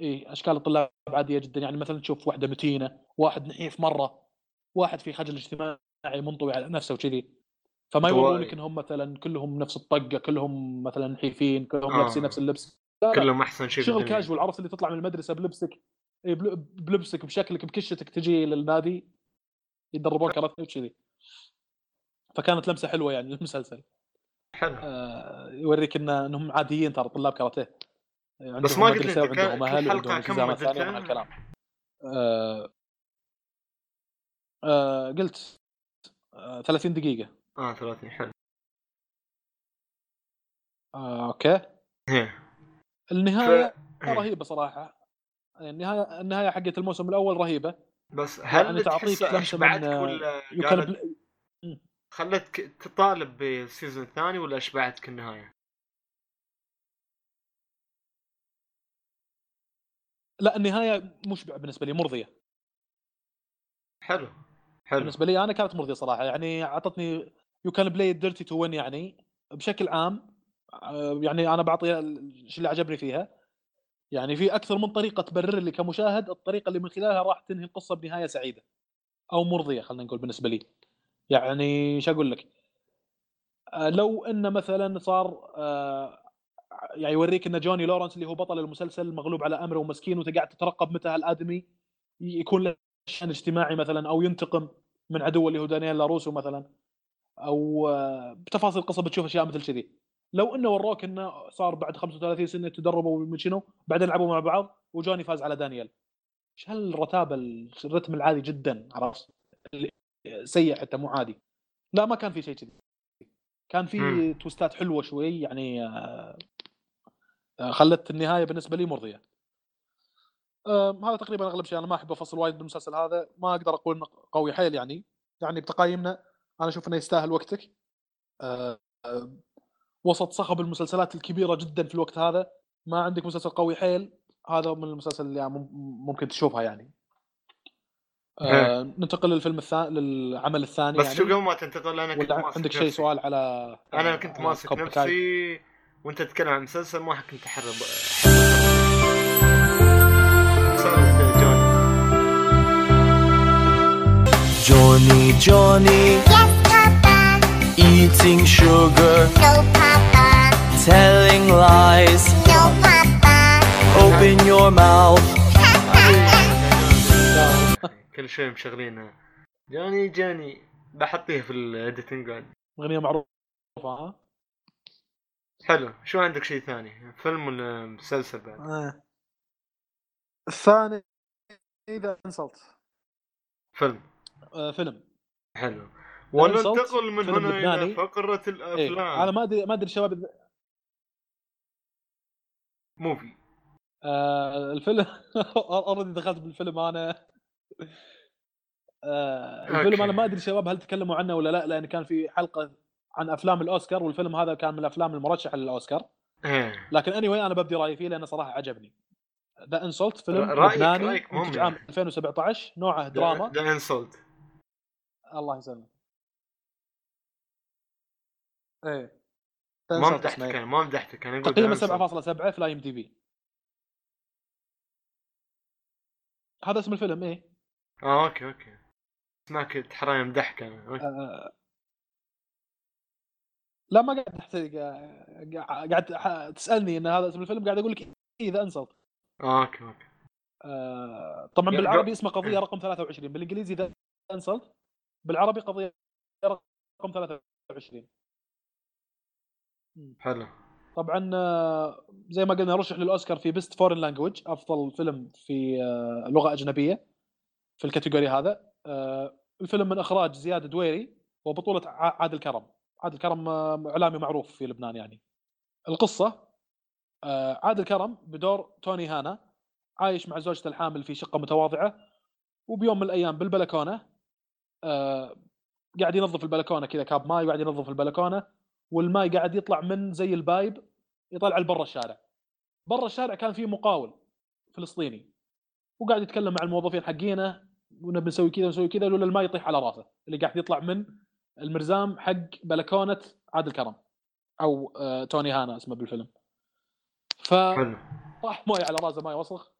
اي اشكال الطلاب عاديه جدا، يعني مثلا تشوف واحده متينه، واحد نحيف مره، واحد في خجل اجتماعي منطوي على نفسه وكذي. فما يقولون لك انهم مثلا كلهم نفس الطقه، كلهم مثلا نحيفين، كلهم آه. لابسين نفس اللبس، كلهم احسن شيء. شغل كاجوال، عرفت اللي تطلع من المدرسه بلبسك بلبسك بشكلك بكشتك تجي للنادي يدربون كراتيه وكذي. فكانت لمسه حلوه يعني المسلسل حلو. آه يوريك إن انهم عاديين ترى طلاب كراتيه، بس ما قلت لك عندهم اهل عندهم زمامه ثانيه عن الكلام. آه آه قلت آه ثلاثين دقيقه. اه ثلاثين حلو. آه اوكي. النهايه ف... رهيبه صراحه. النهايه النهايه حقه الموسم الاول رهيبه، بس هل تعطيك لمسه ولا كانت خلتك تطالب بالسيزون الثاني ولا اشبعتك النهايه؟ لا النهايه مشبعه بالنسبه لي، مرضيه. حلو حلو. بالنسبه لي انا كانت مرضيه صراحه، يعني اعطتني يو كان بلاي ديرتي تو ون يعني بشكل عام. يعني انا بعطي الشيء اللي عجبني فيها، يعني في اكثر من طريقه تبرر لي كمشاهد الطريقه اللي من خلالها راح تنهي القصه بنهايه سعيده او مرضيه، خلينا نقول بالنسبه لي. يعني ايش اقول لك، لو ان مثلا صار يعني يوريك ان جوني لورنس اللي هو بطل المسلسل مغلوب على امره ومسكين، وانت قاعد تترقب متى هالادمي يكون له شان اجتماعي مثلا او ينتقم من عدوه اللي هو دانيال لاروسو مثلا، او بتفاصيل القصه بتشوف اشياء مثل كذي. لو انه وراك انه صار بعد خمسة وثلاثين سنه تدربوا من شنو، بعدين لعبوا مع بعض وجوني فاز على دانيال. ايش هالرتابه، الرتم العادي جدا عرفت، سيء حتى مو عادي. لا ما كان في شيء كذي، كان في توستات حلوه شوي يعني. خلت النهايه بالنسبه لي مرضيه. هذا تقريبا اغلب شيء. انا ما احب افصل وايد بالمسلسل هذا، ما اقدر اقول انه قوي حيل يعني. يعني بتقييمنا انا اشوف انه يستاهل وقتك. وسط صخب المسلسلات الكبيرة جدا في الوقت هذا، ما عندك مسلسل قوي حيل، هذا من المسلسل اللي ممكن تشوفها يعني. آه ننتقل للفيلم الثاني، للعمل الثاني. بس يعني شو قبل ما تنتقل، أنا كنت عندك شيء سؤال على أنا كنت ماسك نفسي وأنت تتكلم عن مسلسل ما كنت تحرب. جوني جوني eating sugar no papa telling lies no papa open your mouth كل شيء مشغلينها. جاني جاني بحطيه في الاديتنج، اغنيه معروفه. ها حلو. شو عندك شيء ثاني، فيلم ولا مسلسل بعد؟ آه. الثاني اذا انسلت فيلم. آه فيلم حلو. وننتقل من هنا إلى فقرة الأفلام. إيه. أنا ما أدري ما أدري شباب موفي. آه الفيلم أردي دخلت بالفيلم أنا. آه الفيلم أوكي. أنا ما أدري شباب هل تكلموا عنه ولا لا، لأن كان في حلقة عن أفلام الأوسكار، والفيلم هذا كان من الأفلام المرشحة للأوسكار. لكن anyway أنا ببدي رأيي فيه لأنه صراحة عجبني. The Insult فيلم لبناني من عام ألفين وسبعة عشر، نوعه دراما. The Insult. الله يسلمك. ايه ما مدحتك انا ما مدحتك انا تقييمه سبعة فاصلة سبعة في لايم دي بي. هذا اسم الفيلم. ايه اه اوكي اوكي اسمعك تحرام مدحك انا. آه. لا ما قاعد احتاج قاعد تسالني ان هذا اسم الفيلم، قاعد اقول لك اذا انصلت. اه اوكي اوكي. آه. طبعا بالعربي اسمه قضيه رقم ثلاثة وعشرين، بالانجليزي اذا انصلت، بالعربي قضيه رقم ثلاثة وعشرين. حلو. طبعا زي ما قلنا رشح للأوسكار في بيست فورين لانجويج، أفضل فيلم في لغة أجنبية في الكاتيجوري هذا. الفيلم من إخراج زياد دويري وبطولة عادل كرم. عادل كرم إعلامي معروف في لبنان يعني. القصة عادل كرم بدور توني هانا عايش مع زوجته الحامل في شقة متواضعة، وبيوم من الأيام بالبلكونة قاعد ينظف البلكونة كذا كاب ماي، وقاعد ينظف البلكونة والماي قاعد يطلع من زي البايب يطلع لبرا الشارع. برا الشارع كان فيه مقاول فلسطيني وقاعد يتكلم مع الموظفين حقينه ونبي نسوي كذا ونسوي كذا، لولا الماي يطيح على راسه اللي قاعد يطلع من المرزام حق بلكونة عادل كرم أو توني هانا اسمه بالفيلم. فطاح ماي على راسه، ماي وسخ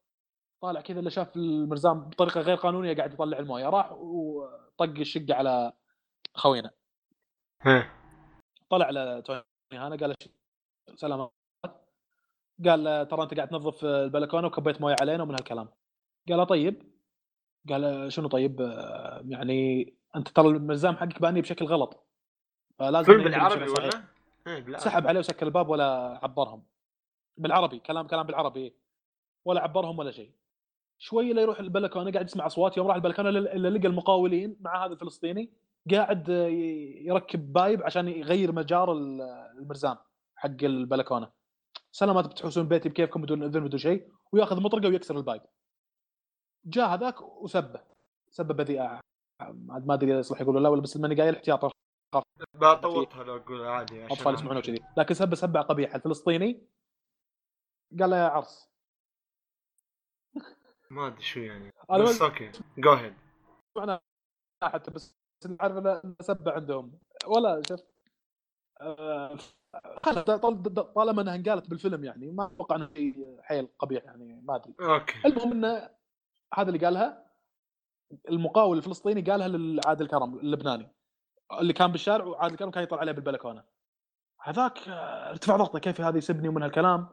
طالع كذا، اللي شاف المرزام بطريقة غير قانونية قاعد يطلع الماي راح وطق الشقة على خوينا. طلع على توني هانا قال سلام، قال ترى انت قاعد تنظف البلكونه وكبيت مويه علينا ومن هالكلام. قال طيب، قال شنو طيب؟ يعني انت ترى الملزام حقك باني بشكل غلط فلازم بالعربي ولا سحب عليه وسكر الباب ولا عبرهم بالعربي، كلام كلام بالعربي ولا عبرهم ولا شيء. شويه لا يروح البلكونه قاعد يسمع اصوات، يوم راح البلكونه اللي لقى المقاولين مع هذا الفلسطيني قاعد يركب بايب عشان يغير مجار المرزام حق البلكونه. سلامات بتحوسون بيتي بكيفكم بدون اذن بدون شيء، وياخذ مطرقه ويكسر البايب. جاء هذاك وسبه سبه بذيئه، ما ادري اذا يصلح يقولوا لا ولا، بس الماني قايل احتياطا بطوطها لو اقول عادي اطفال يسمعونه كذي، لكن سبه سبه قبيح. الفلسطيني قال له يا عرس ما ادري شو يعني، بس اوكي جو هيد انا حتى بس عارف انا سبه عندهم ولا شفت أه... خلاص طالما انها انقالت بالفيلم يعني ما اتوقع انه حيل قبيح يعني ما ادري. المهم انه هذا اللي قالها المقاول الفلسطيني قالها لعادل كرم اللبناني اللي كان بالشارع، وعادل كرم كان يطلع عليه بالبلكونه. هذاك ارتفع ضغطه، كيف هذا يسبني ومن هالكلام؟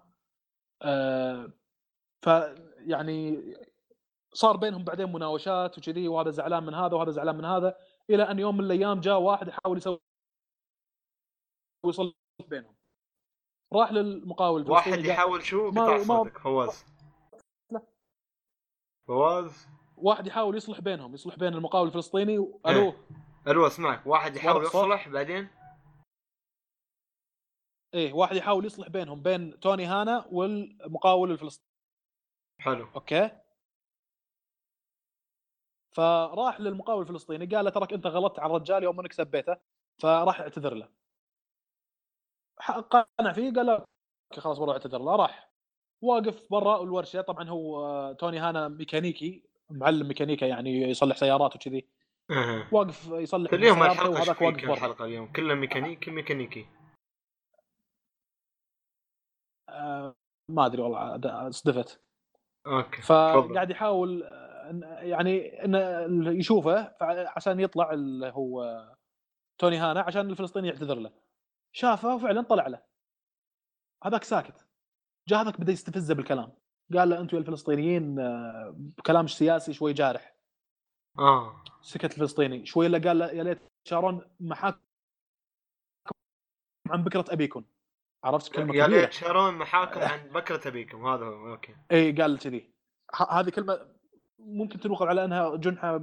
أه... ف يعني صار بينهم بعدين مناوشات وكذي، وهذا زعلان من هذا وهذا زعلان من هذا، الى ان يوم من الايام جاء واحد يحاول يسوي وصل بينهم. راح للمقاول واحد يحاول شو بتعصبك فواز لا فواز واحد يحاول يصلح بينهم، يصلح بين المقاول الفلسطيني و... الو ايه. الو اسمعك، واحد يحاول يصلح بعدين ايه واحد يحاول يصلح بينهم بين توني هانا والمقاول الفلسطيني. حلو اوكي. فراح للمقاول الفلسطيني قال له ترك انت غلطت على الرجال يوم انك سبيته، فراح اعتذر له. قنع فيه قال له خلاص والله اعتذر له. راح واقف برا الورشه، طبعا هو توني هانا ميكانيكي معلم ميكانيكا يعني يصلح سيارات وكذي. أه. واقف يصلح اليوم وهذاك واقف برا الحلقه اليوم كله ميكانيكي ميكانيكي أه ما ادري والله صدفت. اوكي. فقاعد يحاول يعني انه يشوفه عشان يطلع اللي هو توني هانا عشان الفلسطيني يعتذر له. شافه وفعلا طلع له. هذاك ساكت، جاء هذاك بدا يستفزه بالكلام، قال له انتوا يا الفلسطينيين كلام سياسي شوي جارح. اه سكت الفلسطيني شوي الا قال له يا ليت شارون محاكم عن بكره ابيكم. عرفت كلمه يا ليت شارون محاكم عن بكره ابيكم هذا اوكي اي قال كذي. هذه كلمه ممكن تنقل على انها جنحه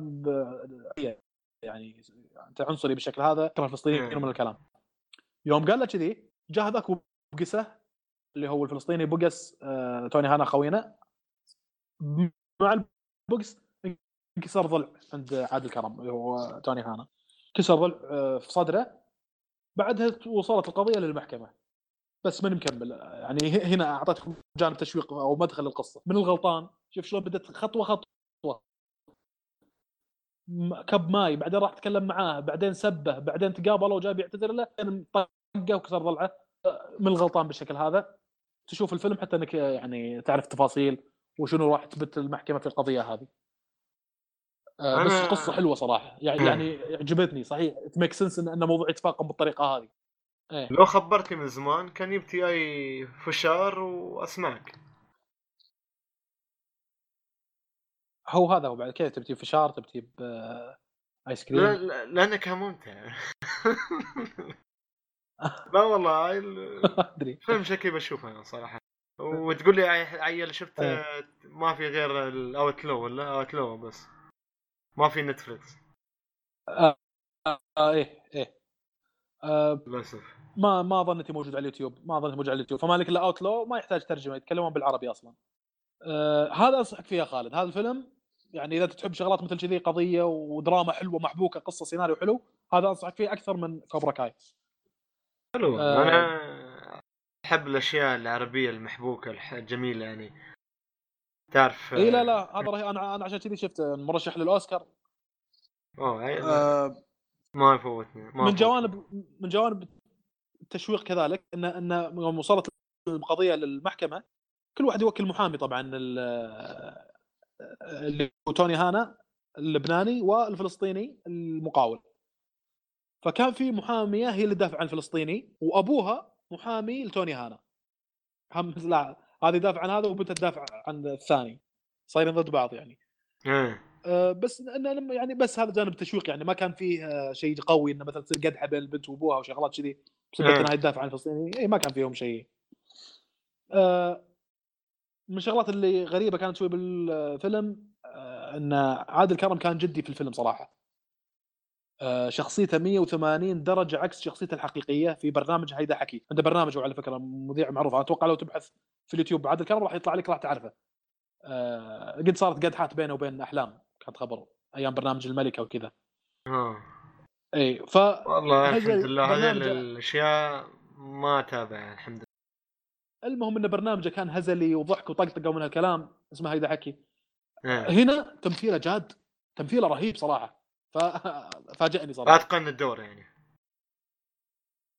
يعني انت عنصري بالشكل هذا ترى الفلسطينيين من الكلام. يوم قال له كذي جاء هذاك وبقسه اللي هو الفلسطيني بقس آه، توني هانا خوينا. مع البقس انكسر ضلع عند عادل كرم اللي هو توني هانا، كسر ضلع آه في صدره. بعدها وصلت القضية للمحكمة بس من مكمل يعني. هنا أعطتكم جانب تشويق أو مدخل القصة من الغلطان. شوف شلون بدت خطوة خطوة، كب ماي بعدين راح تكلم معاه بعدين سبه بعدين تقابله وجاب يعتذر له يعني طقه وكسر ضلعه. من الغلطان بالشكل هذا تشوف الفيلم حتى انك يعني تعرف تفاصيل وشنو راح تثبت المحكمة في القضية هذه. آه بس القصة حلوة صراحة يعني يعني عجبتني صحيح. ميك سنس ان الموضوع يتفاقم بالطريقة هذه. إيه. لو خبرتني من زمان كان يبتي اي فشار واسمعك. هو هذا هو بعد كذا تبتي فشار تبتي بايس كريم. لا لأنك ممتع لا والله ادري فيلم شكلي بشوفه انا صراحه. وتقول لي عيل شفت ما في غير الاوتلو ولا اوتلو بس ما في نتفلكس. اه ايه ايه للاسف ما ما ظنيتي موجود على اليوتيوب، ما ظنيت موجود على اليوتيوب، فما لك الا اوتلو ما يحتاج ترجمه يتكلمون بالعربي اصلا. آه هذا انصحك فيها خالد، هذا الفيلم يعني اذا تحب شغلات مثل كذي قضيه ودراما حلوه محبوكه قصه سيناريو حلو، هذا انصحك فيه اكثر من كوبرا كاي. حلو آه. انا احب الاشياء العربيه المحبوكه الجميله يعني تعرف. اي لا لا هذا رهيب. انا انا عشان كذي شفت مرشح للاوسكار. اوه يعني آه. ما يفوتني ما من جوانب من جوانب التشويق كذلك ان ان يوم وصلت القضيه للمحكمه كل واحد يوكل محامي طبعا، اللي توني هانا اللبناني والفلسطيني المقاول، فكان في محاميه هي اللي دافع عن الفلسطيني وابوها محامي لتوني هانا، هم لا هذه دافع عن هذا وبنتها تدافع عن الثاني، صايرين ضد بعض يعني. أه بس أنا يعني بس هذا جانب تشويق يعني، ما كان فيه أه شيء قوي إنه مثلا تصير قدحة بين البنت وأبوها وشغلات كذي بسبب إنها تدافع عن الفلسطينيين. أي ما كان فيهم شيء. أه من الشغلات اللي غريبة كانت شوي بالفيلم أه إن عادل كرم كان جدي في الفيلم صراحة. أه شخصيته مية وثمانين درجة عكس شخصيته الحقيقية في برنامج هيدا حكي. عنده برنامج وعلى فكرة مذيع معروف، أتوقع لو تبحث في اليوتيوب عادل كرم راح يطلع لك راح تعرفه. أه قد صارت قدحات بينه وبين أحلام كانت خبر أيام برنامج الملكة وكذا. اه إيه ف. والله الحمد لله هذه الأشياء ما تابع الحمد لله. المهم إن برنامجه كان هزلي وضحك وطقطقة ومن هالكلام اسمه هيدا حكي. أه. هنا تمثيله جاد، تمثيله رهيب صراحة، ففاجأني صراحة. أتقن الدور يعني.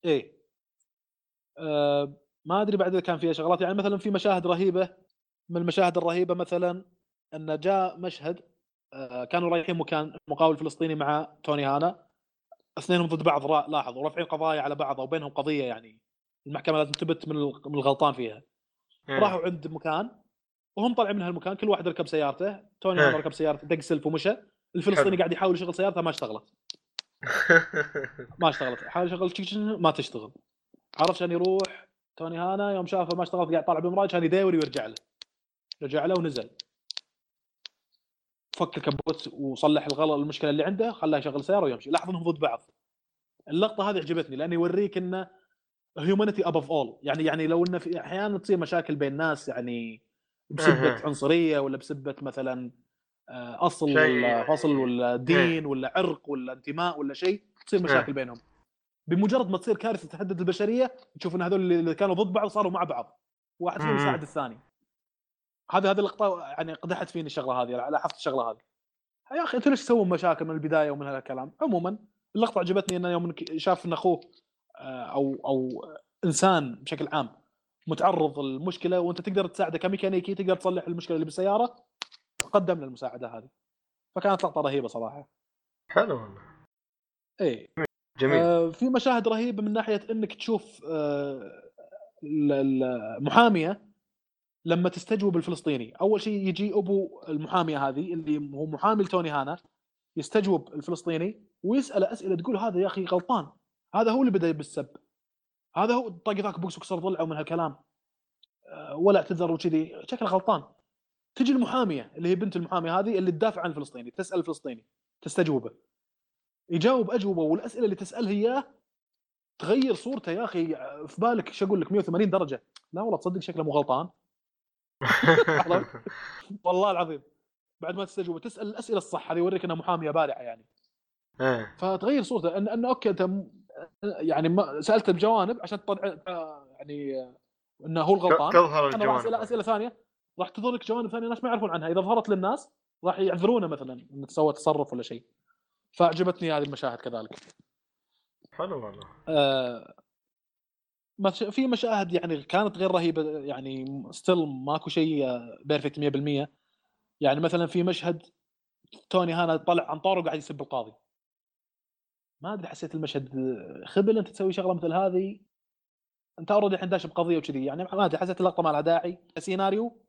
إيه أه ما أدري بعد كان فيها شغلات يعني، مثلا في مشاهد رهيبة. من المشاهد الرهيبة مثلا أن جاء مشهد كانوا رايحين مكان مقاول فلسطيني مع توني هانا، اثنينهم ضد بعض لاحظ ورافعين قضايا على بعض أو بينهم قضية يعني المحكمة لازم تبت من الغلطان فيها. راحوا عند مكان وهم طالعين من هالمكان كل واحد ركب سيارته، توني هانا ركب سيارته دق سلف ومشى، الفلسطيني قاعد يحاول يشغل سيارته ما اشتغلت ما اشتغلت حاول يشغل ما تشتغل، عرفش أن يروح توني هانا يوم شافه ما اشتغلت قاعد طالع بالمراج هاني داوري ويرجع له، رجع له ونزل فك الكبوت وصلح الغلط المشكله اللي عنده خلاه يشغل سياره ويمشي. لاحظ انهم ضد بعض. اللقطه هذه عجبتني لانه يوريك انه هيومانيتي ابوف اول يعني، يعني لو انه في احيانا تصير مشاكل بين ناس يعني بسبه عنصريه ولا بسبه مثلا اصل ولا فصل ولا دين ولا عرق ولا انتماء ولا شيء، تصير مشاكل بينهم، بمجرد ما تصير كارثه تهدد البشريه تشوف ان هذول اللي كانوا ضد بعض صاروا مع بعض، واحد فيهم يساعد الثاني. هذا هذا اللقطه يعني قدحت فيني الشغله هذه، لاحظت الشغله هذه يا اخي انتوا ليش تسوون مشاكل من البدايه ومن هالكلام. عموما اللقطه عجبتني انه يوم شاف ان اخوه او او انسان بشكل عام متعرض للمشكله وانت تقدر تساعده كميكانيكي، تقدر تصلح المشكله اللي بالسياره، تقدم له المساعده هذه، فكانت لقطه رهيبه صراحه. حلو والله. اي جميل. آه في مشاهد رهيبه من ناحيه انك تشوف آه المحاميه لما تستجوب الفلسطيني. أول شيء يجي أبو المحامية هذه اللي هو محامي توني هانا يستجوب الفلسطيني ويسأل أسئلة تقول هذا يا أخي غلطان، هذا هو اللي بدأ بالسب، هذا هو طاق ذاك بوكس وكسر ضلعه من هالكلام ولا اعتذر وكذي شكله غلطان. تجي المحامية اللي هي بنت المحامية هذه اللي تدافع عن الفلسطيني تسأل الفلسطيني تستجوبه، يجاوب أجوبة والأسئلة اللي تسألها هي تغير صورته. يا أخي في بالك شو أقول لك مية وثمانين درجة. لا والله تصدق شكله مو غلطان والله العظيم. بعد ما تستجوب تسأل الأسئلة الصح هذه يوريك أنها محامية بارعة يعني. فتغير صورته أن أنه أوكي أنت يعني ما سألته بجوانب عشان تطلع يعني أنه هو الغلطان، أنا راح أسأل أسئلة ثانية راح تظهر لك جوانب ثانية الناس ما يعرفون عنها، إذا ظهرت للناس راح يعذرونه مثلا أنه سوى تصرف ولا شيء. فأعجبتني هذه المشاهد كذلك. حلو والله. آه في مشاهد يعني كانت غير رهيبه يعني ستيل ماكو شيء بيرفكت مية بالمية يعني. مثلا في مشهد توني هانا طلع عن طاره وقاعد يسب القاضي، ما ادري حسيت المشهد خبل انت تسوي شغله مثل هذه، انت اوريدي الحين داش بقضيه وكذي يعني، ما ادري حسيت اللقطه ما لها داعي، سيناريو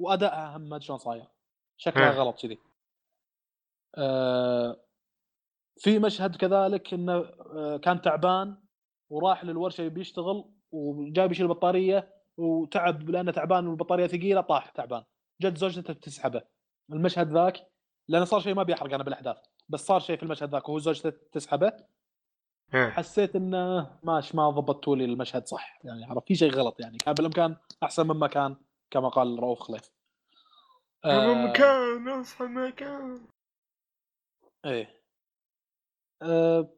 وادائها هم شلون صاير شكلها غلط كذي. آه في مشهد كذلك انه كان تعبان وراح للورشه بيشتغل وجاب يشيل البطاريه وتعب لانه تعبان والبطاريه ثقيله طاح تعبان، جت زوجته تسحبه. المشهد ذاك لانه صار شيء ما بيحرق انا بالاحداث، بس صار شيء في المشهد ذاك وهو زوجته تسحبه حسيت انه ماش ما ضبطتوا لي المشهد صح، يعني عرف في شيء غلط، يعني كان بالامكان احسن مما كان كما قال رؤوف خليف. بالامكان آه... اصلا ما كان ايه آه...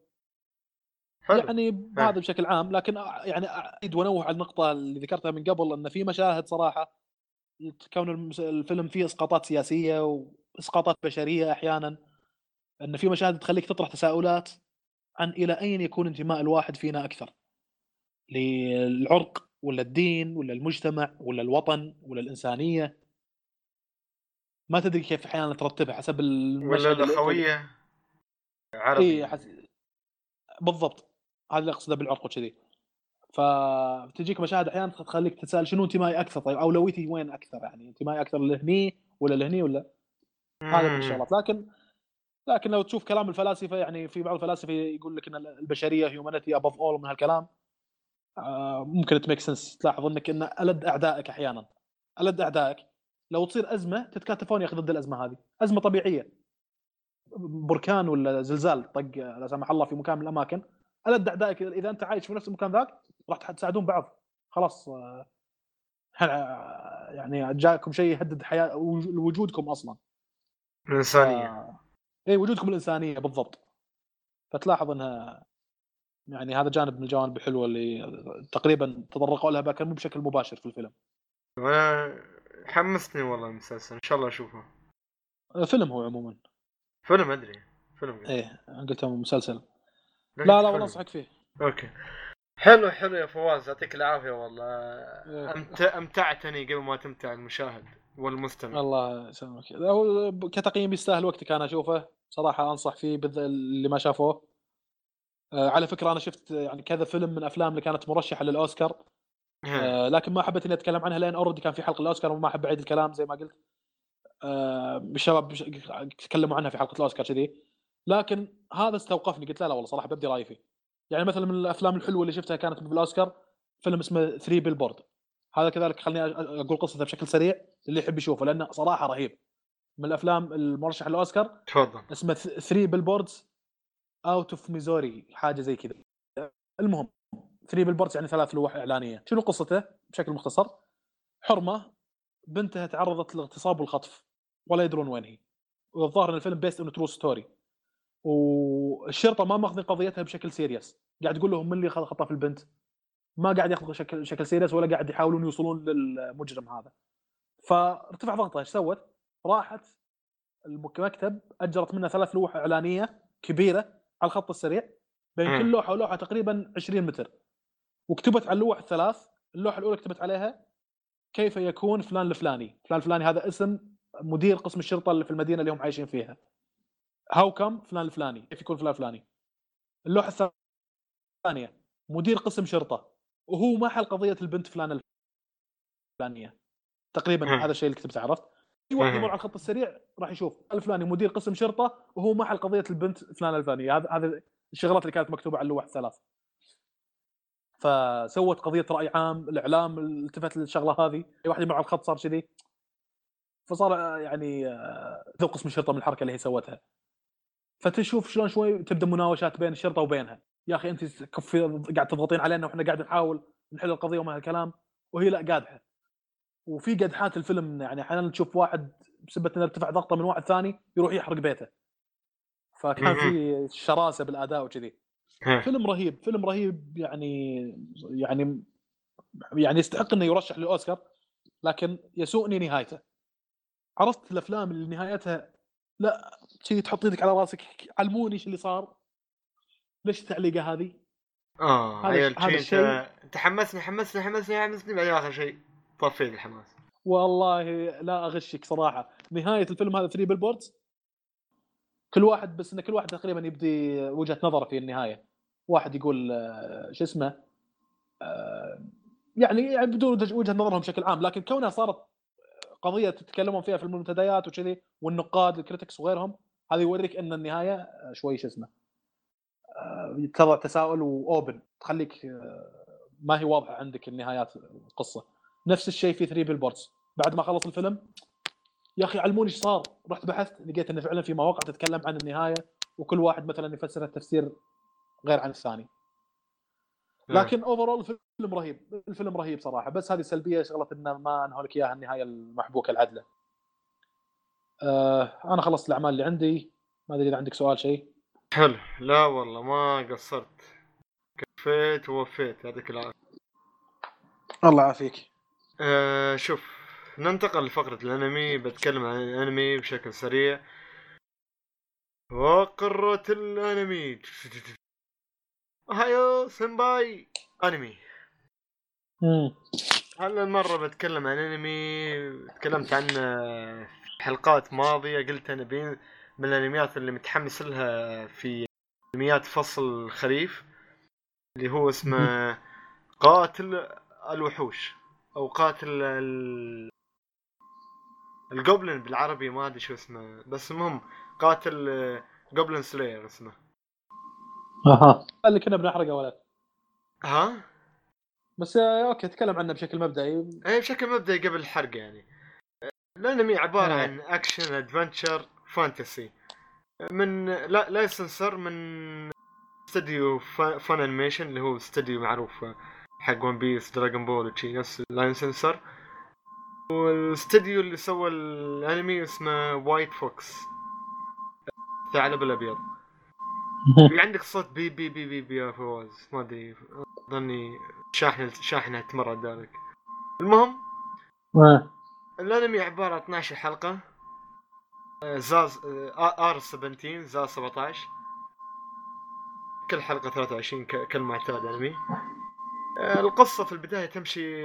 يعني هذا بشكل عام. لكن يعني اعيد ونوه على النقطه اللي ذكرتها من قبل ان في مشاهد صراحه كون الفيلم فيه اسقاطات سياسيه واسقاطات بشريه احيانا، ان في مشاهد تخليك تطرح تساؤلات عن الى اين يكون انتماء الواحد فينا اكثر، للعرق ولا الدين ولا المجتمع ولا الوطن ولا الانسانيه، ما تدري كيف احيانا ترتبها حسب ولا الاخويه عربي إيه حس... بالضبط هذا اللي اقصده بالعرق وكذي. فتجيك مشاهد احيانا تخليك تسال شنو انتمائي اكثر، طيب اولويتي وين اكثر، يعني انتمائي اكثر لهني ولا لهني ولا هذا من الشغلات. لكن لكن لو تشوف كلام الفلاسفه، يعني في بعض الفلاسفه يقول لك ان البشريه هيومانيتي ابوف اول، من هالكلام ممكن تميك سنس. تلاحظ انك ان الد اعدائك احيانا الد اعدائك لو تصير ازمه تتكاتفون ياخذ ضد الازمه هذه، ازمه طبيعيه بركان ولا زلزال طق لا سمح الله في مكان من الاماكن، الد اعدائك اذا انت عايش في نفس المكان ذاك راح تساعدون بعض خلاص، يعني جاءكم شيء يهدد حياه وجودكم اصلا الانسانيه، اي وجودكم الانسانيه بالضبط. فتلاحظ انها يعني هذا جانب من الجوانب الحلوه اللي تقريبا تطرقوا لها باكر مو بشكل مباشر في الفيلم. وانا حمسني والله المسلسل ان شاء الله اشوفه. فيلم هو عموما فيلم ادري فيلم ايه قلت مسلسل لا لا والله انصحك فيه. اوكي حلو حلو يا فواز يعطيك العافيه والله إيه. امتعتني قبل ما تمتع المشاهد والمستمع الله يسلمك. هو كتقييم يستاهل وقتك انا اشوفه صراحه انصح فيه بالذات اللي ما شافوه. آه على فكره انا شفت يعني كذا فيلم من افلام اللي كانت مرشحه للاوسكار آه لكن ما حبيت اني اتكلم عنها لان اوريدي كان في حلقه الاوسكار وما احب اعيد الكلام زي ما قلت. آه الشباب تكلموا عنها في حلقه الاوسكار كذي، لكن هذا استوقفني قلت لا لا والله صراحه بدي رايي فيه. يعني مثلا من الافلام الحلوه اللي شفتها كانت بالاوسكار فيلم اسمه ثري بيلبورد، هذا كذلك خليني اقول قصته بشكل سريع اللي يحب يشوفه لانه صراحه رهيب. من الافلام المرشح للاوسكار تفضل اسمه ثري بيلبوردز اوت اوف ميزوري حاجه زي كذا. المهم ثري بيلبوردز يعني ثلاث لوح اعلانيه. شنو قصته بشكل مختصر؟ حرمه بنتها تعرضت للاغتصاب والخطف ولا يدرون وين هي، والظاهر ان الفيلم بيست اون ترو ستوري، والشرطه ما ماخذين قضيتها بشكل سيريس، قاعد تقول لهم من اللي خطف البنت ما قاعد ياخذ شكل شكل سيريس ولا قاعد يحاولون يوصلون للمجرم هذا. فارتفع ضغطها، ايش سوت؟ راحت المكتب اجرت منها ثلاث لوح اعلانيه كبيره على الخط السريع بين كل لوحه ولوحه تقريبا عشرين متر، وكتبت على اللوح الثلاث. اللوحه الاولى كتبت عليها كيف يكون فلان الفلاني، فلان الفلاني هذا اسم مدير قسم الشرطه اللي في المدينه اللي هم عايشين فيها، هاو كم فلان الفلاني كيف يكون فلان الفلاني. اللوحه الثانيه مدير قسم شرطه وهو ما حل قضيه البنت فلان الفلانيه تقريبا هذا الشيء اللي كتبت عرفت. اي واحد يمر على الخط السريع راح يشوف الفلاني مدير قسم شرطه وهو ما حل قضيه البنت فلان الفلانيه. هذا هذا الشغلات اللي كانت مكتوبه على اللوحه الثلاث. فسوت قضيه راي عام، الاعلام التفت للشغله هذه، اي واحد يمر على الخط صار كذي، فصار يعني ذو قسم الشرطه من الحركه اللي هي سوتها. فتشوف شلون شوي تبدا مناوشات بين الشرطه وبينها، يا اخي انت كفي قاعد تضغطين علينا واحنا قاعد نحاول نحل القضيه وما هالكلام، وهي لا قادحه. وفي قدحات الفيلم يعني احيانا تشوف واحد بسبب انه ارتفع ضغطه من واحد ثاني يروح يحرق بيته، فكان في شراسه بالاداء وكذي. فيلم رهيب فيلم رهيب يعني يعني يعني يستحق انه يرشح للاوسكار، لكن يسوءني نهايته. عرفت الافلام اللي نهايتها لا شيء تحط يدك على راسك علموني ايش اللي صار، ليش التعليقه هذه؟ اه هذا الشيء تحمسني حمسني حمسني حمسني بعدين اخر شيء طفي الحماس. والله لا اغشك صراحه نهايه الفيلم هذا ثري بيلبوردز كل واحد بس ان كل واحد تقريبا يبدي وجهه نظره في النهايه. واحد يقول شو اسمه يعني يعني بدون وجهه نظرهم بشكل عام، لكن كونها صارت قضيه تتكلمون فيها في المنتديات وكذي والنقاد الكريتكس وغيرهم، هذا يوريك ان النهايه شوي شو اسمه يتكرر تساؤل واوبن تخليك ما هي واضحه عندك النهايات القصه. نفس الشيء في ثري بيلبوردز، بعد ما خلص الفيلم يا اخي علموني ايش صار، رحت بحثت لقيت انه فعلا في مواقع تتكلم عن النهايه وكل واحد مثلا يفسرها تفسير غير عن الثاني. لكن اوفرول الفيلم رهيب، الفيلم رهيب صراحه، بس هذه سلبيه شغله انه ما انهوا لك اياها النهايه المحبوكه العدله. آه انا خلصت الاعمال اللي عندي، ما ادري اذا عندك سؤال شيء. حلو، لا والله ما قصرت، كفيت ووفيت، يعطيك العافيه. الله يعافيك. آه شوف، ننتقل لفقره الانمي. بتكلم عن الانمي بشكل سريع. فقره الانمي، هايو سنباي انمي. امم هلا المره بتكلم عن انمي تكلمت عنه حلقات ماضيه، قلت انا بين من الانميات اللي متحمس لها في انميات فصل الخريف اللي هو اسمه قاتل الوحوش او قاتل ال... الجوبلن بالعربي، ما ادري شو اسمه، بس المهم قاتل جوبلن سلاير اسمه. اها اللي كنا بنحرقه ولا ها، بس اوكي تكلم عنه بشكل مبدئي. اي بشكل مبدئي قبل الحرق يعني. الانمي عباره آه. عن اكشن ادفنتشر فانتسي من لا لايسنسر من استوديو فان انيميشن اللي هو استوديو معروف حق ون بيس دراغون بول وشي، نفس اللايسنسر. والاستوديو اللي سوى الانمي اسمه وايت فوكس، الثعلب الابيض. عندك صوت بي بي بي بي بي يا فواز، ما ادري ظني شاحنه شاحنه تمرد ذلك. المهم الانمي عباره عن اثنتي عشرة حلقه، زاز ار سبعتاشر زاز سبعتاشر، كل حلقه ثلاثة وعشرين كالمعتاد انمي. القصه في البدايه تمشي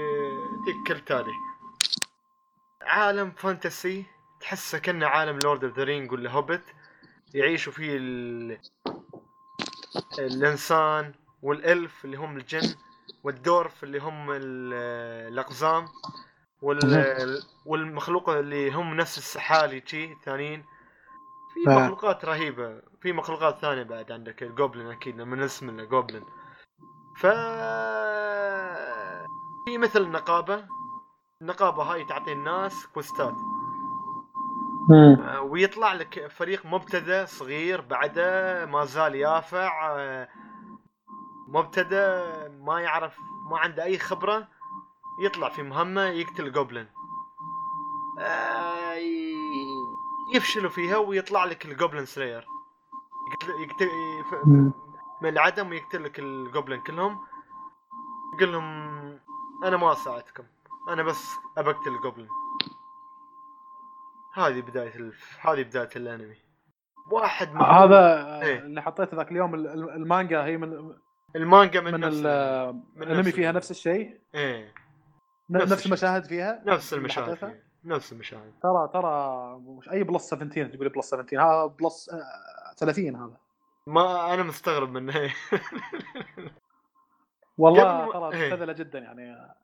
كالتالي: عالم فانتسي تحسه كأنه عالم لورد اوف ذا رينج ولا هوبت، يعيشوا فيه ال... الانسان والالف اللي هم الجن، والدورف اللي هم الاقزام، وال... والمخلوق اللي هم نفس السحالي شي ثانيين. في مخلوقات رهيبه، في مخلوقات ثانيه بعد. عندك الجوبلن اكيد من اسم الجوبلن. ف في مثل نقابه، النقابه هاي تعطي الناس كوستات ويطلع لك فريق مبتدأ صغير بعده ما زال يافع، مبتدأ ما يعرف، ما عنده أي خبرة، يطلع في مهمة يقتل جوبلن، يفشلوا فيها ويطلع لك الجوبلن سلاير، يقتل من العدم ويقتل لك الجوبلن كلهم، يقول لهم أنا ما أساعدكم، أنا بس أبقتل الجوبلن. هذه بداية الف... هذه بداية الأنمي. واحد من هذا إيه؟ اللي حطيته ذاك اليوم المانجا، هي من المانجا من, من الأنمي فيها نفس الشيء. إيه نفس, نفس المشاهد فيها، نفس المشاهد فيها. نفس المشاهد. ترى ترى مش أي بلس سبعتاشر تقول بلس سبعتاشر، ها بلس ثلاثين. هذا ما أنا مستغرب منه والله، ترى هذا جدا يعني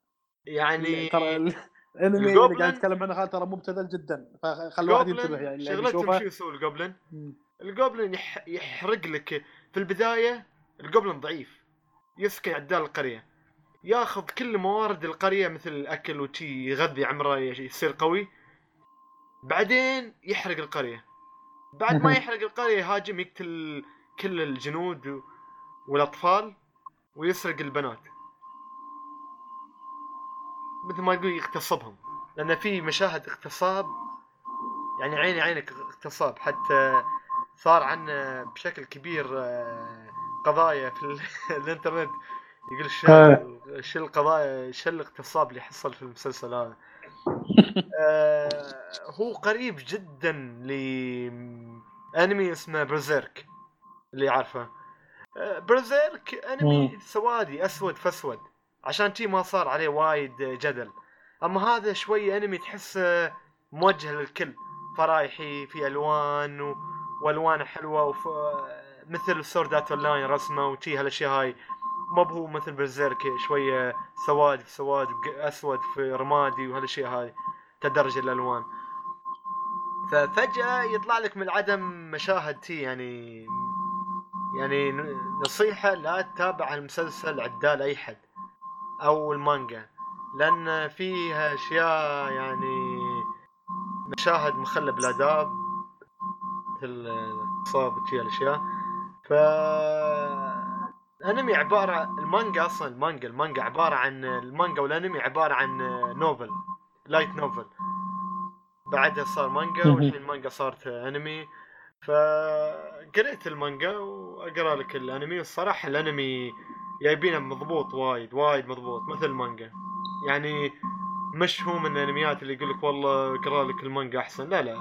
يعني ترى الانمي اللي قاعد نتكلم عنه ترى مبتذل جدا، فخلوا واحد ينتبه يعني. شغلتهم شو يسوي الجوبلن؟ الجوبلن يح... يحرق لك في البدايه. الجوبلن ضعيف، يسكن عدال القريه، ياخذ كل موارد القريه مثل الاكل وشي، يغذي عمره يصير قوي، بعدين يحرق القريه. بعد ما يحرق القريه يهاجم، يقتل كل الجنود والاطفال ويسرق البنات، مثل ما يقول يغتصبهم، لأن في مشاهد اغتصاب يعني عيني عينك اغتصاب. حتى صار عنا بشكل كبير قضايا في الانترنت يقول شل شل قضايا شل الاغتصاب اللي حصل في المسلسل هذا. هو قريب جدا لأنمي اسمه برزيرك، اللي عارفه برزيرك أنمي سوادي أسود فأسود، عشان تي ما صار عليه وايد جدل. اما هذا شوي انمي تحس موجه للكل، فرايحي في الوان و... والوانه حلوه وف... مثل سورد آرت أونلاين رسمه وتي هالاشياء هاي. ما هو مثل برزيرك شويه سواد في سواد، اسود في رمادي وهالاشياء هاي، تدرج الالوان. ففجاه يطلع لك من العدم مشاهد تي يعني يعني نصيحة لا تتابع المسلسل عدال أي حد أو المانجا، لأن فيها أشياء يعني مشاهد مخلة بالآداب الصاب وشي الأشياء. فالأنمي عبارة المانجا أصلا المانجا المانجا عبارة عن المانجا، والأنمي عبارة عن نوفل لايت نوفل، بعدها صار مانجا والحين مانجا صارت أنمي. فقرأت المانجا وأقرأ لك الأنمي، والصراحة الأنمي جايبينه مضبوط وايد وايد مضبوط مثل المانجا. يعني مش هو من الأنميات اللي يقولك والله أقرأ لك المانجا أحسن، لا لا،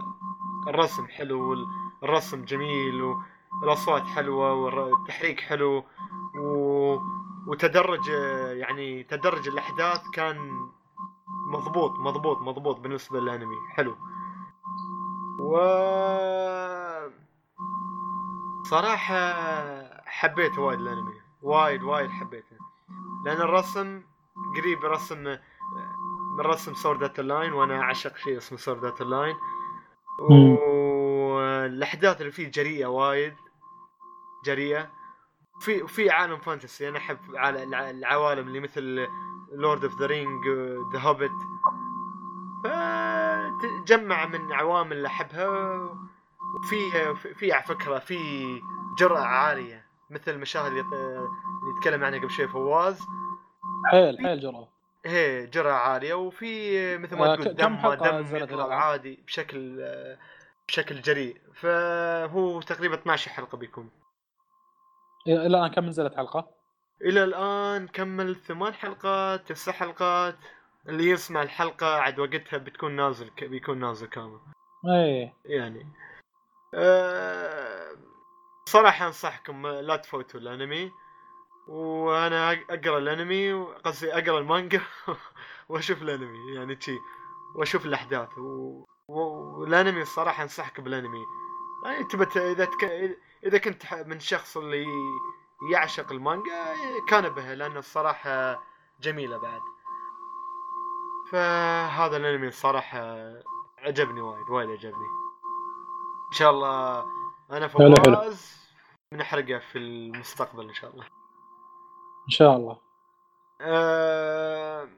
الرسم حلو والرسم جميل والأصوات حلوة والتحريك حلو و... وتدرج يعني تدرج الأحداث كان مضبوط مضبوط مضبوط بالنسبة للأنمي حلو. و صراحة حبيت وايد الأنمي وايد وايد حبيته، لأن الرسم قريب رسم من رسم سورد آرت أونلاين، وأنا أعشق شيء اسمه سورد آرت أونلاين. والأحداث اللي فيه جريئة وايد جريئة، في في عالم فانتسي، أنا أحب على العوالم اللي مثل لورد أوف ذا رينج ذا هوبيت، تجمع من عوامل اللي أحبها. وفي في على فكرة في جرأة عالية مثل المشاهد اللي يتكلم عنها قبل شوي فواز، حيل حيل جرأة، هي جرأة عالية. وفي مثل ما تقول دم دم يطلع عادي بشكل بشكل جريء. فهو تقريبا اثنتي عشرة حلقة بيكون. إلى الآن كم نزلت حلقة؟ إلى الآن كمل ثمان حلقات تسع حلقات. اللي يسمع الحلقة عد وقتها بتكون نازل بيكون نازل كامل. إيه يعني أه صراحة أنصحكم لا تفوتوا الأنمي، وأنا أقرأ الأنمي وقصدي أقرأ المانجا وأشوف الأنمي يعني شيء وأشوف الأحداث و... والأنمي الصراحة أنصحك بالأنمي. يعني تبت إذا تك... إذا كنت من شخص اللي يعشق المانجا كان بها، لأن الصراحة جميلة بعد. فهذا الأنمي الصراحة عجبني وايد وايد عجبني. إن شاء الله أنا فواز بنحرقه في المستقبل إن شاء الله إن شاء الله. أه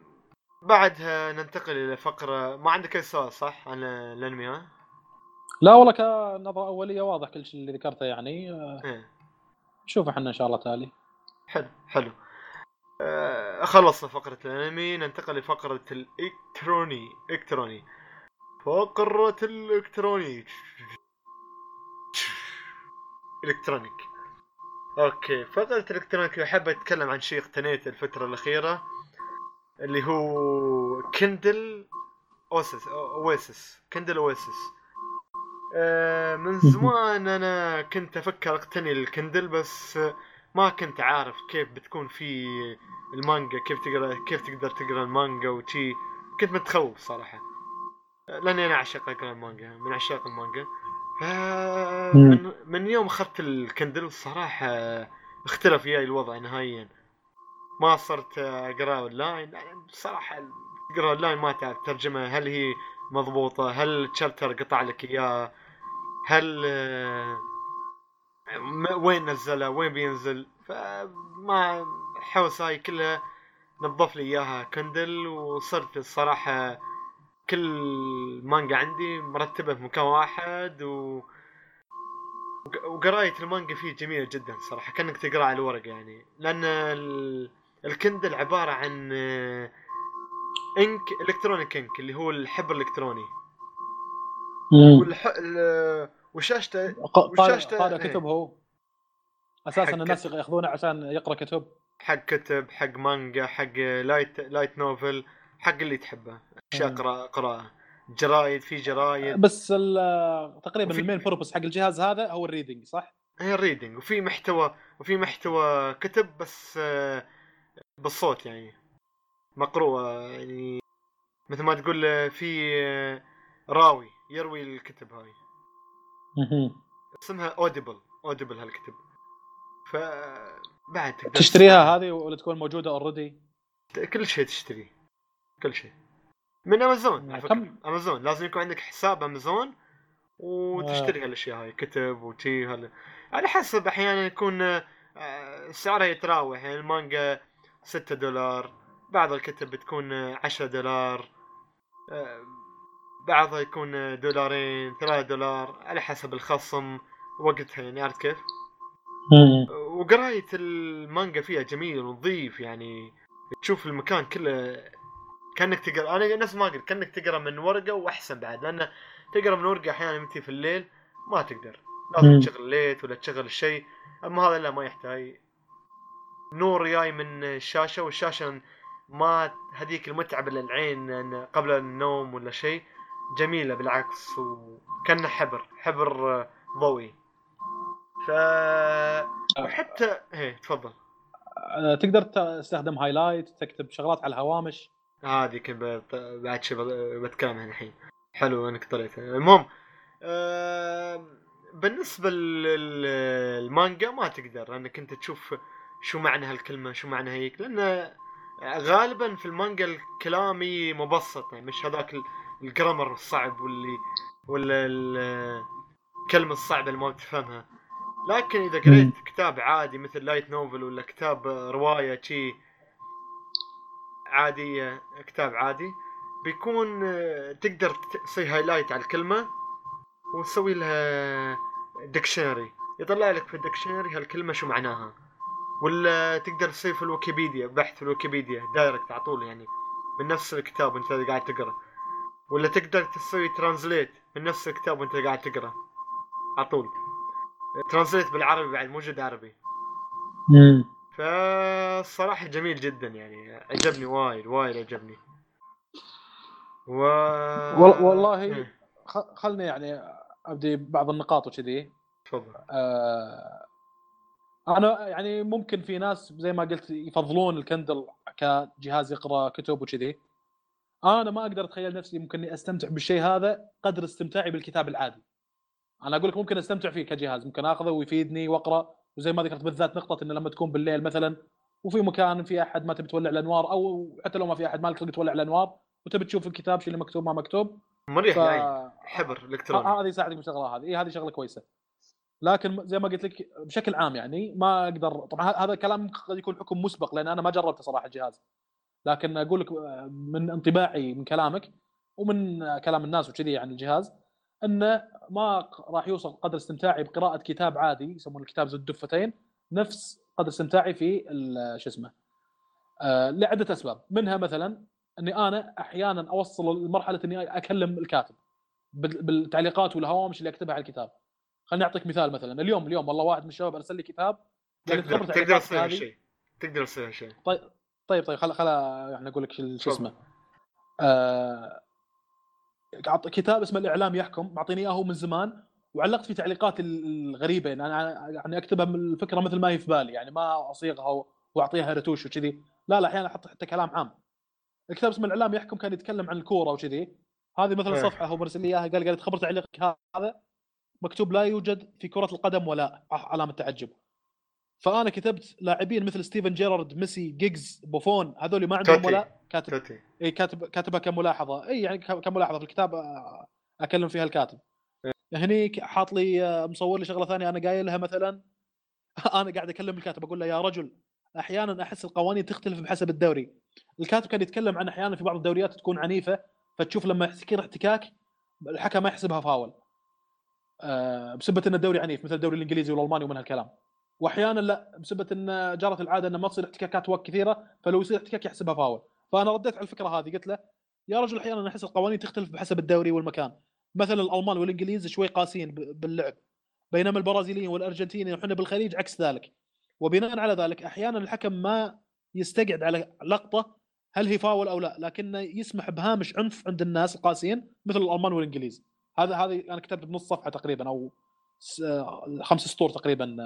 بعدها ننتقل إلى فقرة. ما عندك أي سؤال صح عن الأنمي؟ ها؟ لا والله كنظرة أولية واضح كل شيء اللي ذكرته يعني. أه شوف إحنا إن شاء الله تالي. حلو حلو. أه خلصنا فقرة الأنمي، ننتقل لفقرة الإلكتروني إلكتروني فقرة الإلكتروني إلكترونيك. أوكي فقرة الإلكترونيك أحب أتكلم عن شيء اقتنيت الفترة الأخيرة اللي هو كيندل أوسس أوسس كيندل أوسس. أه من زمان أنا كنت أفكر أقتني الكندل، بس ما كنت عارف كيف بتكون في المانجا، كيف تقرأ كيف تقدر تقرأ المانجا وشي. كنت متخوف صراحة لأني أنا عشاق أقرأ المانجا، من عشاق المانجا. من, من يوم أخذت الكندل الصراحة اختلف وياي الوضع نهائيا. ما صرت أقرأ أونلاين صراحة، أقرأ أونلاين ما تعرف ترجمة، هل هي مضبوطة، هل تشابتر قطع لك إياه، هل وين نزلها وين بينزل. فما حوس هاي كلها نظف لي إياها كندل، وصرت الصراحة كل مانجا عندي مرتبة في مكان واحد. و... وقراية المانجا فيه جميلة جدا صراحة، كأنك تقرأ على الورق يعني. لأن ال... الكندل عبارة عن إنك إلكترونيك إنك اللي هو الحبر الإلكتروني، والح... ال... وشاشته وشاشته قارئ كتب. هو أساسا الناس يأخذونه عشان يقرأ كتب، حق كتب حق مانجا حق لايت لايت نوفل حق اللي تحبه. شقرا قراءة جرايد في جرايد بس تقريبا المين بروبس حق الجهاز هذا هو الريدينج صح؟ هي الريدينج. وفي محتوى وفي محتوى كتب بس بالصوت يعني مقروءة، يعني مثل ما تقول في راوي يروي الكتب هاي اسمها اوديبل اوديبل هالكتب. ف بعد تشتريها هذه ولا تكون موجودة اوريدي؟ كل شيء تشتريه كل شيء من امازون. امازون لازم يكون عندك حساب امازون وتشتري هالاشياء هاي كتب وشي هال... على حسب احيانا يكون سعرها يتراوح، يعني المانجا ستة دولار، بعض الكتب بتكون عشرة دولار، بعضها يكون دولارين ثلاثة دولار على حسب الخصم وقتها، يعني عارف كيف. وقراية المانجا فيها جميل ونظيف، يعني تشوف المكان كله كأنك تقرأ. أنا نفس ما قلت كأنك تقرأ من ورقة، وأحسن بعد لأن تقرأ من ورقة أحيانا متى في الليل ما تقدر، لازم تشغل ليت ولا تشغل الشيء. أما هذا لا، ما يحتاج نور جاي من الشاشة، والشاشة ما هديك المتعب للعين قبل النوم ولا شيء، جميلة بالعكس، وكأنه حبر حبر ضوئي. ف وحتى هي تفضل تقدر تستخدم هايلايت، تكتب شغلات على الهوامش عادي. آه كنت بعد شيء بتكلم عن الحين، حلو انك طلعت. المهم آه بالنسبه للمانجا ما تقدر انك انت تشوف شو معنى هالكلمه شو معنى هيك، لان غالبا في المانجا الكلامي مبسط، يعني مش هذاك الجرامر الصعب واللي ولا الكلمه الصعبه اللي ما تفهمها. لكن اذا قريت كتاب عادي مثل لايت نوفل ولا كتاب روايه شيء عاديه، كتاب عادي بيكون تقدر تسوي هايلايت على الكلمه وتسوي لها ديكشنري، يطلع لك في الديكشنري هالكلمه شو معناها، ولا تقدر تسوي في الويكيبيديا بحث في الويكيبيديا دايركت على طول، يعني من نفس الكتاب وانت قاعد تقرا، ولا تقدر تسوي ترانزليت من نفس الكتاب وانت قاعد تقرا على طول، ترانزليت بالعربي بعد موجود عربي. امم فالصراحه جميل جدا، يعني عجبني وايد وايد عجبني و... والله خلنا يعني ابدي بعض النقاط وكذي. تفضل. آه انا يعني ممكن في ناس زي ما قلت يفضلون الكندل كجهاز يقرا كتب وكذي، انا ما اقدر اتخيل نفسي ممكن استمتع بالشيء هذا قدر استمتاعي بالكتاب العادي. انا اقول لك ممكن استمتع فيه كجهاز، ممكن اخذه ويفيدني واقرا، وزي ما ذكرت بالذات نقطه انه لما تكون بالليل مثلا وفي مكان في احد ما تبي تولع الانوار، او حتى لو ما في احد ما لك تقدر تولع الانوار وتبي تشوف الكتاب شو اللي مكتوب ما مكتوب مريح، ف... يعني حبر الكتروني هذه يساعدك بالشغله هذه. إيه هذه شغله كويسه، لكن زي ما قلت لك بشكل عام يعني ما اقدر. طبعا هذا الكلام قد يكون حكم مسبق لان انا ما جربت صراحه الجهاز، لكن اقول لك من انطباعي من كلامك ومن كلام الناس وكذي عن الجهاز انه ما راح يوصل قدر استمتاعي بقراءه كتاب عادي يسمونه الكتاب ذو الدفتين نفس قدر استمتاعي في شو اسمه آه لعده اسباب. منها مثلا اني انا احيانا اوصل لمرحله اني اكلم الكاتب بالتعليقات والهوامش اللي اكتبها على الكتاب. خليني اعطيك مثال، مثلا اليوم اليوم والله واحد من الشباب ارسل لي كتاب تقدر تقدر تسوي شيء تقدر تسوي شيء طيب طيب طيب خل خل احنا اقول لك شو اسمه آه كتاب اسمه الإعلام يحكم، معطيني اياه من زمان وعلقت في تعليقات الغريبه، يعني انا يعني اكتبها من الفكره مثل ما هي في بالي، يعني ما اصيغها واعطيها رتوش وكذي، لا لا احيانا احط حتى كلام عام. الكتاب اسمه الإعلام يحكم كان يتكلم عن الكوره وكذي، هذه مثلا صفحه هو مرسل لي اياها قال قالت خبر تعليقك هذا مكتوب لا يوجد في كره القدم ولا علامه تعجب. فانا كتبت لاعبين مثل ستيفن جيرارد ميسي جيجز بوفون هذول ما عندهم ولا كاتب اي كاتب كاتبها كملاحظه اي يعني كملاحظه في الكتاب اكلم فيها الكاتب. هنيك حاط لي مصور لي شغله ثانيه انا قايلها مثلا انا قاعد اكلم الكاتب اقول له يا رجل احيانا احس القوانين تختلف بحسب الدوري. الكاتب كان يتكلم عن احيانا في بعض الدوريات تكون عنيفه فتشوف لما يحسك احتكاك الحكم ما يحسبها فاول أه بسبب ان الدوري عنيف مثل الدوري الانجليزي والالماني ومن هالكلام، واحيانا لا بسبب ان جرت العاده ان ما تصير احتكاكات وقت كثيره فلو يصير احتكاك يحسبها فاول. فانا رديت على الفكره هذه قلت له يا رجل احيانا احس القوانين تختلف بحسب الدوري والمكان، مثلا الالمان والانجليز شوي قاسيين باللعب بينما البرازيليين والارجنتينيين وحنا بالخليج عكس ذلك، وبناء على ذلك احيانا الحكم ما يستقعد على لقطه هل هي فاول او لا، لكنه يسمح بهامش عنف عند الناس القاسيين مثل الالمان والانجليز. هذا هذه انا كتبت بنص صفحه تقريبا او خمس سطور تقريبا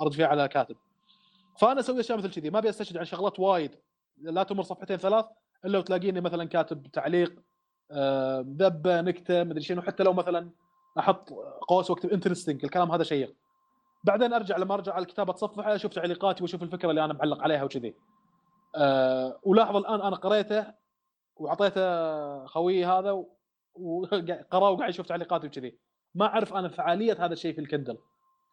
ارد فيها على كاتب. فانا اسوي اشياء مثل كذي، ما ابي استشهد عن شغلات وايد لا تمر صفحتين ثلاث الا وتلاقيني مثلا كاتب تعليق ذبه نكته مدري شنو، حتى لو مثلا احط قوس واكتب انترستنج الكلام هذا شيق، بعدين ارجع لما ارجع على الكتاب اتصفح اشوف تعليقاتي واشوف الفكره اللي انا معلق عليها وكذي. أه ولاحظ الان انا قريته واعطيته خويي هذا وقراه وقاعد يشوف تعليقاتي وكذي، ما اعرف انا فعاليه هذا الشيء في الكندل.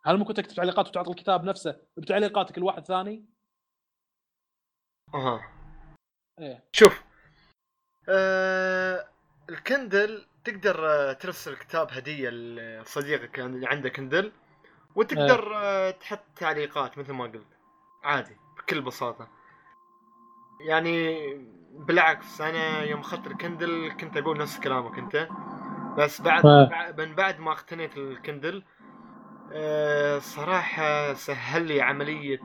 هل ممكن تكتب تعليقات وتعطي الكتاب نفسه بتعليقاتك لواحد ثاني؟ اها ايه شوف أه... الكندل تقدر ترسل كتاب هديه لصديقك اللي عنده كندل، وتقدر أه. تحط تعليقات مثل ما قلت عادي بكل بساطه. يعني بالعكس انا يوم اخذت الكندل كنت اقول نفس كلامك انت، بس بعد من بعد ما اقتنيت الكندل أه صراحه سهل لي عمليه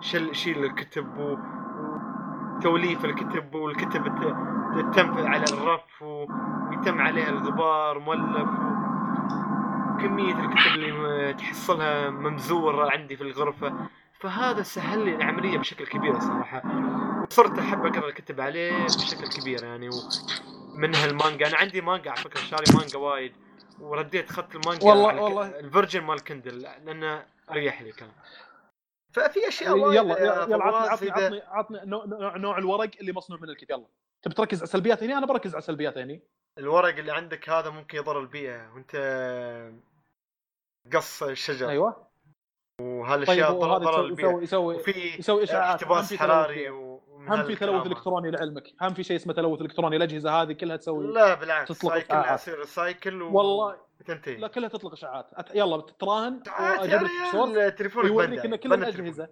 شل شيل الكتب و... توليف الكتب، والكتب تتم على الرف ويتم عليها الغبار مولف، وكمية الكتب اللي تحصلها ممزورة عندي في الغرفة، فهذا سهل لي العملية بشكل كبير صراحة. صرت أحب أقرأ الكتب عليه بشكل كبير يعني، ومنها المانجا. أنا عندي مانجا على فكرة، شاري مانجا وايد ورديت خدت المانجا والله والله الفيرجن مال كندل لأنه أريح لي كان. ففي اشياء يلا يلا, يلا عطني عطني عطني نوع, نوع الورق اللي مصنوع من الكتاب. يلا تبي تركز على سلبيات هنا، انا بركز على سلبيات هنا. الورق اللي عندك هذا ممكن يضر البيئه وانت قص الشجر. ايوه وهالاشياء طيب ضرر البيئه، يسوي يسوي اشعاعات احتباس حراري، وهم في تلوث الكتروني لعلمك، هم في شيء اسمه تلوث الكتروني. الاجهزه هذه كلها تسوي لا بالعكس سايكل يصير سايكل و... والله تنتهي. لا كلها تطلق اشعاعات. يلا بتتراهن واجيب صور التليفون يوريك ان كل الاجهزه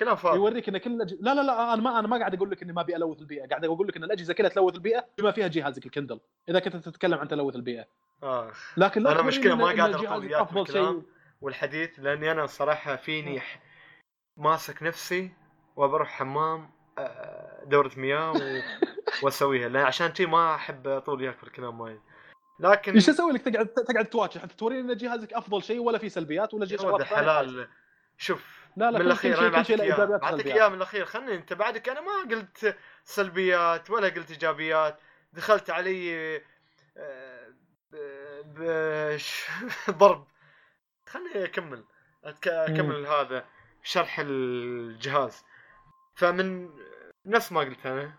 كلام فاضي، يوريك ان كل لا لا لا انا ما انا ما قاعد اقول لك اني ما ابي الوث البيئه، قاعد اقول لك ان الاجهزه كلها تلوث البيئه بما فيها جهازك الكندل اذا كنت تتكلم عن تلوث البيئه. اه لكن لا انا مشكله ما قاعد اطول وياك الكلام والحديث، لاني انا صراحه فيني ماسك نفسي وبروح حمام دوره مياه واسويها، لا عشان شيء ما احب اطول وياك في الكلام وايد. لكن ايش اسوي لك تقعد تقعد تواجه حتى توريني ان جهازك افضل شيء ولا فيه سلبيات ولا شيء غلط؟ حلال شوف لا لا من الاخير انا بعطيك اياه من الاخير خلني انت بعدك. انا ما قلت سلبيات ولا قلت ايجابيات، دخلت علي ضرب. خلني اكمل اكمل هذا شرح الجهاز. فمن نفس ما قلت انا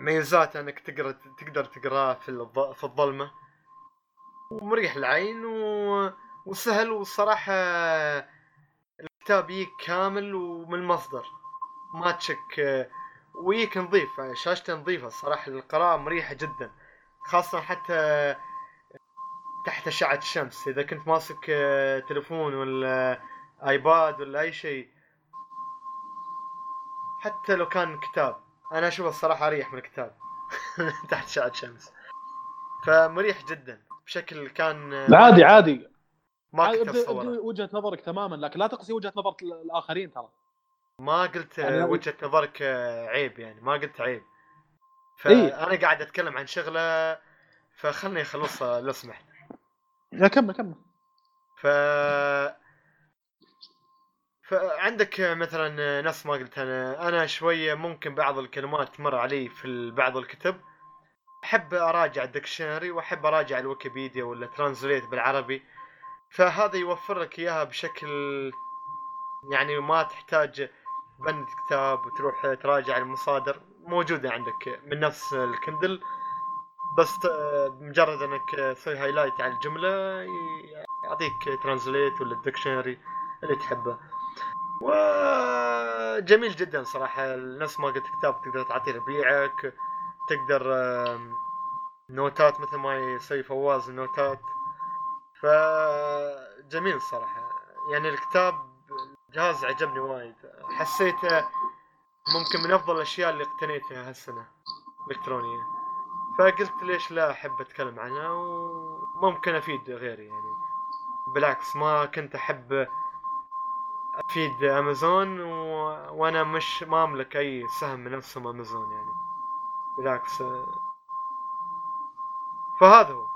ميزات انك تقدر تقدر تقراه في في الظلمه ومريح العين وسهل، والصراحه الكتاب يجيك كامل ومن المصدر ما تشك، ويجيك نظيف شاشته نظيفه الصراحه للقراءه مريحه جدا، خاصه حتى تحت اشعه الشمس. اذا كنت ماسك تليفون ولا ايباد ولا اي شيء حتى لو كان كتاب انا اشوف الصراحه اريح من الكتاب تحت شعاع شمس، فمريح جدا بشكل كان عادي عادي ما عادي وجهه نظرك تماما، لكن لا تقصي وجهه نظر الاخرين. ترى ما قلت يعني وجهه نظرك عيب، يعني ما قلت عيب، فانا إيه؟ قاعد اتكلم عن شغله فخلني اخلصها لو سمحت. لا كمل كمل. ف فعندك مثلا نفس ما قلت انا انا شويه ممكن بعض الكلمات تمر علي في بعض الكتب، احب اراجع الدكشنري واحب اراجع الويكيبيديا ولا ترانزليت بالعربي، فهذا يوفر لك اياها بشكل يعني ما تحتاج بند كتاب وتروح تراجع المصادر موجوده عندك من نفس الكندل، بس بمجرد انك تسوي هايلايت على الجمله يعطيك ترانزليت ولا الدكشنري اللي تحبه. وجميل جدا صراحة نفس ما قلت كتاب تقدر تعطيه ربيعك، تقدر نوتات مثل ما يسوي فواز نوتات، فجميل صراحة يعني الكتاب جهاز عجبني وايد، حسيته ممكن من أفضل الأشياء اللي اقتنيت فيها هالسنة إلكترونية، فقلت ليش لا أحب أتكلم عنها وممكن أفيد غيري. يعني بالعكس ما كنت أحب افيد امازون و... وانا مش ما املك اي سهم من اسهم امازون يعني بالعكس. فهذا هو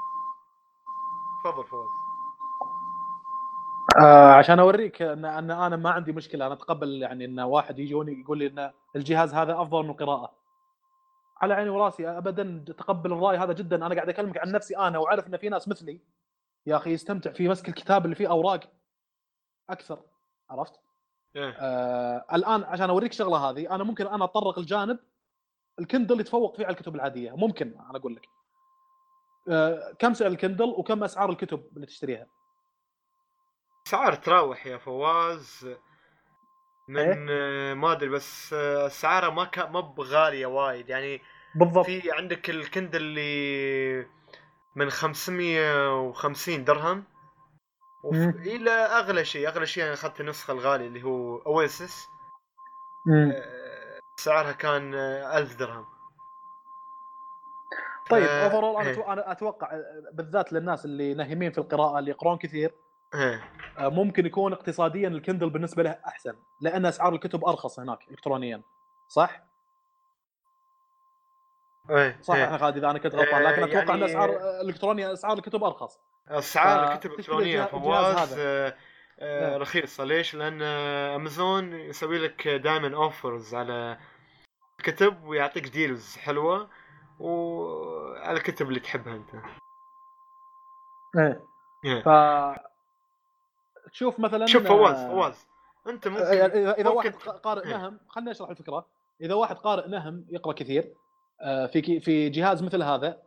تفضل فوز. آه عشان اوريك ان انا ما عندي مشكله، انا اتقبل يعني ان واحد يجوني يقول لي ان الجهاز هذا افضل من القراءه، على عيني وراسي ابدا اتقبل الراي هذا جدا. انا قاعد اكلمك عن نفسي انا، وعارف ان في ناس مثلي يا اخي يستمتع في مسك الكتاب اللي فيه اوراق اكثر، عرفت؟ yeah. آه، الآن عشان أوريك شغلة هذه أنا ممكن أنا أطرق الجانب الكندل يتفوق فيه على الكتب العادية، ممكن أنا أقول لك كم سعر الكندل وكم اسعار الكتب اللي تشتريها؟ اسعار تراوح يا فواز من إيه؟ ما ادري بس اسعارها ما ك... ما بغاليه وايد يعني بالضبط. في عندك الكندل اللي من خمسمية وخمسين درهم الى اغلى شيء اغلى شيء انا اخذت النسخه الغاليه اللي هو اويسس سعرها كان ألف درهم. طيب اوفرول أه انا اتوقع بالذات للناس اللي نهمين في القراءه اللي يقرون كثير أه ممكن يكون اقتصاديا الكندل بالنسبه له احسن لان اسعار الكتب ارخص هناك الكترونيا صح؟ ايه صح انا غادي اذا انا كنت غلطان لكن اتوقع يعني ان اسعار الالكترونيه اسعار الكتب ارخص. اسعار الكتب الالكترونيه فواز آه رخيصه ليش؟ لان امازون يسوي لك دائما اوفرز على الكتب ويعطيك ديلز حلوه وعلى الكتب اللي تحبها انت. ايه yeah. ف تشوف مثلا شوف فواز فواز انت ممكن اذا واحد قارئ نهم خليني اشرح الفكره. اذا واحد قارئ نهم يقرا كثير في في جهاز مثل هذا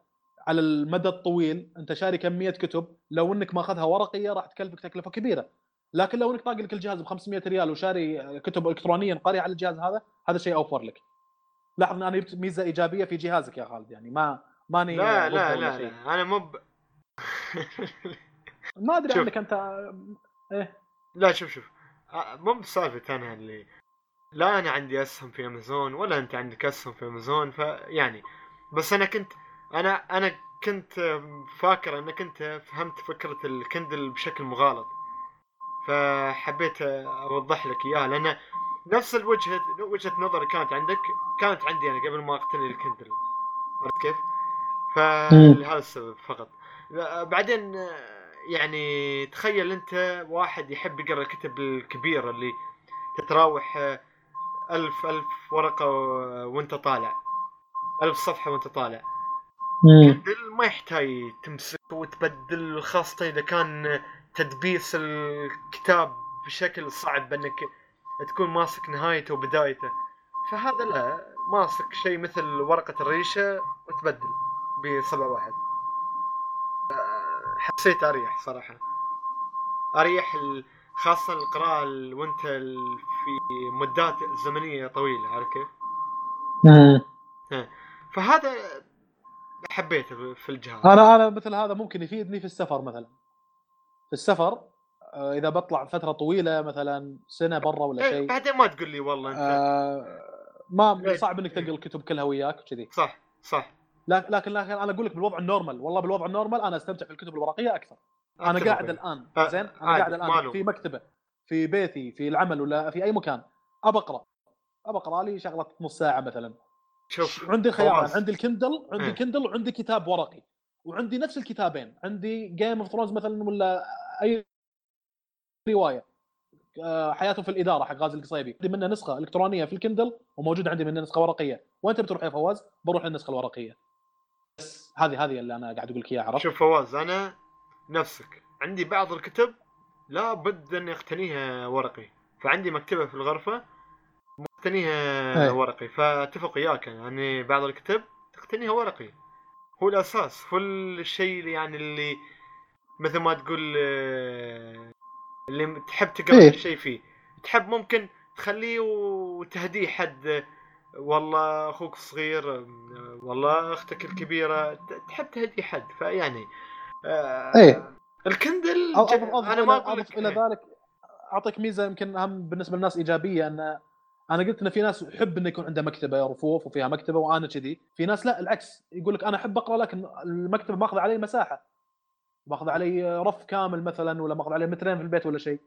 على المدى الطويل انت شاري كميه كتب لو انك ما اخذها ورقيه راح تكلفك تكلفه كبيره لكن لو انك طاق لك الجهاز ب خمسمية ريال وشاري كتب الكترونيا قاري على الجهاز هذا هذا شيء اوفر لك. لاحظ ان انا جبت ميزه ايجابيه في جهازك يا خالد يعني ما ماني لا لا لا, لا انا مو ما ادري انك انت ايه لا شوف شوف مو بسالفه انا اللي لا انا عندي اسهم في امازون ولا انت عندك اسهم في امازون فيعني بس انا كنت انا انا كنت فاكر انك انت فهمت فكره الكندل بشكل مغالط فحبيت اوضح لك اياها لان نفس الوجهه وجهه نظري كانت عندك كانت عندي انا قبل ما اقتني الكندل عرفت كيف؟ فلهذا السبب فقط. بعدين يعني تخيل انت واحد يحب يقرا الكتب الكبيره اللي تتراوح ألف ألف ورقة وانت طالع ألف صفحة وانت طالع كندل ما يحتاج تمسك وتبدل خاصة إذا كان تدبيس الكتاب بشكل صعب أنك تكون ماسك نهايته وبدايته فهذا لا ماسك شيء مثل ورقة الريشة وتبدل بصبع واحد. حسيت أريح صراحة أريح ال خاصة القراءة وانت في مدات زمنية طويلة عارف كيف؟ امم فهذا حبيته في الجهاز. انا انا مثل هذا ممكن يفيدني في السفر مثلا في السفر اذا بطلع فترة طويلة مثلا سنة برا ولا شيء بعدين ما تقول لي والله انت آه ما صعب انك تلقى الكتب كلها وياك كذي صح صح لكن لكن انا اقول لك بالوضع النورمال والله بالوضع النورمال انا استمتع في الكتب الورقية اكثر. انا قاعد الان زين انا قاعد الان مالو. في مكتبه في بيتي في العمل ولا في اي مكان ابى اقرا ابى اقرا لي شغله نص ساعه مثلا. شوف عندي خيارات عندي الكندل عندي اه. كندل وعندي كتاب ورقي وعندي نفس الكتابين عندي جيم اوف ثرونز مثلا ولا اي روايه أه حياته في الاداره حق غازي القصيبي عندي منه نسخه الكترونيه في الكندل وموجود عندي منه نسخه ورقيه وانت بتروح يا فواز بروح للنسخه الورقيه بس هذه هذه اللي انا قاعد اقول لك اياها عرفت؟ شوف فواز انا نفسك عندي بعض الكتب لا بد أن أقتنيها ورقي فعندي مكتبة في الغرفة أقتنيها ورقي فأتفق إياك يعني بعض الكتب تقتنيها ورقي هو الأساس هو الشيء يعني اللي مثل ما تقول اللي تحب تقرأ الشيء فيه تحب ممكن تخليه وتهديه حد والله أخوك الصغير والله أختك الكبيرة تحب تهدي حد فيعني آه ايه الكندل أضف انا ما اضف الى ذلك اعطيك ميزه يمكن اهم بالنسبه للناس ايجابيه ان انا قلت ان في ناس يحب انه يكون عنده مكتبه رفوف وفيها مكتبه وانا كذي في ناس لا العكس يقول لك انا احب اقرا لكن المكتبه ماخذ علي مساحه ماخذ علي رف كامل مثلا ولا ماخذ علي مترين في البيت ولا شيء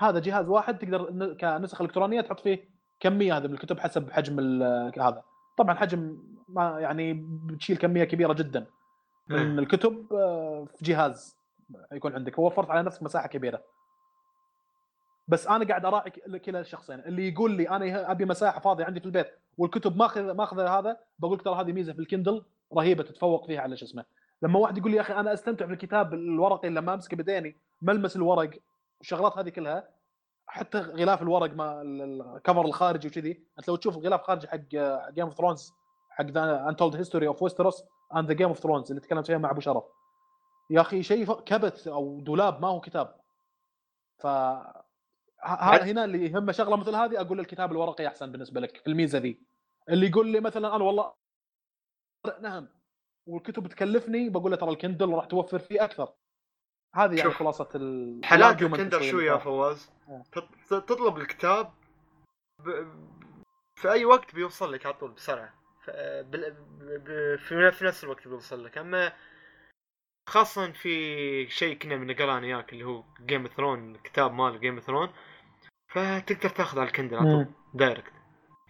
هذا جهاز واحد تقدر كنسخ الكترونيه تحط فيه كميه هذه من الكتب حسب حجم هذا طبعا حجم ما يعني بتشيل كميه كبيره جدا من الكتب في جهاز يكون عندك ووفرت على نفسك مساحة كبيرة. بس أنا قاعد أراعي كلا الشخصين اللي يقول لي أنا أبي مساحة فاضية عندي في البيت والكتب ماخذ ماخذ هذا بقول لك ترى هذه ميزة في الكندل رهيبة تتفوق فيها على شو اسمه. لما واحد يقول لي أخي أنا أستمتع بالكتاب الورقي لما أمسك بديني ملمس الورق والشغلات هذه كلها حتى غلاف الورق ما الكفر الخارجي وكذي أنت لو تشوف الغلاف الخارجي حق Game of Thrones حق The Untold History of Westeros and the Game of Thrones اللي تكلمت فيها مع أبو شرف يا اخي شيء كبت او دولاب ما هو كتاب. ف هنا اللي يهم شغله مثل هذه اقول الكتاب الورقي احسن بالنسبه لك الميزه ذي. اللي يقول لي مثلا انا والله نهم والكتب تكلفني بقول له ترى الكندل راح توفر فيه اكثر. هذه يعني خلاصه ال حالات الكندل شو يا فواز آه. تطلب الكتاب ب... في اي وقت بيوصل لك على طول بسرعه في... ب... في نفس الوقت بيوصل لك. اما خاصة في شيء كنا بنقرأنا إياك اللي هو جيم ثرون، كتاب مال جيم ثرون، فتقدر تأخذ على الكندل عطوه دايركت.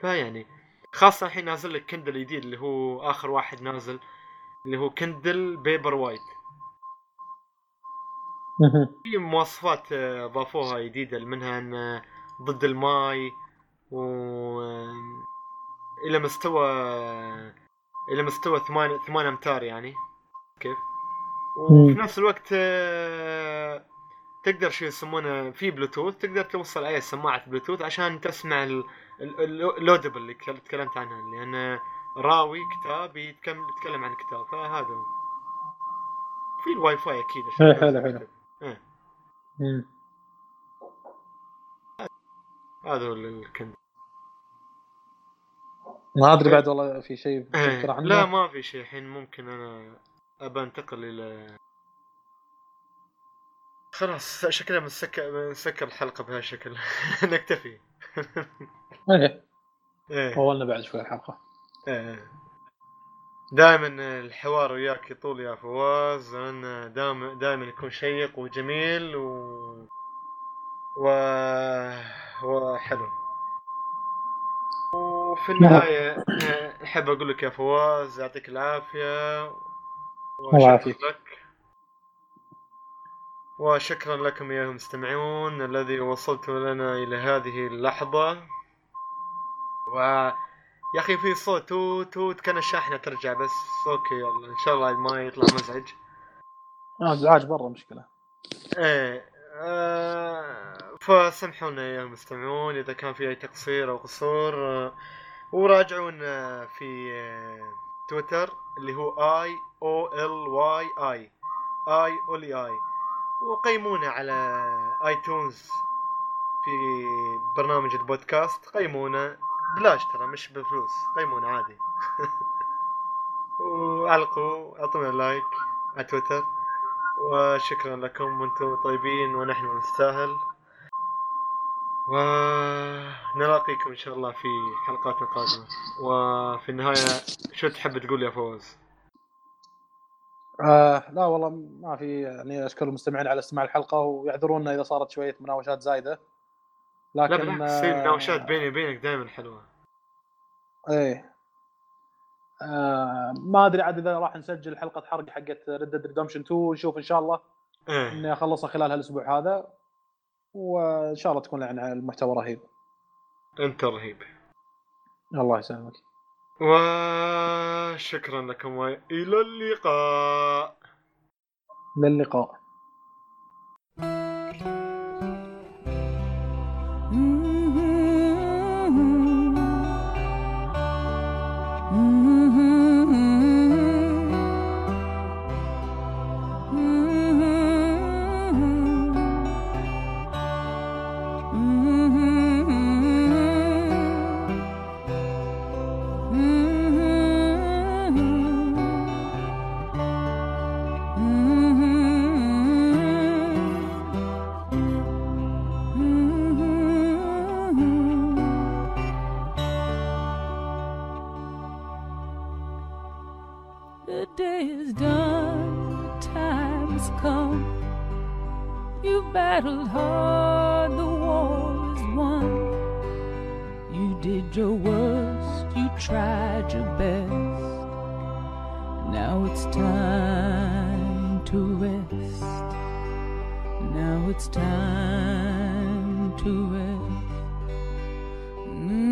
فيعني خاصة الحين نازل لك كندل جديد اللي هو آخر واحد نازل اللي هو كندل بيبر وايت، في مواصفات ضافوها جديدة منها إن ضد الماء وإلى مستوى إلى مستوى ثمان ثمان أمتار يعني كيف. وفي نفس الوقت تقدر شيء يسمونه في بلوتوث، تقدر توصل أي سماعة بلوتوث عشان تسمع اللودبل اللي تكلمت عنها، لأن راوي كتاب يتكلم عن كتاب. فهذا في الواي فاي أكيد. حلو حلو حلو. هذا هو الكندل. ما أدري بعد والله في شيء. لا ما في شيء الحين. ممكن أنا أبى انتقل إلى خلاص شكلها منسكر منسكر الحلقة بهالشكل نكتفي. إيه إيه طولنا بعد شوي الحلقة. إيه دائما الحوار وياك يطول يا فواز، أنا دائما دائما يكون شيق وجميل و و وحلو. وفي النهاية أحب أقول لك يا فواز يعطيك العافية. وشكرا لك وشكرا لكم يا المستمعون الذي وصلتم لنا إلى هذه اللحظة. ويا أخي في صوت تو تو كان الشاحنة ترجع بس أوكي يلا إن شاء الله ما يطلع مزعج. مزعج برا مشكلة. إيه آه فسمحونا يا المستمعون إذا كان في أي تقصير أو قصور، وراجعونا في تويتر اللي هو اي او ال واي اي اي اولي اي، وقيمونا على ايتونز في برنامج البودكاست. قيمونا بلاش ترى مش بفلوس، قيمونا عادي. وعلقوا اعطونا لايك على تويتر. وشكرا لكم وانتم طيبين ونحن نستاهل. ونلاقيكم إن شاء الله في حلقات القادمة. وفي النهاية شو تحب تقول يا فوز؟ آه لا والله ما في يعني. أشكر المستمعين على استماع الحلقة ويعذرونا إذا صارت شوية مناوشات زايدة، لكن لا بتصير مناوشات بيني وبينك دائما حلوة. إيه آه ما أدري عاد إذا راح نسجل حلقة حرق حقت Red Dead Redemption two، نشوف إن شاء الله إيه. إني أخلصها خلال هالأسبوع هذا، وإن شاء الله تكون يعني المحتوى رهيب. أنت رهيب الله يسلمك. وشكرا لكم وإلى اللقاء. للقاء.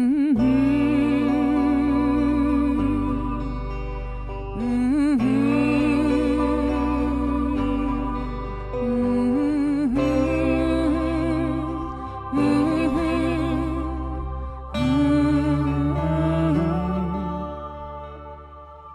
Mm-hmm.